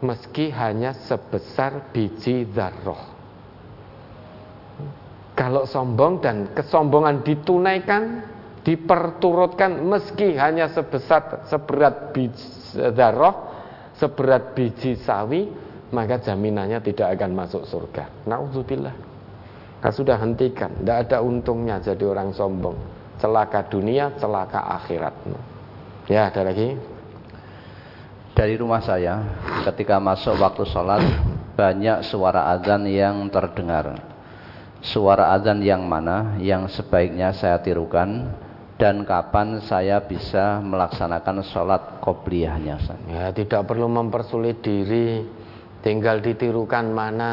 meski hanya sebesar biji dzarrah. Kalau sombong dan kesombongan ditunaikan, diperturutkan meski hanya seberat biji dzarrah, seberat biji sawi, maka jaminannya tidak akan masuk surga. Nauzubillah. Nah, sudah hentikan, tidak ada untungnya jadi orang sombong. Celaka dunia, celaka akhirat. Ya, ada lagi. Dari rumah saya, ketika masuk waktu sholat, banyak suara azan yang terdengar. Suara azan yang mana yang sebaiknya saya tirukan? Dan kapan saya bisa melaksanakan sholat qobliyahnya? Ya, tidak perlu mempersulit diri, tinggal ditirukan mana.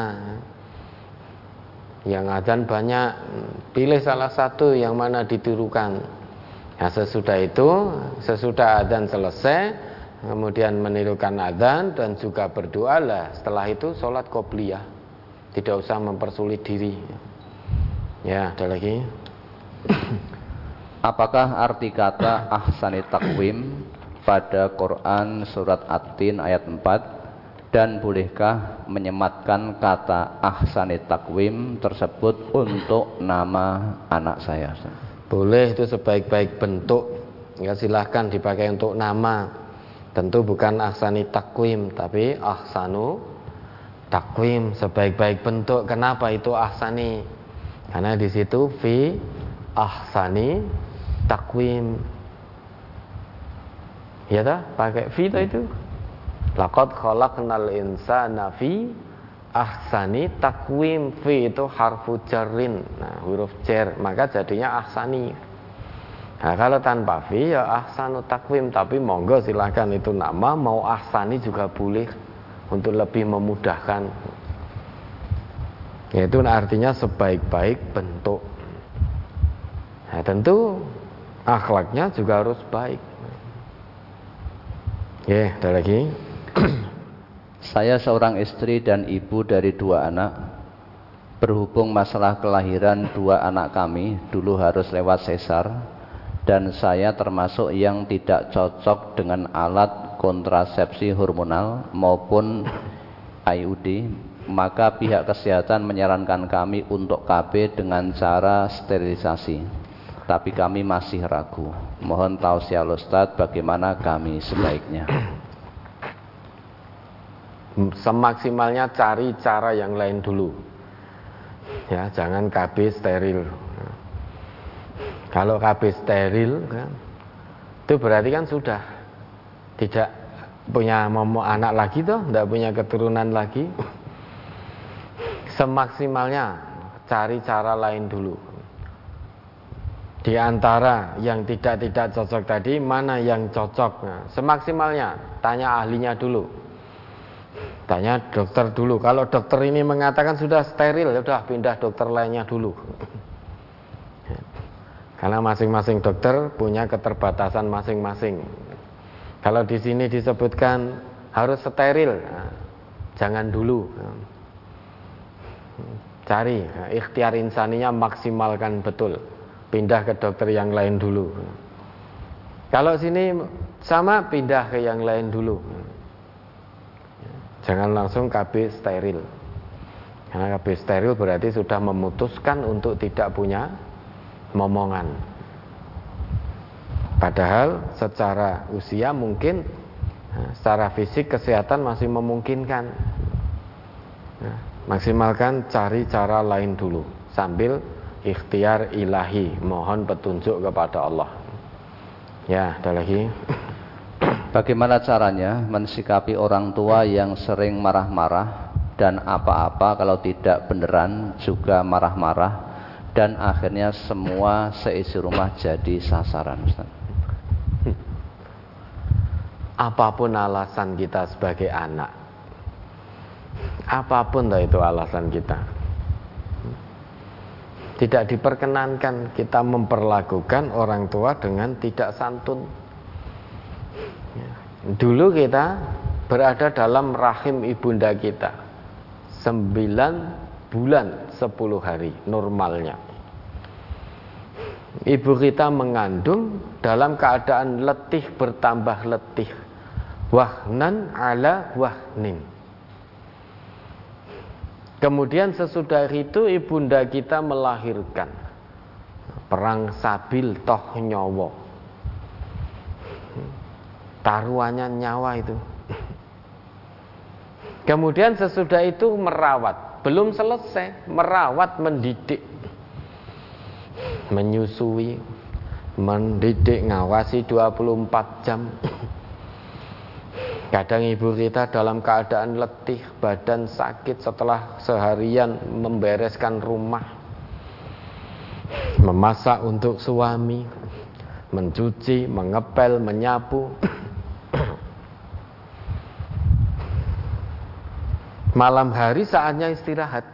Yang azan banyak, pilih salah satu yang mana ditirukan. Nah, sesudah itu, sesudah azan selesai, kemudian menirukan azan dan juga berdoalah. Setelah itu sholat qobliyah, tidak usah mempersulit diri. Ya, ada lagi. Apakah arti kata ahsani taqwim pada Quran surat At-Tin ayat 4, dan bolehkah menyematkan kata ahsani taqwim tersebut untuk nama anak saya? Boleh, itu sebaik-baik bentuk. Ya, silahkan dipakai untuk nama. Tentu bukan ahsani taqwim, tapi ahsanu taqwim, sebaik-baik bentuk. Kenapa itu ahsani? Karena di situ fi ahsani takwim, ya dah pakai fi itu. Laqad khalaqnal insana fi ahsani takwim, fi itu harfu jarrin, nah huruf jar, maka jadinya ahsani. Nah, kalau tanpa fi ya ahsanu takwim, tapi monggo silakan itu nama, mau ahsani juga boleh untuk lebih memudahkan. Yaitu artinya sebaik-baik bentuk. Nah, tentu akhlaknya juga harus baik. Ya, ada lagi. Saya seorang istri dan ibu dari 2 anak. Berhubung masalah kelahiran 2 anak kami dulu harus lewat sesar, dan saya termasuk yang tidak cocok dengan alat kontrasepsi hormonal maupun IUD. Maka pihak kesehatan menyarankan kami untuk KB dengan cara sterilisasi. Tapi kami masih ragu. Mohon tausiah Ustaz, bagaimana kami sebaiknya? Semaksimalnya cari cara yang lain dulu. Ya, jangan KB steril. Kalau KB steril, kan, itu berarti kan sudah tidak punya anak lagi toh, tidak punya keturunan lagi. Semaksimalnya cari cara lain dulu. Di antara yang tidak cocok tadi, mana yang cocok? Nah, semaksimalnya tanya ahlinya dulu, tanya dokter dulu. Kalau dokter ini mengatakan sudah steril, sudah pindah dokter lainnya dulu. Karena masing-masing dokter punya keterbatasan masing-masing. Kalau di sini disebutkan harus steril, nah, jangan dulu. Cari, nah, ikhtiar insaninya maksimalkan betul. Pindah ke dokter yang lain dulu. Kalau sini sama, pindah ke yang lain dulu. Jangan langsung KB steril. Karena KB steril berarti sudah memutuskan untuk tidak punya momongan. Padahal secara usia mungkin Secara fisik kesehatan masih memungkinkan. Nah, maksimalkan, cari cara lain dulu sambil ikhtiar ilahi, mohon petunjuk kepada Allah. Ya, ada lagi. Bagaimana caranya mensikapi orang tua yang sering marah-marah dan apa-apa kalau tidak beneran juga marah-marah dan akhirnya semua seisi rumah jadi sasaran, Ustaz? Apapun alasan kita sebagai anak, apapun itu alasan kita, tidak diperkenankan kita memperlakukan orang tua dengan tidak santun. Dulu kita berada dalam rahim ibunda kita 9 bulan 10 hari normalnya. Ibu kita mengandung dalam keadaan letih, bertambah letih, wahnan ala wahnin. Kemudian sesudah itu ibunda kita melahirkan, perang Sabil toh nyawa, taruhannya nyawa itu. Kemudian sesudah itu merawat, belum selesai merawat, mendidik, menyusui, mendidik, ngawasi 24 jam. Kadang ibu kita dalam keadaan letih, badan sakit setelah seharian membereskan rumah, memasak untuk suami, mencuci, mengepel, menyapu. Malam hari saatnya istirahat.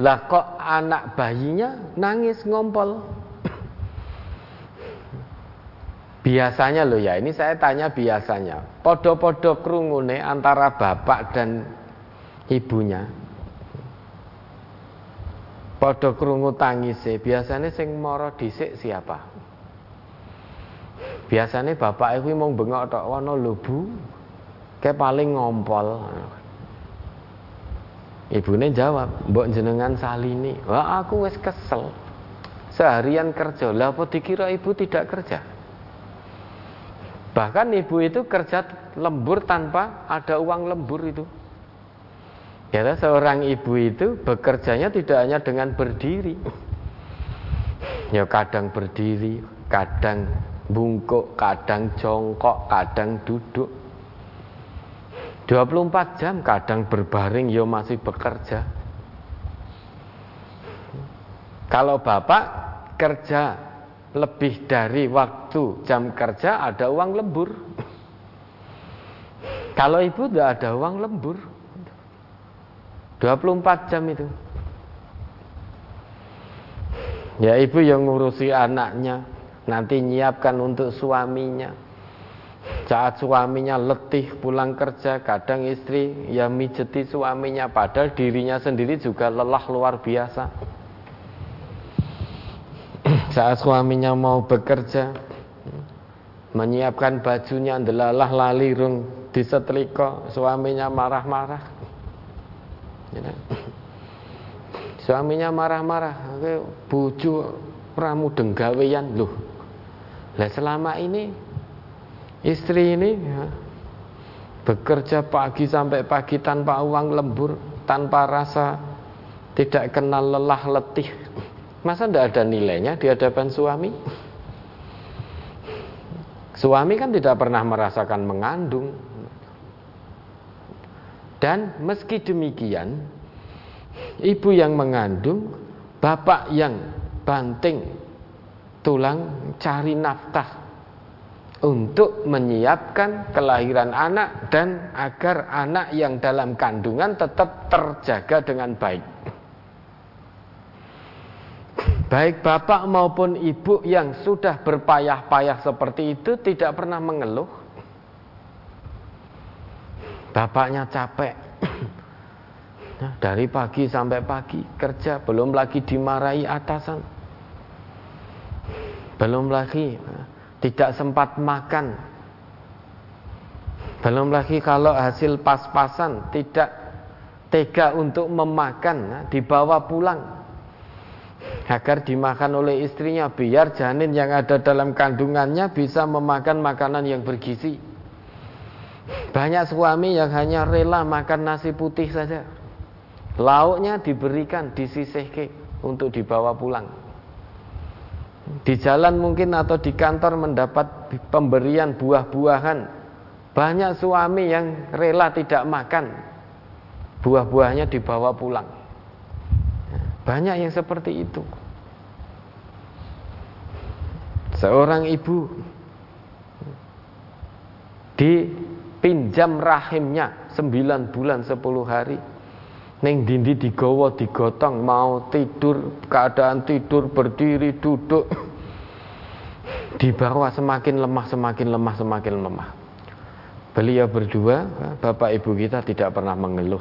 Lah kok anak bayinya nangis ngompol? Biasanya loh ya, ini saya tanya biasanya. Podo-podo krungune antara bapak dan ibunya. Podo krungu tangise, biasanya sing moro dhisik siapa? Biasanya bapak kuwi mung bengok tok, "Ono lho Bu, kayak paling ngompol." Ibune jawab, "Mbok jenengan salini." "Wah, aku wis kesel. Seharian kerja, lah apa dikira ibu tidak kerja?" Bahkan ibu itu kerja lembur tanpa ada uang lembur itu. Ya, seorang ibu itu bekerjanya tidak hanya dengan berdiri. Ya kadang berdiri, kadang bungkuk, kadang jongkok, kadang duduk. 24 jam kadang berbaring, yo masih bekerja. Kalau bapak kerja lebih dari waktu jam kerja, ada uang lembur. Kalau ibu tidak ada uang lembur 24 jam itu. Ya, ibu yang ngurusi anaknya, nanti nyiapkan untuk suaminya. Saat suaminya letih pulang kerja, kadang istri ya mijeti suaminya, padahal dirinya sendiri juga lelah luar biasa. Saat suaminya mau bekerja, menyiapkan bajunya, ndelalah lalirung disetrika, suaminya marah-marah. Suaminya marah-marah, "Bojo pramudeng gawean loh." Lah selama ini istri ini ya, bekerja pagi sampai pagi tanpa uang lembur, tanpa rasa, tidak kenal lelah letih. Masa tidak ada nilainya di hadapan suami? Suami kan tidak pernah merasakan mengandung. Dan meski demikian, ibu yang mengandung, bapak yang banting tulang cari nafkah untuk menyiapkan kelahiran anak dan agar anak yang dalam kandungan tetap terjaga dengan baik. Baik bapak maupun ibu yang sudah berpayah-payah seperti itu tidak pernah mengeluh. Bapaknya capek, dari pagi sampai pagi kerja, belum lagi dimarahi atasan, belum lagi tidak sempat makan, belum lagi kalau hasil pas-pasan tidak tega untuk memakan, dibawa pulang agar dimakan oleh istrinya, biar janin yang ada dalam kandungannya bisa memakan makanan yang bergizi. Banyak suami yang hanya rela makan nasi putih saja. Lauknya diberikan, disisihkan untuk dibawa pulang. Di jalan mungkin atau di kantor mendapat pemberian buah-buahan. Banyak suami yang rela tidak makan, buah-buahnya dibawa pulang. Banyak yang seperti itu. Seorang ibu dipinjam rahimnya 9 bulan 10 hari. Ning dindi digawa digotong, mau tidur, keadaan tidur, berdiri, duduk, dibawa semakin lemah, semakin lemah, semakin lemah. Beliau berdua, bapak ibu kita tidak pernah mengeluh.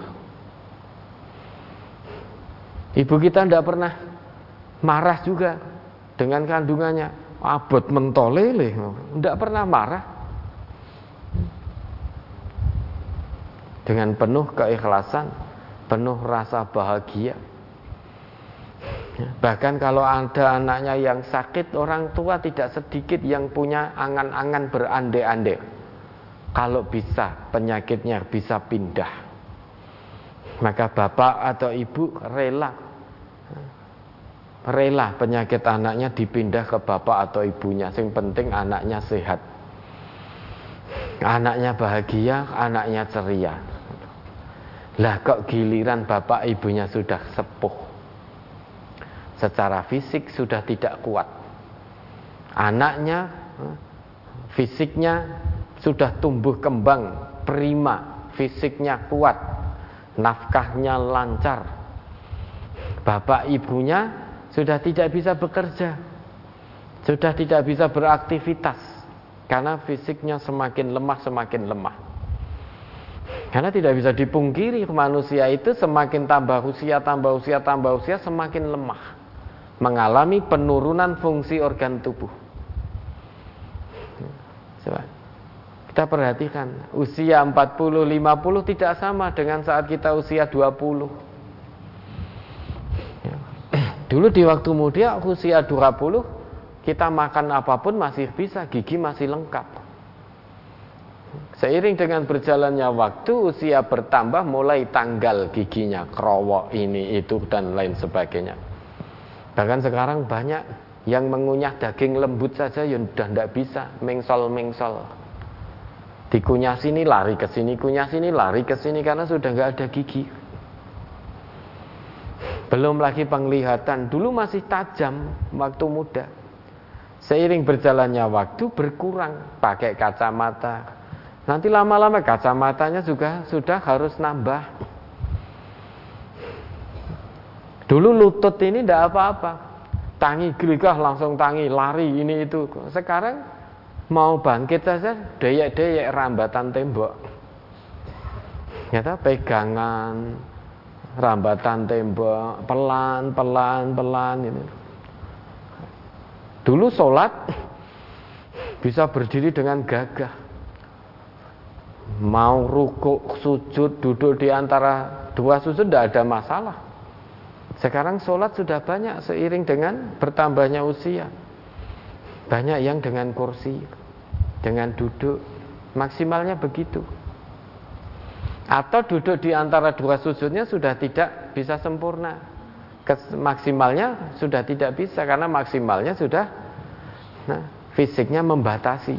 Ibu kita tidak pernah marah juga dengan kandungannya. Abot mentolele, tidak pernah marah. Dengan penuh keikhlasan, penuh rasa bahagia. Bahkan kalau ada anaknya yang sakit, orang tua tidak sedikit yang punya angan-angan berandai-andai. Kalau bisa penyakitnya bisa pindah, maka bapak atau ibu rela penyakit anaknya dipindah ke bapak atau ibunya. Yang penting anaknya sehat, anaknya bahagia, anaknya ceria. Lah kok giliran bapak ibunya sudah sepuh, secara fisik sudah tidak kuat, anaknya fisiknya sudah tumbuh kembang prima, fisiknya kuat, nafkahnya lancar. Bapak ibunya sudah tidak bisa bekerja, sudah tidak bisa beraktivitas, karena fisiknya semakin lemah, semakin lemah. Karena tidak bisa dipungkiri, manusia itu semakin tambah usia, semakin lemah, mengalami penurunan fungsi organ tubuh. Coba kita perhatikan, usia 40-50 tidak sama dengan saat kita usia 20. Dulu di waktu muda, usia 20, kita makan apapun masih bisa, gigi masih lengkap. Seiring dengan berjalannya waktu, usia bertambah, mulai tanggal giginya, krowok ini, itu, dan lain sebagainya. Bahkan sekarang banyak yang mengunyah daging lembut saja, ya sudah tidak bisa, mengsol-mengsol. Dikunyah sini, lari ke sini, kunyah sini, lari ke sini, karena sudah enggak ada gigi. Belum lagi penglihatan, dulu masih tajam waktu muda. Seiring berjalannya waktu berkurang, pakai kacamata. Nanti lama-lama kacamatanya juga sudah harus nambah. Dulu lutut ini enggak apa-apa. Tangi gelikah langsung tangi, lari ini itu. Sekarang mau bangkit saja, deyek-deyek rambatan tembok. Nyata pegangan, rambatan tembok, pelan ini. Dulu sholat bisa berdiri dengan gagah. Mau rukuk, sujud, duduk di antara dua sujud tidak ada masalah. Sekarang sholat sudah banyak seiring dengan bertambahnya usia. Banyak yang dengan kursi, dengan duduk, maksimalnya begitu. Atau duduk di antara dua sujudnya sudah tidak bisa sempurna. Maksimalnya sudah tidak bisa, karena maksimalnya sudah fisiknya membatasi.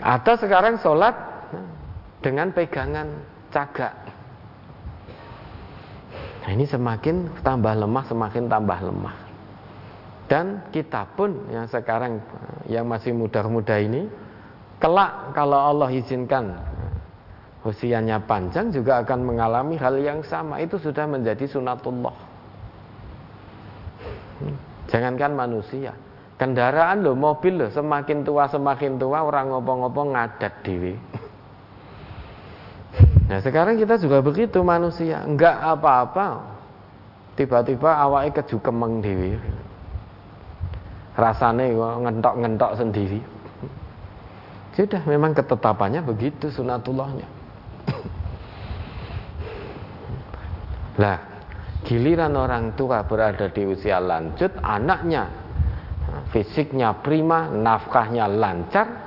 Atau sekarang sholat dengan pegangan cagak. Nah, ini semakin tambah lemah, semakin tambah lemah. Dan kita pun yang sekarang, yang masih muda-muda ini, kelak kalau Allah izinkan usianya panjang juga akan mengalami hal yang sama. Itu sudah menjadi sunatullah. Jangankan manusia, kendaraan loh, mobil loh, semakin tua orang ngopo-ngopo ngadat diri. Nah sekarang kita juga begitu manusia, enggak apa-apa tiba-tiba awake kejukemeng diri. Rasanya ngentok-ngentok sendiri. Sudah memang ketetapannya begitu, sunatullahnya. Lah, giliran orang tua berada di usia lanjut, anaknya fisiknya prima, nafkahnya lancar,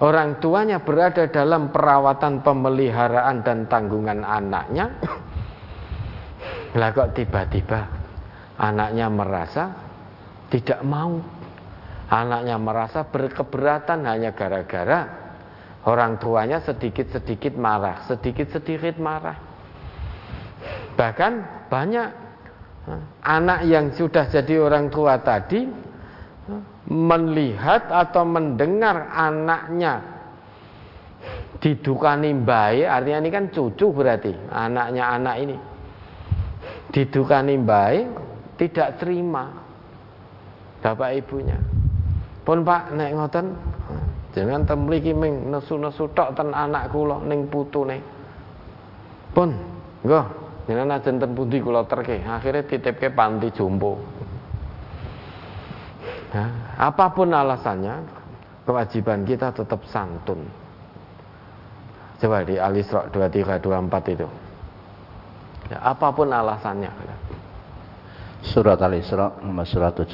orang tuanya berada dalam perawatan, pemeliharaan dan tanggungan anaknya, lah kok tiba-tiba anaknya merasa tidak mau, anaknya merasa berkeberatan hanya gara-gara orang tuanya sedikit-sedikit marah, sedikit-sedikit marah. Bahkan banyak anak yang sudah jadi orang tua tadi melihat atau mendengar anaknya didukani mbae, artinya ini kan cucu berarti, anaknya anak ini didukani mbae, tidak terima bapak ibunya. Pun Pak nek ngoten, jangan temliki ming nesu-nesu tok ten anak kula ning putune. Pun nggih, jenengan ajeng ten pundi kula terke, akhire titipke panti jompo. Nah, apapun alasannya, kewajiban kita tetap santun. Coba di Al-Isra 2324 itu ya, apapun alasannya. Surat Al-Isra nomor 117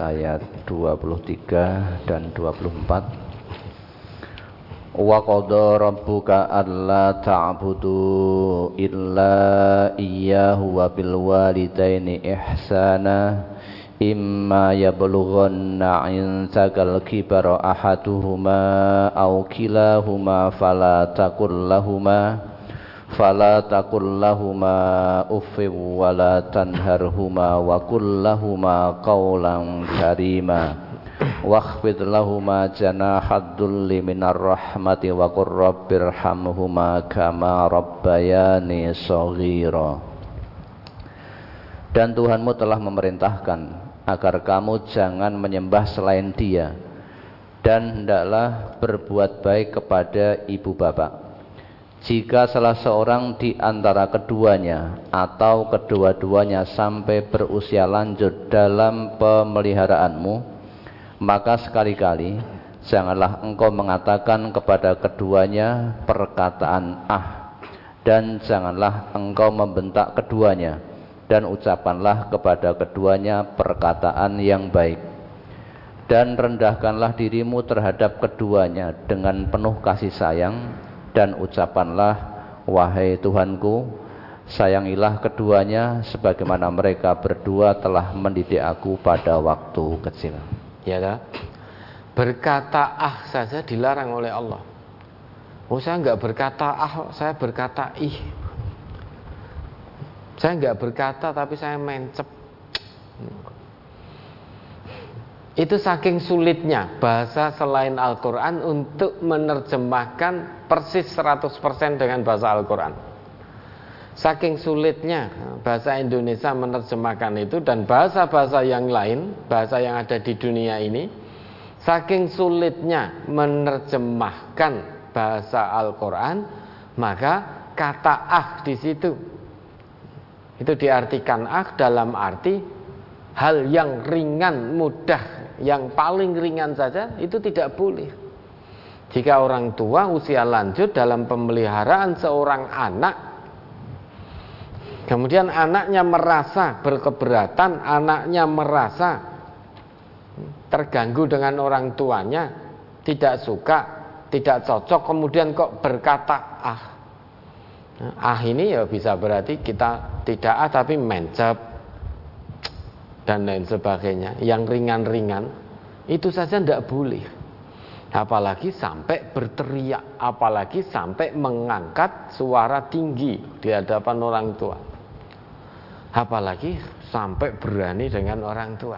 ayat 23 dan 24. Wa qadara rabbuka alla ta'budu illa iyyahu wa bil walidaini ihsana imma yablughanna 'indakal kibara ahaduhuma aw kilahuma fala taqul lahumā uffin wa la tanharhumā wa qul lahumā qawlan karīmā wakhfid lahumā janāhad dhulli minar rahmati wa qur rabbirhamhumā kamā rabbayāni shaghīrā. Dan Tuhanmu telah memerintahkan agar kamu jangan menyembah selain Dia, dan hendaklah berbuat baik kepada ibu bapak. Jika salah seorang di antara keduanya atau kedua-duanya sampai berusia lanjut dalam pemeliharaanmu, maka sekali-kali janganlah engkau mengatakan kepada keduanya perkataan ah, dan janganlah engkau membentak keduanya, dan ucapanlah kepada keduanya perkataan yang baik, dan rendahkanlah dirimu terhadap keduanya dengan penuh kasih sayang, dan ucapanlah wahai Tuhanku, sayangilah keduanya sebagaimana mereka berdua telah mendidik aku pada waktu kecil. Ya lah, berkata ah saja dilarang oleh Allah. Oh saya enggak berkata ah, saya berkata ih. Saya enggak berkata tapi saya mencep. Itu saking sulitnya bahasa selain Al-Quran untuk menerjemahkan persis 100% dengan bahasa Al-Quran. Saking sulitnya bahasa Indonesia menerjemahkan itu, dan bahasa-bahasa yang lain, bahasa yang ada di dunia ini, saking sulitnya menerjemahkan bahasa Al-Quran, maka kata ah di situ itu diartikan ah dalam arti hal yang ringan, mudah, yang paling ringan saja, itu tidak boleh. Jika orang tua usia lanjut dalam pemeliharaan seorang anak, kemudian anaknya merasa berkeberatan, anaknya merasa terganggu dengan orang tuanya, tidak suka, tidak cocok, kemudian kok berkata ah. Ah ini ya bisa berarti kita tidak ah tapi mencap dan lain sebagainya. Yang ringan-ringan itu saja tidak boleh. Apalagi sampai berteriak, apalagi sampai mengangkat suara tinggi di hadapan orang tua, apalagi sampai berani dengan orang tua,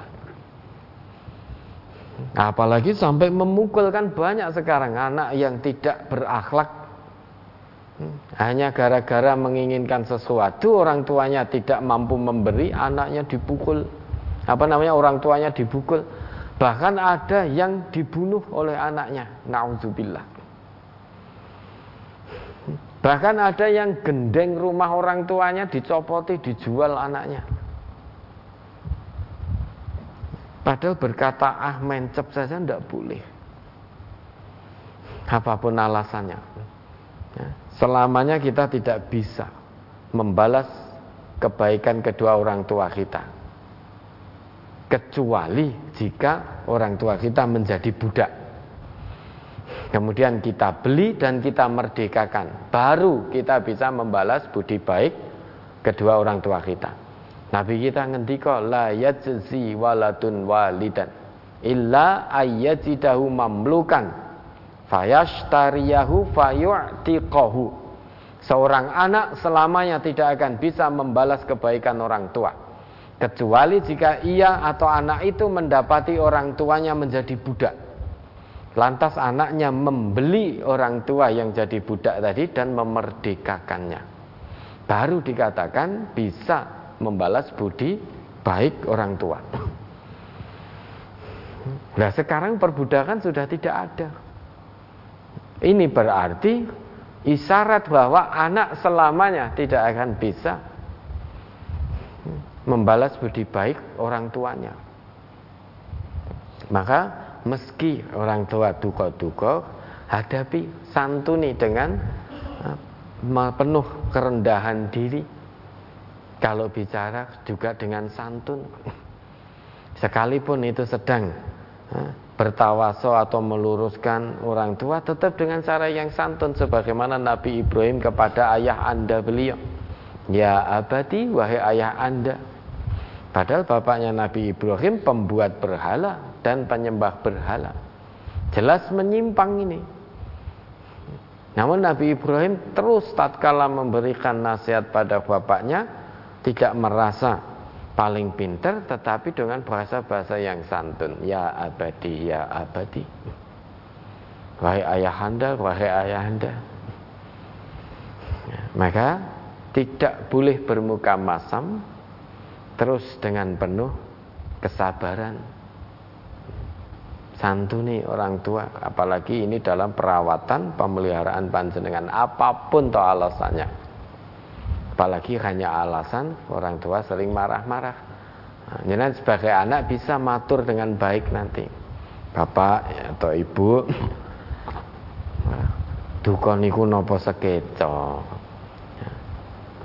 apalagi sampai memukul. Kan banyak sekarang anak yang tidak berakhlak. Hanya gara-gara menginginkan sesuatu, orang tuanya tidak mampu memberi, anaknya dipukul. Apa namanya, orang tuanya dipukul. Bahkan ada yang dibunuh oleh anaknya. Na'udzubillah. Bahkan ada yang gendeng rumah orang tuanya, dicopoti, dijual anaknya. Padahal berkata ah mencep saja tidak boleh. Apapun alasannya, selamanya kita tidak bisa membalas kebaikan kedua orang tua kita, kecuali jika orang tua kita menjadi budak. Kemudian kita beli dan kita merdekakan. Baru kita bisa membalas budi baik kedua orang tua kita. Nabi kita ngendika, la yajzi waladun walidan illa ayyajidahu mamlukan fayashtariyahu fayu'tiqahu. Seorang anak selamanya tidak akan bisa membalas kebaikan orang tua, kecuali jika ia atau anak itu mendapati orang tuanya menjadi budak. Lantas anaknya membeli orang tua yang jadi budak tadi dan memerdekakannya. Baru dikatakan bisa membalas budi baik orang tua. Nah sekarang perbudakan sudah tidak ada. Ini berarti isyarat bahwa anak selamanya tidak akan bisa membalas budi baik orang tuanya. Maka meski orang tua duka-duka, hadapi, santuni dengan penuh kerendahan diri. Kalau bicara juga dengan santun. Sekalipun itu sedang bertawaso atau meluruskan orang tua, tetap dengan cara yang santun. Sebagaimana Nabi Ibrahim kepada ayah anda beliau, ya abati, wahai ayah anda. Padahal bapaknya Nabi Ibrahim pembuat berhala dan penyembah berhala, jelas menyimpang ini. Namun Nabi Ibrahim terus tatkala memberikan nasihat pada bapaknya, tidak merasa paling pintar, tetapi dengan bahasa-bahasa yang santun. Ya abadi, ya abadi, wahai ayahanda, wahai ayahanda. Maka tidak boleh bermuka masam, terus dengan penuh kesabaran. Santuni orang tua, apalagi ini dalam perawatan, pemeliharaan panjenengan, apapun toh alasannya. Apalagi hanya alasan orang tua sering marah-marah. Nah, jenengan sebagai anak bisa matur dengan baik nanti. Bapak atau ibu, duka niku nopo sekeco.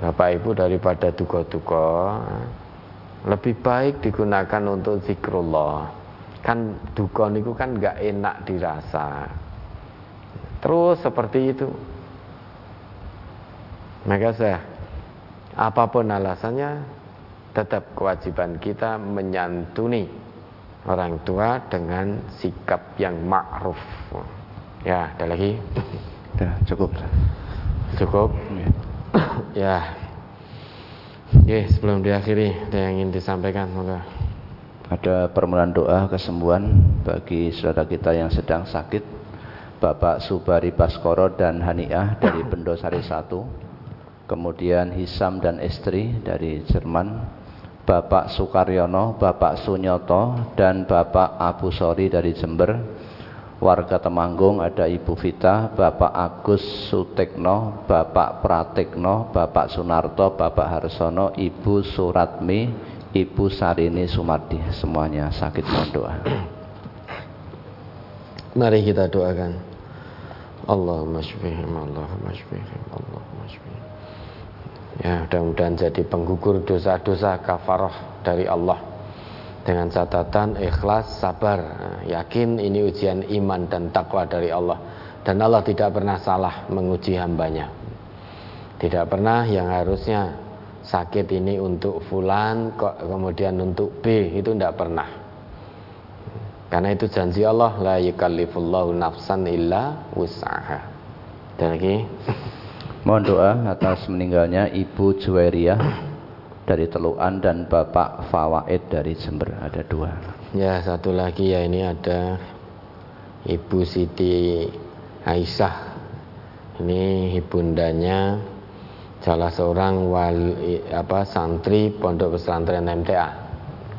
Bapak ibu daripada duka-duka, lebih baik digunakan untuk zikrullah. Kan duka niku kan gak enak dirasa. Terus seperti itu. Maka saya, apapun alasannya, tetap kewajiban kita menyantuni orang tua dengan sikap yang ma'ruf. Ya, ada lagi? Sudah, cukup. Cukup? Ya. Oke, sebelum diakhiri, ada yang ingin disampaikan? Moga ada permohonan doa kesembuhan bagi saudara kita yang sedang sakit, Bapak Subari Paskoro dan Haniah dari Bendosari 1, kemudian Hisam dan istri dari Jerman, Bapak Sukaryono, Bapak Sunyoto, dan Bapak Abu Sari dari Jember. Warga Temanggung ada Ibu Vita, Bapak Agus Sutekno, Bapak Pratekno, Bapak Sunarto, Bapak Harsono, Ibu Suratmi, Ibu Sarini Sumardi. Semuanya sakit, mohon doa. Mari kita doakan. Allahumma syfihim, Allahumma syfihim, Allahumma syfihim. Ya, mudah-mudahan jadi penggugur dosa-dosa, kafaroh dari Allah, dengan catatan ikhlas, sabar, yakin ini ujian iman dan takwa dari Allah. Dan Allah tidak pernah salah menguji hambanya. Tidak pernah yang harusnya sakit ini untuk fulan kok kemudian untuk B, itu tidak pernah. Karena itu janji Allah, la yukallifullahu nafsan illa wus'aha. Dan lagi mohon doa atas meninggalnya Ibu Juwairiyah dari Teluan dan Bapak Fawaid dari Jember. Ada dua. Ya, satu lagi ya, ini ada Ibu Siti Aisyah. Ini ibundanya salah seorang santri Pondok Pesantren MTA.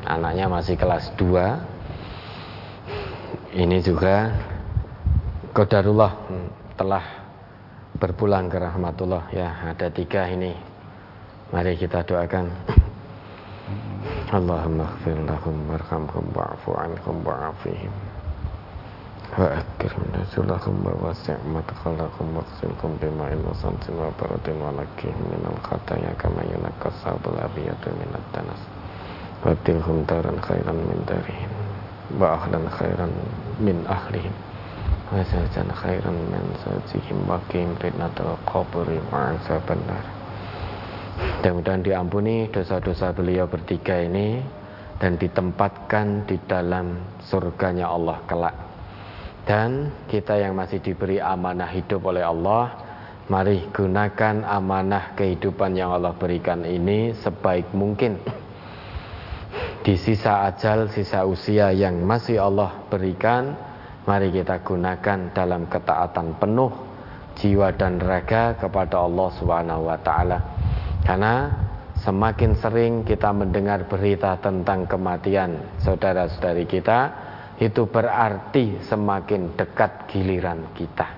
Anaknya masih kelas 2. Ini juga qadarullah telah berpulang ke rahmatullah. Ya, ada 3 ini. Mari kita doakan. Allahumma ighfir lahum warhamhum wa'fu 'anhum wa'afihim. وأكرم نزلهم ووسع مدخلهم واغسلهم بماء وصمت وبرد ونقهم من الخطايا كما ينقى الثوب الأبيض من الدنس وابدلهم دارا خيرا من دارهم وأهلا خيرا من أهلهم Wajajan khairan min sajihim wakim fitnatul qabri ma'azabannar. Mudah-mudahan diampuni dosa-dosa beliau bertiga ini dan ditempatkan di dalam surganya Allah kelak. Dan kita yang masih diberi amanah hidup oleh Allah, mari gunakan amanah kehidupan yang Allah berikan ini sebaik mungkin. Di sisa ajal, sisa usia yang masih Allah berikan, mari kita gunakan dalam ketaatan penuh jiwa dan raga kepada Allah Subhanahu wa taala. Karena semakin sering kita mendengar berita tentang kematian saudara-saudari kita, itu berarti semakin dekat giliran kita.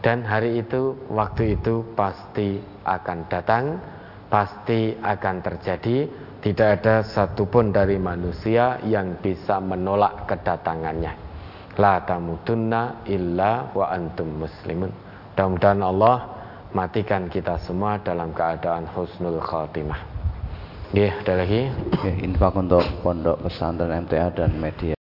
Dan hari itu, waktu itu pasti akan datang, pasti akan terjadi. Tidak ada satupun dari manusia yang bisa menolak kedatangannya. La tamutunna illa wa antum muslimun. Mudah-mudahan Allah matikan kita semua dalam keadaan husnul khatimah. Ada lagi? Infak untuk Pondok Pesantren MTA dan media.